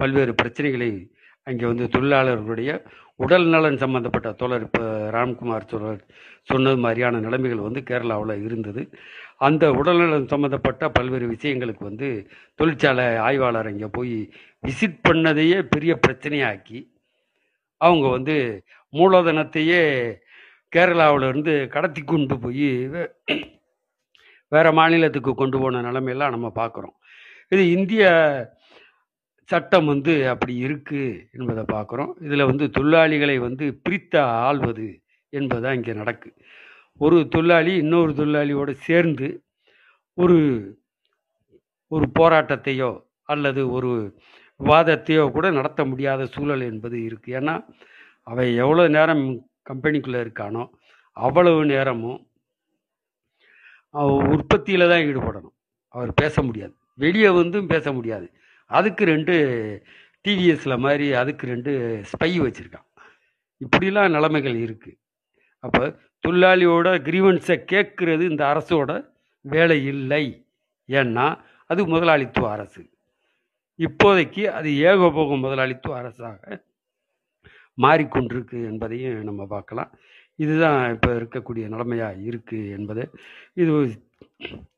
பல்வேறு பிரச்சனைகளை அங்கே தொழிலாளர்களுடைய உடல் நலன் சம்பந்தப்பட்ட தொடர், இப்போ ராம்குமார் சொன்னது மாதிரியான நிலைமைகள் கேரளாவில் இருந்தது. அந்த உடல்நலன் சம்பந்தப்பட்ட பல்வேறு விஷயங்களுக்கு தொழிற்சாலை ஆய்வாளர் அங்கே போய் விசிட் பண்ணதையே பெரிய பிரச்சனையாக்கி அவங்க மூலதனத்தையே கேரளாவிலேருந்து கடத்தி கொண்டு போய் வேறு மாநிலத்துக்கு கொண்டு போன நிலைமையெல்லாம் நம்ம பார்க்குறோம். இது இந்திய சட்டம் அப்படி இருக்குது என்பதை பார்க்குறோம். இதில் தொழிலாளிகளை பிரித்த ஆள்வது என்பது தான் இங்கே நடக்குது. ஒரு தொழிலாளி இன்னொரு தொழிலாளியோடு சேர்ந்து ஒரு போராட்டத்தையோ அல்லது ஒரு விவாதத்தையோ கூட நடத்த முடியாத சூழல் இருக்குது. ஏன்னா அவை எவ்வளோ நேரம் கம்பெனிக்குள்ளே இருக்கானோ அவ்வளவு நேரமும் உற்பத்தியில் தான் ஈடுபடணும். அவர் பேச முடியாது, வெளியே பேச முடியாது. அதுக்கு 2 டிவிஎஸில் மாதிரி அதுக்கு 2 ஸ்பை வச்சுருக்கான். இப்படிலாம் நிலைமைகள் இருக்குது. அப்போ தொழிலாளியோட கிரீவன்ஸை கேட்குறது இந்த அரசோட வேலை இல்லை. ஏன்னா அது முதலாளித்துவ அரசு. இப்போதைக்கு அது ஏகபோக முதலாளித்துவ அரசாக மாறிக்கொண்டிருக்கு என்பதையும் நம்ம பார்க்கலாம். இதுதான் இப்போ இருக்கக்கூடிய நிலைமையாக இருக்குது என்பது. இது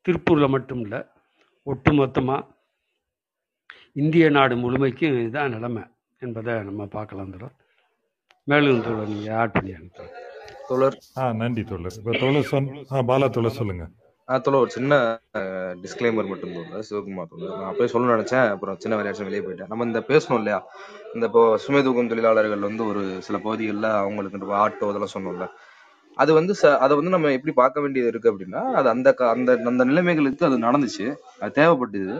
திருப்பூரில் மட்டும் இல்லை, ஒட்டுமொத்தமாக இந்திய நாடு முழுமைக்கும் இதுதான் நிலைமை என்பதை நம்ம பார்க்கலாம். தோழர், மேலும் தோழர் நீங்கள் ஆட் பண்ணி தோழர். நன்றி தோழர். இப்போ தோழர் பாலா தோழர் சொல்லுங்கள். தோழர், ஒரு சின்ன டிஸ்க்ளைமர் மட்டும் தோழர், சிவகுமார் தோழர். நான் அப்போயே சொல்லணும்னு நினச்சேன், அப்புறம் சின்ன வேலையாச்சும் வெளியே போயிட்டேன். நம்ம இந்த பேசணும் இல்லையா, இந்த இப்போ சுமை தூக்கும் தொழிலாளர்கள் ஒரு சில பகுதிகளில் அவங்களுக்கு ஆட்டோ இதெல்லாம் சொன்னோம்ல, அது அதை நம்ம எப்படி பார்க்க வேண்டியது இருக்குது அப்படின்னா, அது அந்த அந்த நிலைமைகளுக்கு அது நடந்துச்சு, அது தேவைப்பட்டது.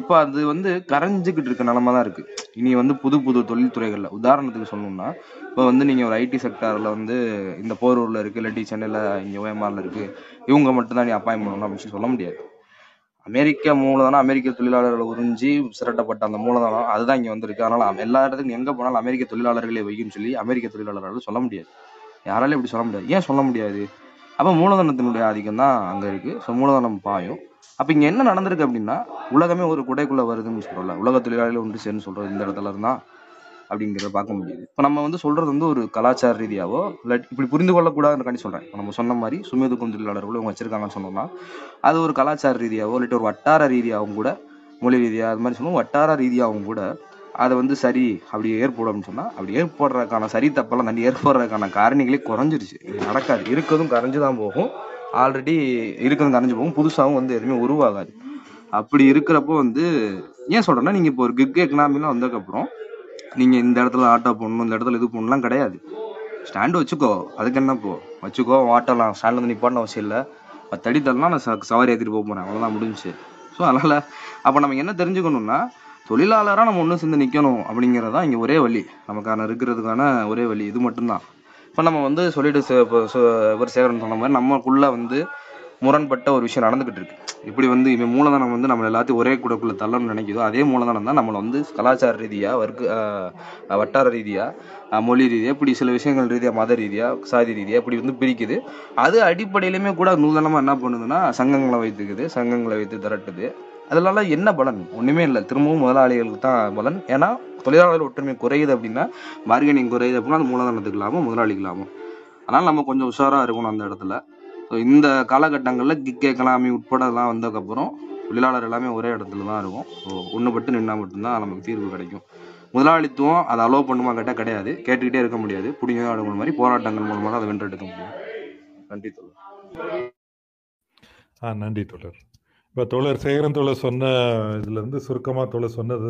இப்போ அது வந்து கரைஞ்சிக்கிட்டு இருக்க நிலமா தான் இருக்கு. இனி வந்து புது புது தொழில்துறைகள்ல உதாரணத்துக்கு சொல்லணும்னா, இப்போ வந்து நீங்க ஒரு ஐடி செக்டார்ல வந்து இந்த போரூர்ல இருக்கு, இல்லாட்டி சென்னையில இங்க ஓஎம்ஆர்ல இருக்கு, இவங்க மட்டும் தான் நீ அப்பாயின்ட் பண்ணணும் அப்படின்னு சொல்ல முடியாது. அமெரிக்க மூலதனம், அமெரிக்க தொழிலாளர்களை உறிஞ்சி சிரட்டப்பட்ட அந்த மூலதனம் அதுதான் இங்கே வந்திருக்கு. அதனால் எல்லா இடத்துக்கும் எங்கே போனாலும் அமெரிக்க தொழிலாளர்களே வைக்குன்னு சொல்லி அமெரிக்க தொழிலாளர்கள் சொல்ல முடியாது, யாராலும் இப்படி சொல்ல முடியாது. ஏன் சொல்ல முடியாது? அப்போ மூலதனத்தினுடைய ஆதிக்கம் தான் அங்கே இருக்குது. ஸோ மூலதனம் பாயும். அப்போ இங்கே என்ன நடந்திருக்கு அப்படின்னா, உலகமே ஒரு குடைக்குள்ளே வருதுன்னு சொல்கிறோம்ல, உலக தொழிலாளிகள் ஒன்று சேர்ந்து சொல்கிறது இந்த இடத்துல இருந்தால் அப்படிங்கிறத பார்க்க முடியுது. இப்போ நம்ம வந்து சொல்கிறது வந்து ஒரு கலாச்சார ரீதியாவோ இல்லை இப்படி புரிந்து கொள்ளக்கூடாதுன்னு சொல்கிறேன். இப்போ நம்ம சொன்ன மாதிரி சுமேதுக்கும் தொழிலாளர்களும் இவங்க வச்சுருக்காங்கன்னு சொன்னோம்னா, அது ஒரு கலாச்சார ரீதியாவோ இல்லாட்டி ஒரு வட்டார ரீதியாகவும் கூட, மொழி ரீதியாக அது மாதிரி சொல்லுவோம், வட்டார ரீதியாகவும் கூட அதை வந்து சரி அப்படி ஏற்படும் அப்படின்னு சொன்னால், அப்படி ஏற்படுறதுக்கான சரி தப்பெல்லாம் தாண்டி ஏற்படுறதுக்கான காரணிகளே குறைஞ்சிருச்சு. நடக்காது, இருக்கிறதும் கரைஞ்சி தான் போகும். ஆல்ரெடி இருக்கிறதும் கரைஞ்சி போகும், புதுசாகவும் வந்து எதுவுமே உருவாகாது. அப்படி இருக்கிறப்போ வந்து ஏன் சொல்கிறேன்னா, நீங்கள் இப்போ ஒரு கிக் எக்கனாமிலாம் வந்ததுக்கப்புறம் நீங்கள் இந்த இடத்துல ஆட்டோ போடணும், இந்த இடத்துல இது போடணும்லாம் கிடையாது. ஸ்டாண்டு வச்சுக்கோ, அதுக்கு என்ன போ வச்சுக்கோ, ஆட்டோலாம் ஸ்டாண்டில் வந்து நிப்பாட்டின அவசியம் இல்லை. 10 அடி தரலாம் நான் சவாரி ஏற்றிட்டு போக போகிறேன், அவ்வளோதான் முடிஞ்சு. ஸோ அதனால் அப்போ நம்ம என்ன தெரிஞ்சுக்கணும்னா, தொழிலாளராக நம்ம ஒன்றும் சேர்ந்து நிற்கணும் அப்படிங்கிறது தான் இங்கே ஒரே வழி, நமக்கான இருக்கிறதுக்கான ஒரே வழி இது மட்டும்தான். இப்போ நம்ம வந்து சொல்லிட்டு இவர் சேகரன் சொன்ன மாதிரி நம்மக்குள்ளே வந்து முரண்பட்ட ஒரு விஷயம் நடந்துகிட்டு இருக்கு. இப்படி வந்து இப்போ மூலதனம் வந்து நம்ம எல்லாத்தையும் ஒரே கூடக்குள்ளே தள்ளணும்னு நினைக்கிதோ, அதே மூலதனம் தான் நம்மளை வந்து கலாச்சார ரீதியாக, வர்க்க வட்டார ரீதியாக, மொழி ரீதியாக, இப்படி சில விஷயங்கள் ரீதியாக, மத ரீதியாக, சாதி ரீதியாக இப்படி வந்து பிரிக்குது. அது அடிப்படையிலுமே கூட நூதனமாக என்ன பண்ணுதுன்னா, சங்கங்களை வைத்து திரட்டுது. அதனால என்ன பலன்? ஒன்றுமே இல்லை, திரும்பவும் முதலாளிகளுக்கு தான் பலன். ஏன்னா தொழிலாளர்கள் ஒற்றுமை குறையுது அப்படின்னா, பார்கெனிங் குறையுது அப்படின்னா அது மூலதனத்துக்கு இல்லாமல் முதலாளிக்கு இல்லாமல். அதனால் நம்ம கொஞ்சம் உஷாராக இருக்கணும் அந்த இடத்துல. ஸோ இந்த காலகட்டங்களில் கிக் எக்கனாமி உட்பட எல்லாம் வந்ததுக்கப்புறம் தொழிலாளர் எல்லாமே ஒரே இடத்துல தான் இருக்கும். ஸோ ஒன்றுபட்டு நின்னா மட்டும்தான் நமக்கு தீர்வு கிடைக்கும். முதலாளித்துவம் அதை அலோவ் பண்ணுமா கேட்டால் கிடையாது, கேட்டுக்கிட்டே இருக்க முடியாது, பிடிங்க அடுங்கிற மாதிரி போராட்டங்கள் மூலமாக அதை வென்றெடுக்க முடியும். நன்றி தோழர். நன்றி தோழர். இப்போ தோழர் சேகரன் தோழர் சொன்ன இதுலேருந்து சுருக்கமாக தோழர் சொன்னது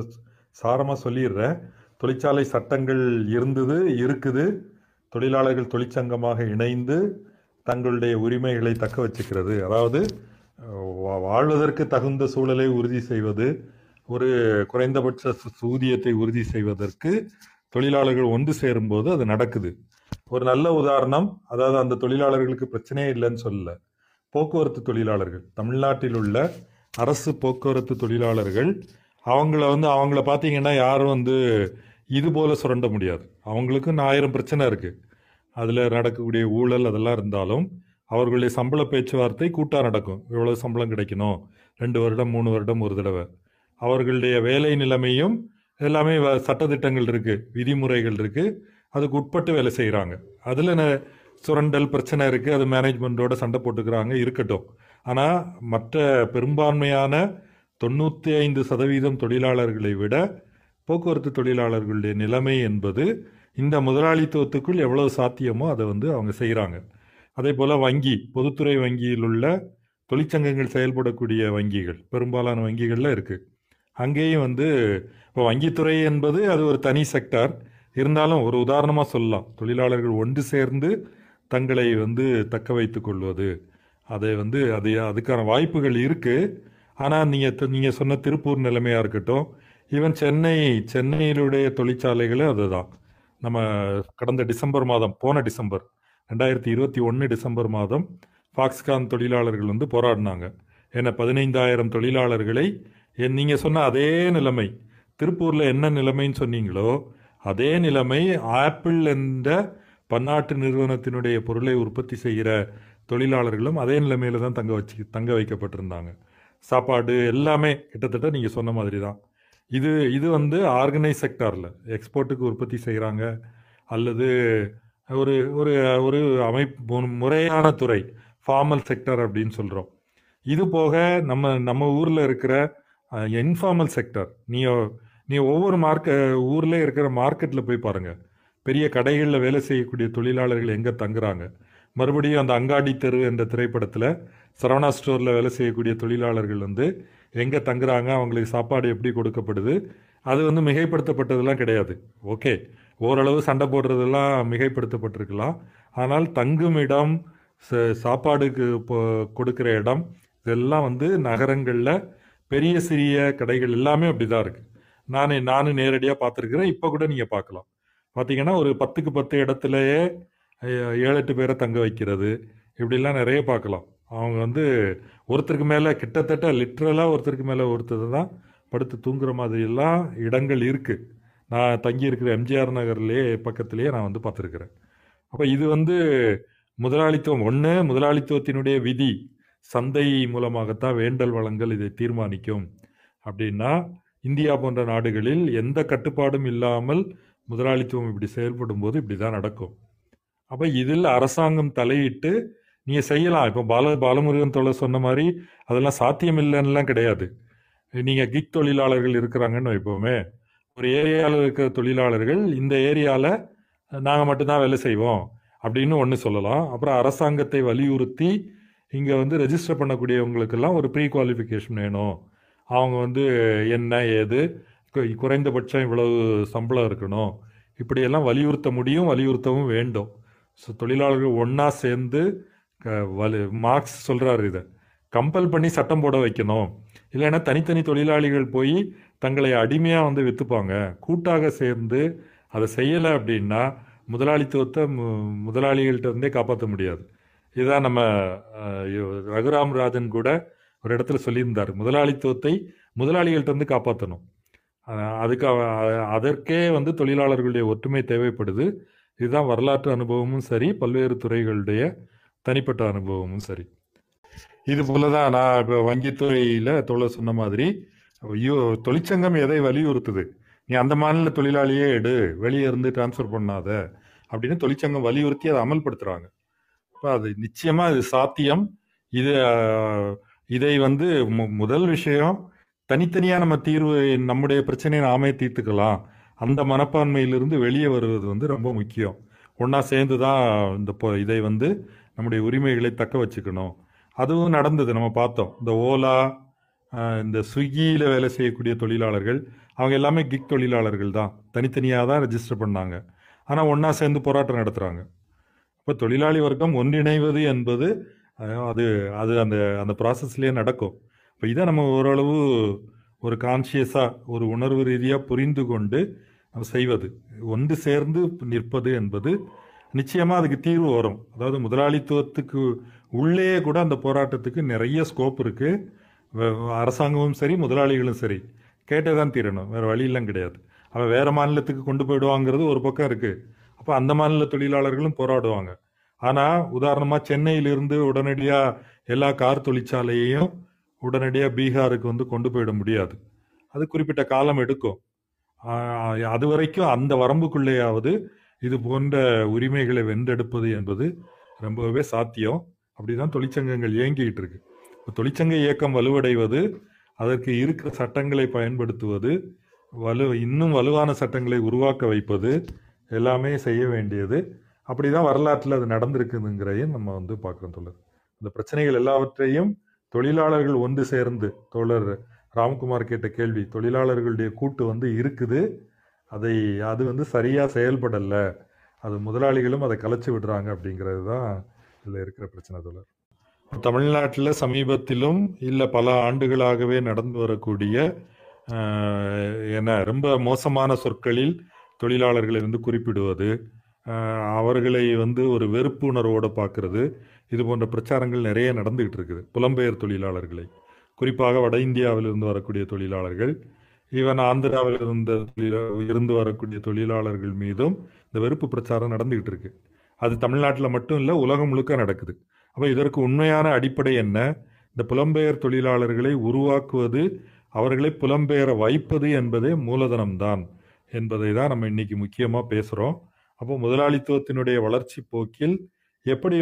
சாரமாக சொல்லிடுறேன். தொழிற்சாலை சட்டங்கள் இருந்தது, இருக்குது, தொழிலாளர்கள் தொழிற்சங்கமாக இணைந்து தங்களுடைய உரிமைகளை தக்க வச்சுக்கிறது, அதாவது வாழ்வதற்கு தகுந்த சூழலை உறுதி செய்வது, ஒரு குறைந்தபட்ச ஊதியத்தை உறுதி செய்வதற்கு தொழிலாளர்கள் ஒன்று சேரும்போது அது நடக்குது. ஒரு நல்ல உதாரணம், அதாவது அந்த தொழிலாளர்களுக்கு பிரச்சனையே இல்லைன்னு சொல்லலை, போக்குவரத்து தொழிலாளர்கள், தமிழ்நாட்டில் உள்ள அரசு போக்குவரத்து தொழிலாளர்கள் அவங்கள பார்த்தீங்கன்னா யாரும் வந்து இது போல் சுரண்ட முடியாது. அவங்களுக்கும் 1000 பிரச்சனை இருக்குது, அதில் நடக்கக்கூடிய ஊழல் அதெல்லாம் இருந்தாலும் அவர்களுடைய சம்பள பேச்சுவார்த்தை கூட்டாக நடக்கும். இவ்வளோ சம்பளம் கிடைக்கணும், 2 வருடம் 3 வருடம் ஒரு தடவை. அவர்களுடைய வேலை நிலைமையும் எல்லாமே சட்டத்திட்டங்கள் இருக்குது, விதிமுறைகள் இருக்குது, அதுக்கு உட்பட்டு வேலை செய்கிறாங்க. அதில் சுரண்டல் பிரச்சனை இருக்குது, அது மேனேஜ்மெண்ட்டோட சண்டை போட்டுக்கிறாங்க, இருக்கட்டும். ஆனால் மற்ற பெரும்பான்மையான 95% தொழிலாளர்களை விட போக்குவரத்து தொழிலாளர்களுடைய நிலைமை என்பது இந்த முதலாளித்துவத்துக்குள் எவ்வளோ சாத்தியமோ அதை வந்து அவங்க செய்கிறாங்க. அதே போல் வங்கி, பொதுத்துறை வங்கியில் உள்ள தொழிற்சங்கங்கள் செயல்படக்கூடிய வங்கிகள் பெரும்பாலான வங்கிகள்லாம் இருக்குது. அங்கேயும் வந்து இப்போ வங்கித்துறை என்பது அது ஒரு தனி செக்டார் இருந்தாலும் ஒரு உதாரணமாக சொல்லலாம், தொழிலாளர்கள் ஒன்று சேர்ந்து தங்களை வந்து தக்க வைத்து கொள்வது, அதை வந்து அதுக்கான வாய்ப்புகள் இருக்குது. ஆனால் நீங்கள் சொன்ன திருப்பூர் நிலைமையாக இருக்கட்டும், ஈவன் சென்னையிலுடைய தொழிற்சாலைகளும் அதுதான். நம்ம கடந்த போன டிசம்பர் 2021 டிசம்பர் மாதம் ஃபாக்ஸ்கான் தொழிலாளர்கள் வந்து போராடினாங்க. ஏன்னா 15,000 தொழிலாளர்களை நீங்கள் சொன்ன அதே நிலைமை திருப்பூரில் என்ன நிலைமைன்னு சொன்னீங்களோ அதே நிலைமை ஆப்பிள் என்ற பன்னாட்டு நிறுவனத்தினுடைய பொருளை உற்பத்தி செய்கிற தொழிலாளர்களும் அதே நிலைமையில தான் தங்க வைக்கப்பட்டிருந்தாங்க. சாப்பாடு எல்லாமே கிட்டத்தட்ட நீங்கள் சொன்ன மாதிரி தான். இது வந்து ஆர்கனைஸ் செக்டாரில் எக்ஸ்போர்ட்டுக்கு உற்பத்தி செய்கிறாங்க, அல்லது ஒரு ஒரு ஒரு அமைப்பு முறையான துறை ஃபார்மல் செக்டார் அப்படின்னு சொல்கிறோம். இது போக நம்ம ஊரில் இருக்கிற இன்ஃபார்மல் செக்டார், நீ ஒவ்வொரு ஊரில் இருக்கிற மார்க்கெட்டில் போய் பாருங்கள், பெரிய கடைகளில் வேலை செய்யக்கூடிய தொழிலாளர்கள் எங்கே தங்குறாங்க. மறுபடியும் அந்த அங்காடி தெரு என்ற திரைப்படத்தில் சரவணா ஸ்டோரில் வேலை செய்யக்கூடிய தொழிலாளர்கள் வந்து எங்கே தங்குறாங்க, அவங்களுக்கு சாப்பாடு எப்படி கொடுக்கப்படுது, அது வந்து மிகைப்படுத்தப்பட்டதெல்லாம் கிடையாது. ஓகே, ஓரளவு சண்டை போடுறதெல்லாம் மிகைப்படுத்தப்பட்டிருக்கலாம், ஆனால் தங்கும் இடம், சாப்பாடுக்கு கொடுக்குற இடம், இதெல்லாம் வந்து நகரங்களில் பெரிய சிறிய கடைகள் எல்லாமே அப்படிதான் இருக்கு. நானும் நேரடியாக பார்த்துருக்குறேன். இப்போ கூட நீங்கள் பார்க்கலாம், பார்த்தீங்கன்னா ஒரு 10க்கு 10 இடத்துலையே 7-8 பேரை தங்க வைக்கிறது, இப்படிலாம் நிறைய பார்க்கலாம். அவங்க ஒருத்தருக்கு மேலே கிட்டத்தட்ட லிட்ரலாக ஒருத்தருக்கு மேலே ஒருத்தர் தான் படுத்து தூங்குற மாதிரியெல்லாம் இடங்கள் இருக்குது. நான் தங்கியிருக்கிற எம்ஜிஆர் நகர்லேயே பக்கத்துலேயே நான் பார்த்துருக்குறேன். அப்போ இது முதலாளித்துவம் முதலாளித்துவத்தினுடைய விதி சந்தை மூலமாகத்தான் வேண்டல் வளங்கள் இதை தீர்மானிக்கும் அப்படின்னா, இந்தியா போன்ற நாடுகளில் எந்த கட்டுப்பாடும் இல்லாமல் முதலாளித்துவம் இப்படி செயல்படும் போது இப்படி தான் நடக்கும். அப்போ இதில் அரசாங்கம் தலையிட்டு நீங்கள் செய்யலாம். இப்போ பாலமுருகன் தொழில் சொன்ன மாதிரி அதெல்லாம் சாத்தியம் இல்லைன்னுலாம் கிடையாது. நீங்கள் கிக் தொழிலாளர்கள் இருக்கிறாங்கன்னு எப்போவுமே ஒரு ஏரியாவில் இருக்கிற தொழிலாளர்கள் இந்த ஏரியாவில் நாங்கள் மட்டும்தான் வேலை செய்வோம் அப்படின்னு ஒன்று சொல்லலாம். அப்புறம் அரசாங்கத்தை வலியுறுத்தி இங்கே ரெஜிஸ்டர் பண்ணக்கூடியவங்களுக்கெல்லாம் ஒரு ப்ரீ குவாலிஃபிகேஷன் வேணும், அவங்க என்ன ஏது குறைந்தபட்சம் இவ்வளவு சம்பளம் இருக்கணும், இப்படியெல்லாம் வலியுறுத்த முடியும், வலியுறுத்தவும் வேண்டும். ஸோ தொழிலாளர்கள் ஒன்றா சேர்ந்து மார்க்ஸ் சொல்கிறாரு இதை கம்பல் பண்ணி சட்டம் போட வைக்கணும். இல்லைன்னா தனித்தனி தொழிலாளிகள் போய் தங்களை அடிமையாக விற்றுப்பாங்க. கூட்டாக சேர்ந்து அதை செய்யலை அப்படின்னா முதலாளித்துவத்தை முதலாளிகள்கிட்ட இருந்தே காப்பாற்ற முடியாது. இதுதான் நம்ம ரகுராம் ராஜன் கூட ஒரு இடத்துல சொல்லியிருந்தார், முதலாளித்துவத்தை முதலாளிகள்கிட்ட இருந்து காப்பாற்றணும், அதற்கே தொழிலாளர்களுடைய ஒற்றுமை தேவைப்படுது. இதுதான் வரலாற்று அனுபவமும் சரி, பல்வேறு துறைகளுடைய தனிப்பட்ட அனுபவமும் சரி. இது போல தான் நான் இப்போ வங்கித்துறையில் தோழ சொன்ன மாதிரி தொழிற்சங்கம் எதை வலியுறுத்துது, நீ அந்த மாநில தொழிலாளியே எடு, வெளியே இருந்து டிரான்ஸ்ஃபர் பண்ணாத அப்படின்னு தொழிற்சங்கம் வலியுறுத்தி அதை அமல்படுத்துகிறாங்க. இப்போ அது நிச்சயமாக இது சாத்தியம். இதை முதல் விஷயம் தனித்தனியாக நம்ம தீர்வு நம்முடைய பிரச்சனையை நாமே தீர்த்துக்கலாம், அந்த மனப்பான்மையிலிருந்து வெளியே வருவது ரொம்ப முக்கியம். ஒன்றா சேர்ந்து தான் இதை நம்முடைய உரிமைகளை தக்க வச்சுக்கணும். அதுவும் நடந்தது, நம்ம பார்த்தோம். இந்த ஓலா, இந்த ஸ்விக்கியில் வேலை செய்யக்கூடிய தொழிலாளர்கள் அவங்க எல்லாமே கிக் தொழிலாளர்கள் தான், தனித்தனியாக தான் ரெஜிஸ்டர் பண்ணாங்க. ஆனால் ஒன்றா சேர்ந்து போராட்டம் நடத்துகிறாங்க. இப்போ தொழிலாளி வர்க்கம் ஒன்றிணைவது என்பது அது அது அந்த அந்த ப்ராசஸ்லேயே நடக்கும். இப்போ இதை நம்ம ஓரளவு ஒரு கான்ஷியஸாக ஒரு உணர்வு ரீதியாக புரிந்து கொண்டு செய்வது, ஒன்று சேர்ந்து நிற்பது என்பது நிச்சயமாக அதுக்கு தீர்வு வரும். அதாவது முதலாளித்துவத்துக்கு உள்ளே கூட அந்த போராட்டத்துக்கு நிறைய ஸ்கோப் இருக்குது. அரசாங்கமும் சரி முதலாளிகளும் சரி கேட்டே தான் தீரணும், வேறு வழியெல்லாம் கிடையாது. அவன் வேறு மாநிலத்துக்கு கொண்டு போயிடுவாங்கிறது ஒரு பக்கம் இருக்குது. அப்போ அந்த மாநில தொழிலாளர்களும் போராடுவாங்க. ஆனால் உதாரணமாக சென்னையிலிருந்து உடனடியாக எல்லா கார் தொழிற்சாலையையும் உடனடியாக பீகாருக்கு கொண்டு போயிட முடியாது. அது குறிப்பிட்ட காலம் எடுக்கும். அது வரைக்கும் அந்த வரம்புக்குள்ளேயாவது இது போன்ற உரிமைகளை வென்றெடுப்பது என்பது ரொம்பவே சாத்தியம். அப்படிதான் தொழிற்சங்கங்கள் இயங்கிக்கிட்டு இருக்கு. இப்போ தொழிற்சங்க இயக்கம் வலுவடைவது, அதற்கு இருக்கிற சட்டங்களை பயன்படுத்துவது, இன்னும் வலுவான சட்டங்களை உருவாக்க வைப்பது எல்லாமே செய்ய வேண்டியது. அப்படிதான் வரலாற்றில் அது நடந்திருக்குதுங்கிறதையும் நம்ம பார்க்குறோம். தோழர், இந்த பிரச்சனைகள் எல்லாவற்றையும் தொழிலாளர்கள் ஒன்று சேர்ந்து, தோழர் ராம்குமார் கேட்ட கேள்வி, தொழிலாளர்களுடைய கூட்டு இருக்குது, அது சரியாக செயல்படலை, அது முதலாளிகளும் அதை கலைச்சி விடுறாங்க அப்படிங்கிறது தான் இதில் இருக்கிற பிரச்சனை. தோழர், தமிழ்நாட்டில் சமீபத்திலும் இல்லை பல ஆண்டுகளாகவே நடந்து வரக்கூடிய ரொம்ப மோசமான சொற்களில் தொழிலாளர்களை குறிப்பிடுவது, அவர்களை ஒரு வெறுப்பு உணர்வோடு பார்க்கறது, இது போன்ற பிரச்சாரங்கள் நிறைய நடந்துகிட்டு இருக்குது. புலம்பெயர் தொழிலாளர்களை, குறிப்பாக வட இந்தியாவிலிருந்து வரக்கூடிய தொழிலாளர்கள், ஈவன் ஆந்திராவில் இருந்து வரக்கூடிய தொழிலாளர்கள் மீதும் இந்த வெறுப்பு பிரச்சாரம் நடந்துகிட்டு இருக்கு. அது தமிழ்நாட்டில் மட்டும் இல்லை, உலகம் முழுக்க நடக்குது. அப்போ இதற்கு உண்மையான அடிப்படை என்ன? இந்த புலம்பெயர் தொழிலாளர்களை உருவாக்குவது, அவர்களை புலம்பெயர வைப்பது என்பதே மூலதனம்தான் என்பதை தான் நம்ம இன்னைக்கு முக்கியமாக பேசுகிறோம். அப்போ முதலாளித்துவத்தினுடைய வளர்ச்சி போக்கில் எப்படி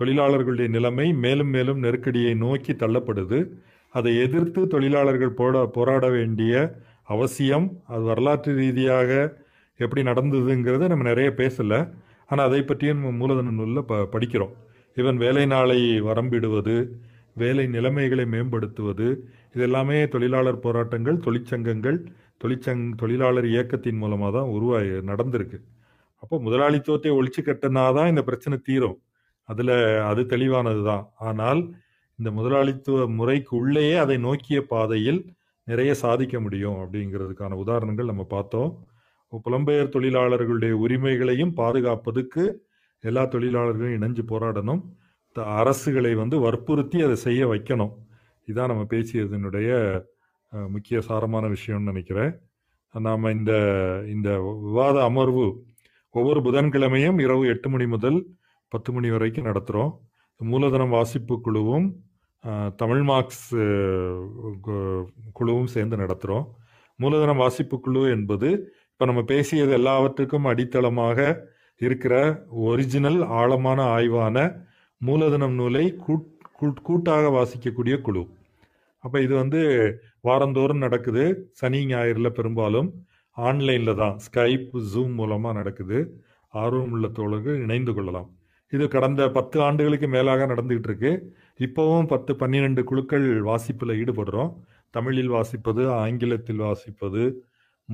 தொழிலாளர்களுடைய நிலைமை மேலும் மேலும் நெருக்கடியை நோக்கி தள்ளப்படுது, அதை எதிர்த்து தொழிலாளர்கள் போராட வேண்டிய அவசியம், அது வரலாற்று ரீதியாக எப்படி நடந்ததுங்கிறத நம்ம நிறைய பேசலை. ஆனால் அதை பற்றியும் மூலதன நூலில் படிக்கிறோம். ஈவன் வேலை நாளை வரம்பிடுவது, வேலை நிலைமைகளை மேம்படுத்துவது, இதெல்லாமே தொழிலாளர் போராட்டங்கள், தொழிற்சங்கங்கள், தொழிலாளர் இயக்கத்தின் மூலமாக தான் நடந்திருக்கு. அப்போ முதலாளித்துவத்தை ஒழிச்சு கட்டினாதான் இந்த பிரச்சனை தீரும், அது தெளிவானது தான். ஆனால் இந்த முதலாளித்துவ முறைக்கு உள்ளேயே அதை நோக்கிய பாதையில் நிறைய சாதிக்க முடியும் அப்படிங்கிறதுக்கான உதாரணங்கள் நம்ம பார்த்தோம். புலம்பெயர் தொழிலாளர்களுடைய உரிமைகளையும் பாதுகாப்பதுக்கு எல்லா தொழிலாளர்களும் இணைஞ்சு போராடணும், அரசுகளை வற்புறுத்தி அதை செய்ய வைக்கணும். இதான் நம்ம பேசியதனுடைய முக்கிய சாரமான விஷயம்னு நினைக்கிறேன். நாம் இந்த விவாத அமர்வு ஒவ்வொரு புதன்கிழமையும் இரவு 8 மணி முதல் 10 மணி வரைக்கும் நடத்துகிறோம். மூலதனம் வாசிப்பு குழுவும் தமிழ் மார்க்ஸ் குழுவும் சேர்ந்து நடத்துகிறோம். மூலதனம் வாசிப்பு குழு என்பது இப்போ நம்ம பேசியது எல்லாவற்றுக்கும் அடித்தளமாக இருக்கிற ஒரிஜினல் ஆழமான ஆய்வான மூலதனம் நூலை கூட்டாக வாசிக்கக்கூடிய குழு. அப்போ இது வாரந்தோறும் நடக்குது. சனி ஞாயிறில் பெரும்பாலும் ஆன்லைனில் தான், ஸ்கைப் ஜூம் மூலமாக நடக்குது. ஆர்வமுள்ள தோழர்கள் இணைந்து கொள்ளலாம். இது கடந்த 10 ஆண்டுகளுக்கு மேலாக நடந்துகிட்டு இருக்கு. இப்போவும் 10-12 குழுக்கள் வாசிப்பில் ஈடுபடுறோம். தமிழில் வாசிப்பது, ஆங்கிலத்தில் வாசிப்பது,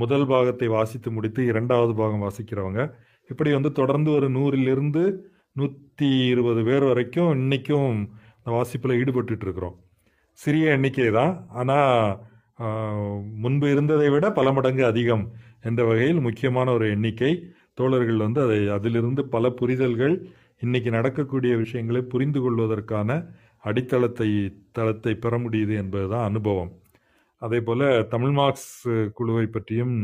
முதல் பாகத்தை வாசித்து முடித்து 2வது பாகம் வாசிக்கிறவங்க, இப்படி தொடர்ந்து ஒரு 100-120 பேர் வரைக்கும் இன்றைக்கும் வாசிப்பில் ஈடுபட்டு இருக்கிறோம். சிறிய எண்ணிக்கை தான், ஆனால் முன்பு இருந்ததை விட பல மடங்கு அதிகம் என்ற வகையில் முக்கியமான ஒரு எண்ணிக்கை. தோழர்கள் அதிலிருந்து பல புரிதல்கள், இன்றைக்கி நடக்கக்கூடிய விஷயங்களை புரிந்து கொள்வதற்கான அடித்தளத்தை பெற முடியுது என்பது தான் அனுபவம். அதே போல் தமிழ் மார்க்ஸ் குழுவை பற்றியும்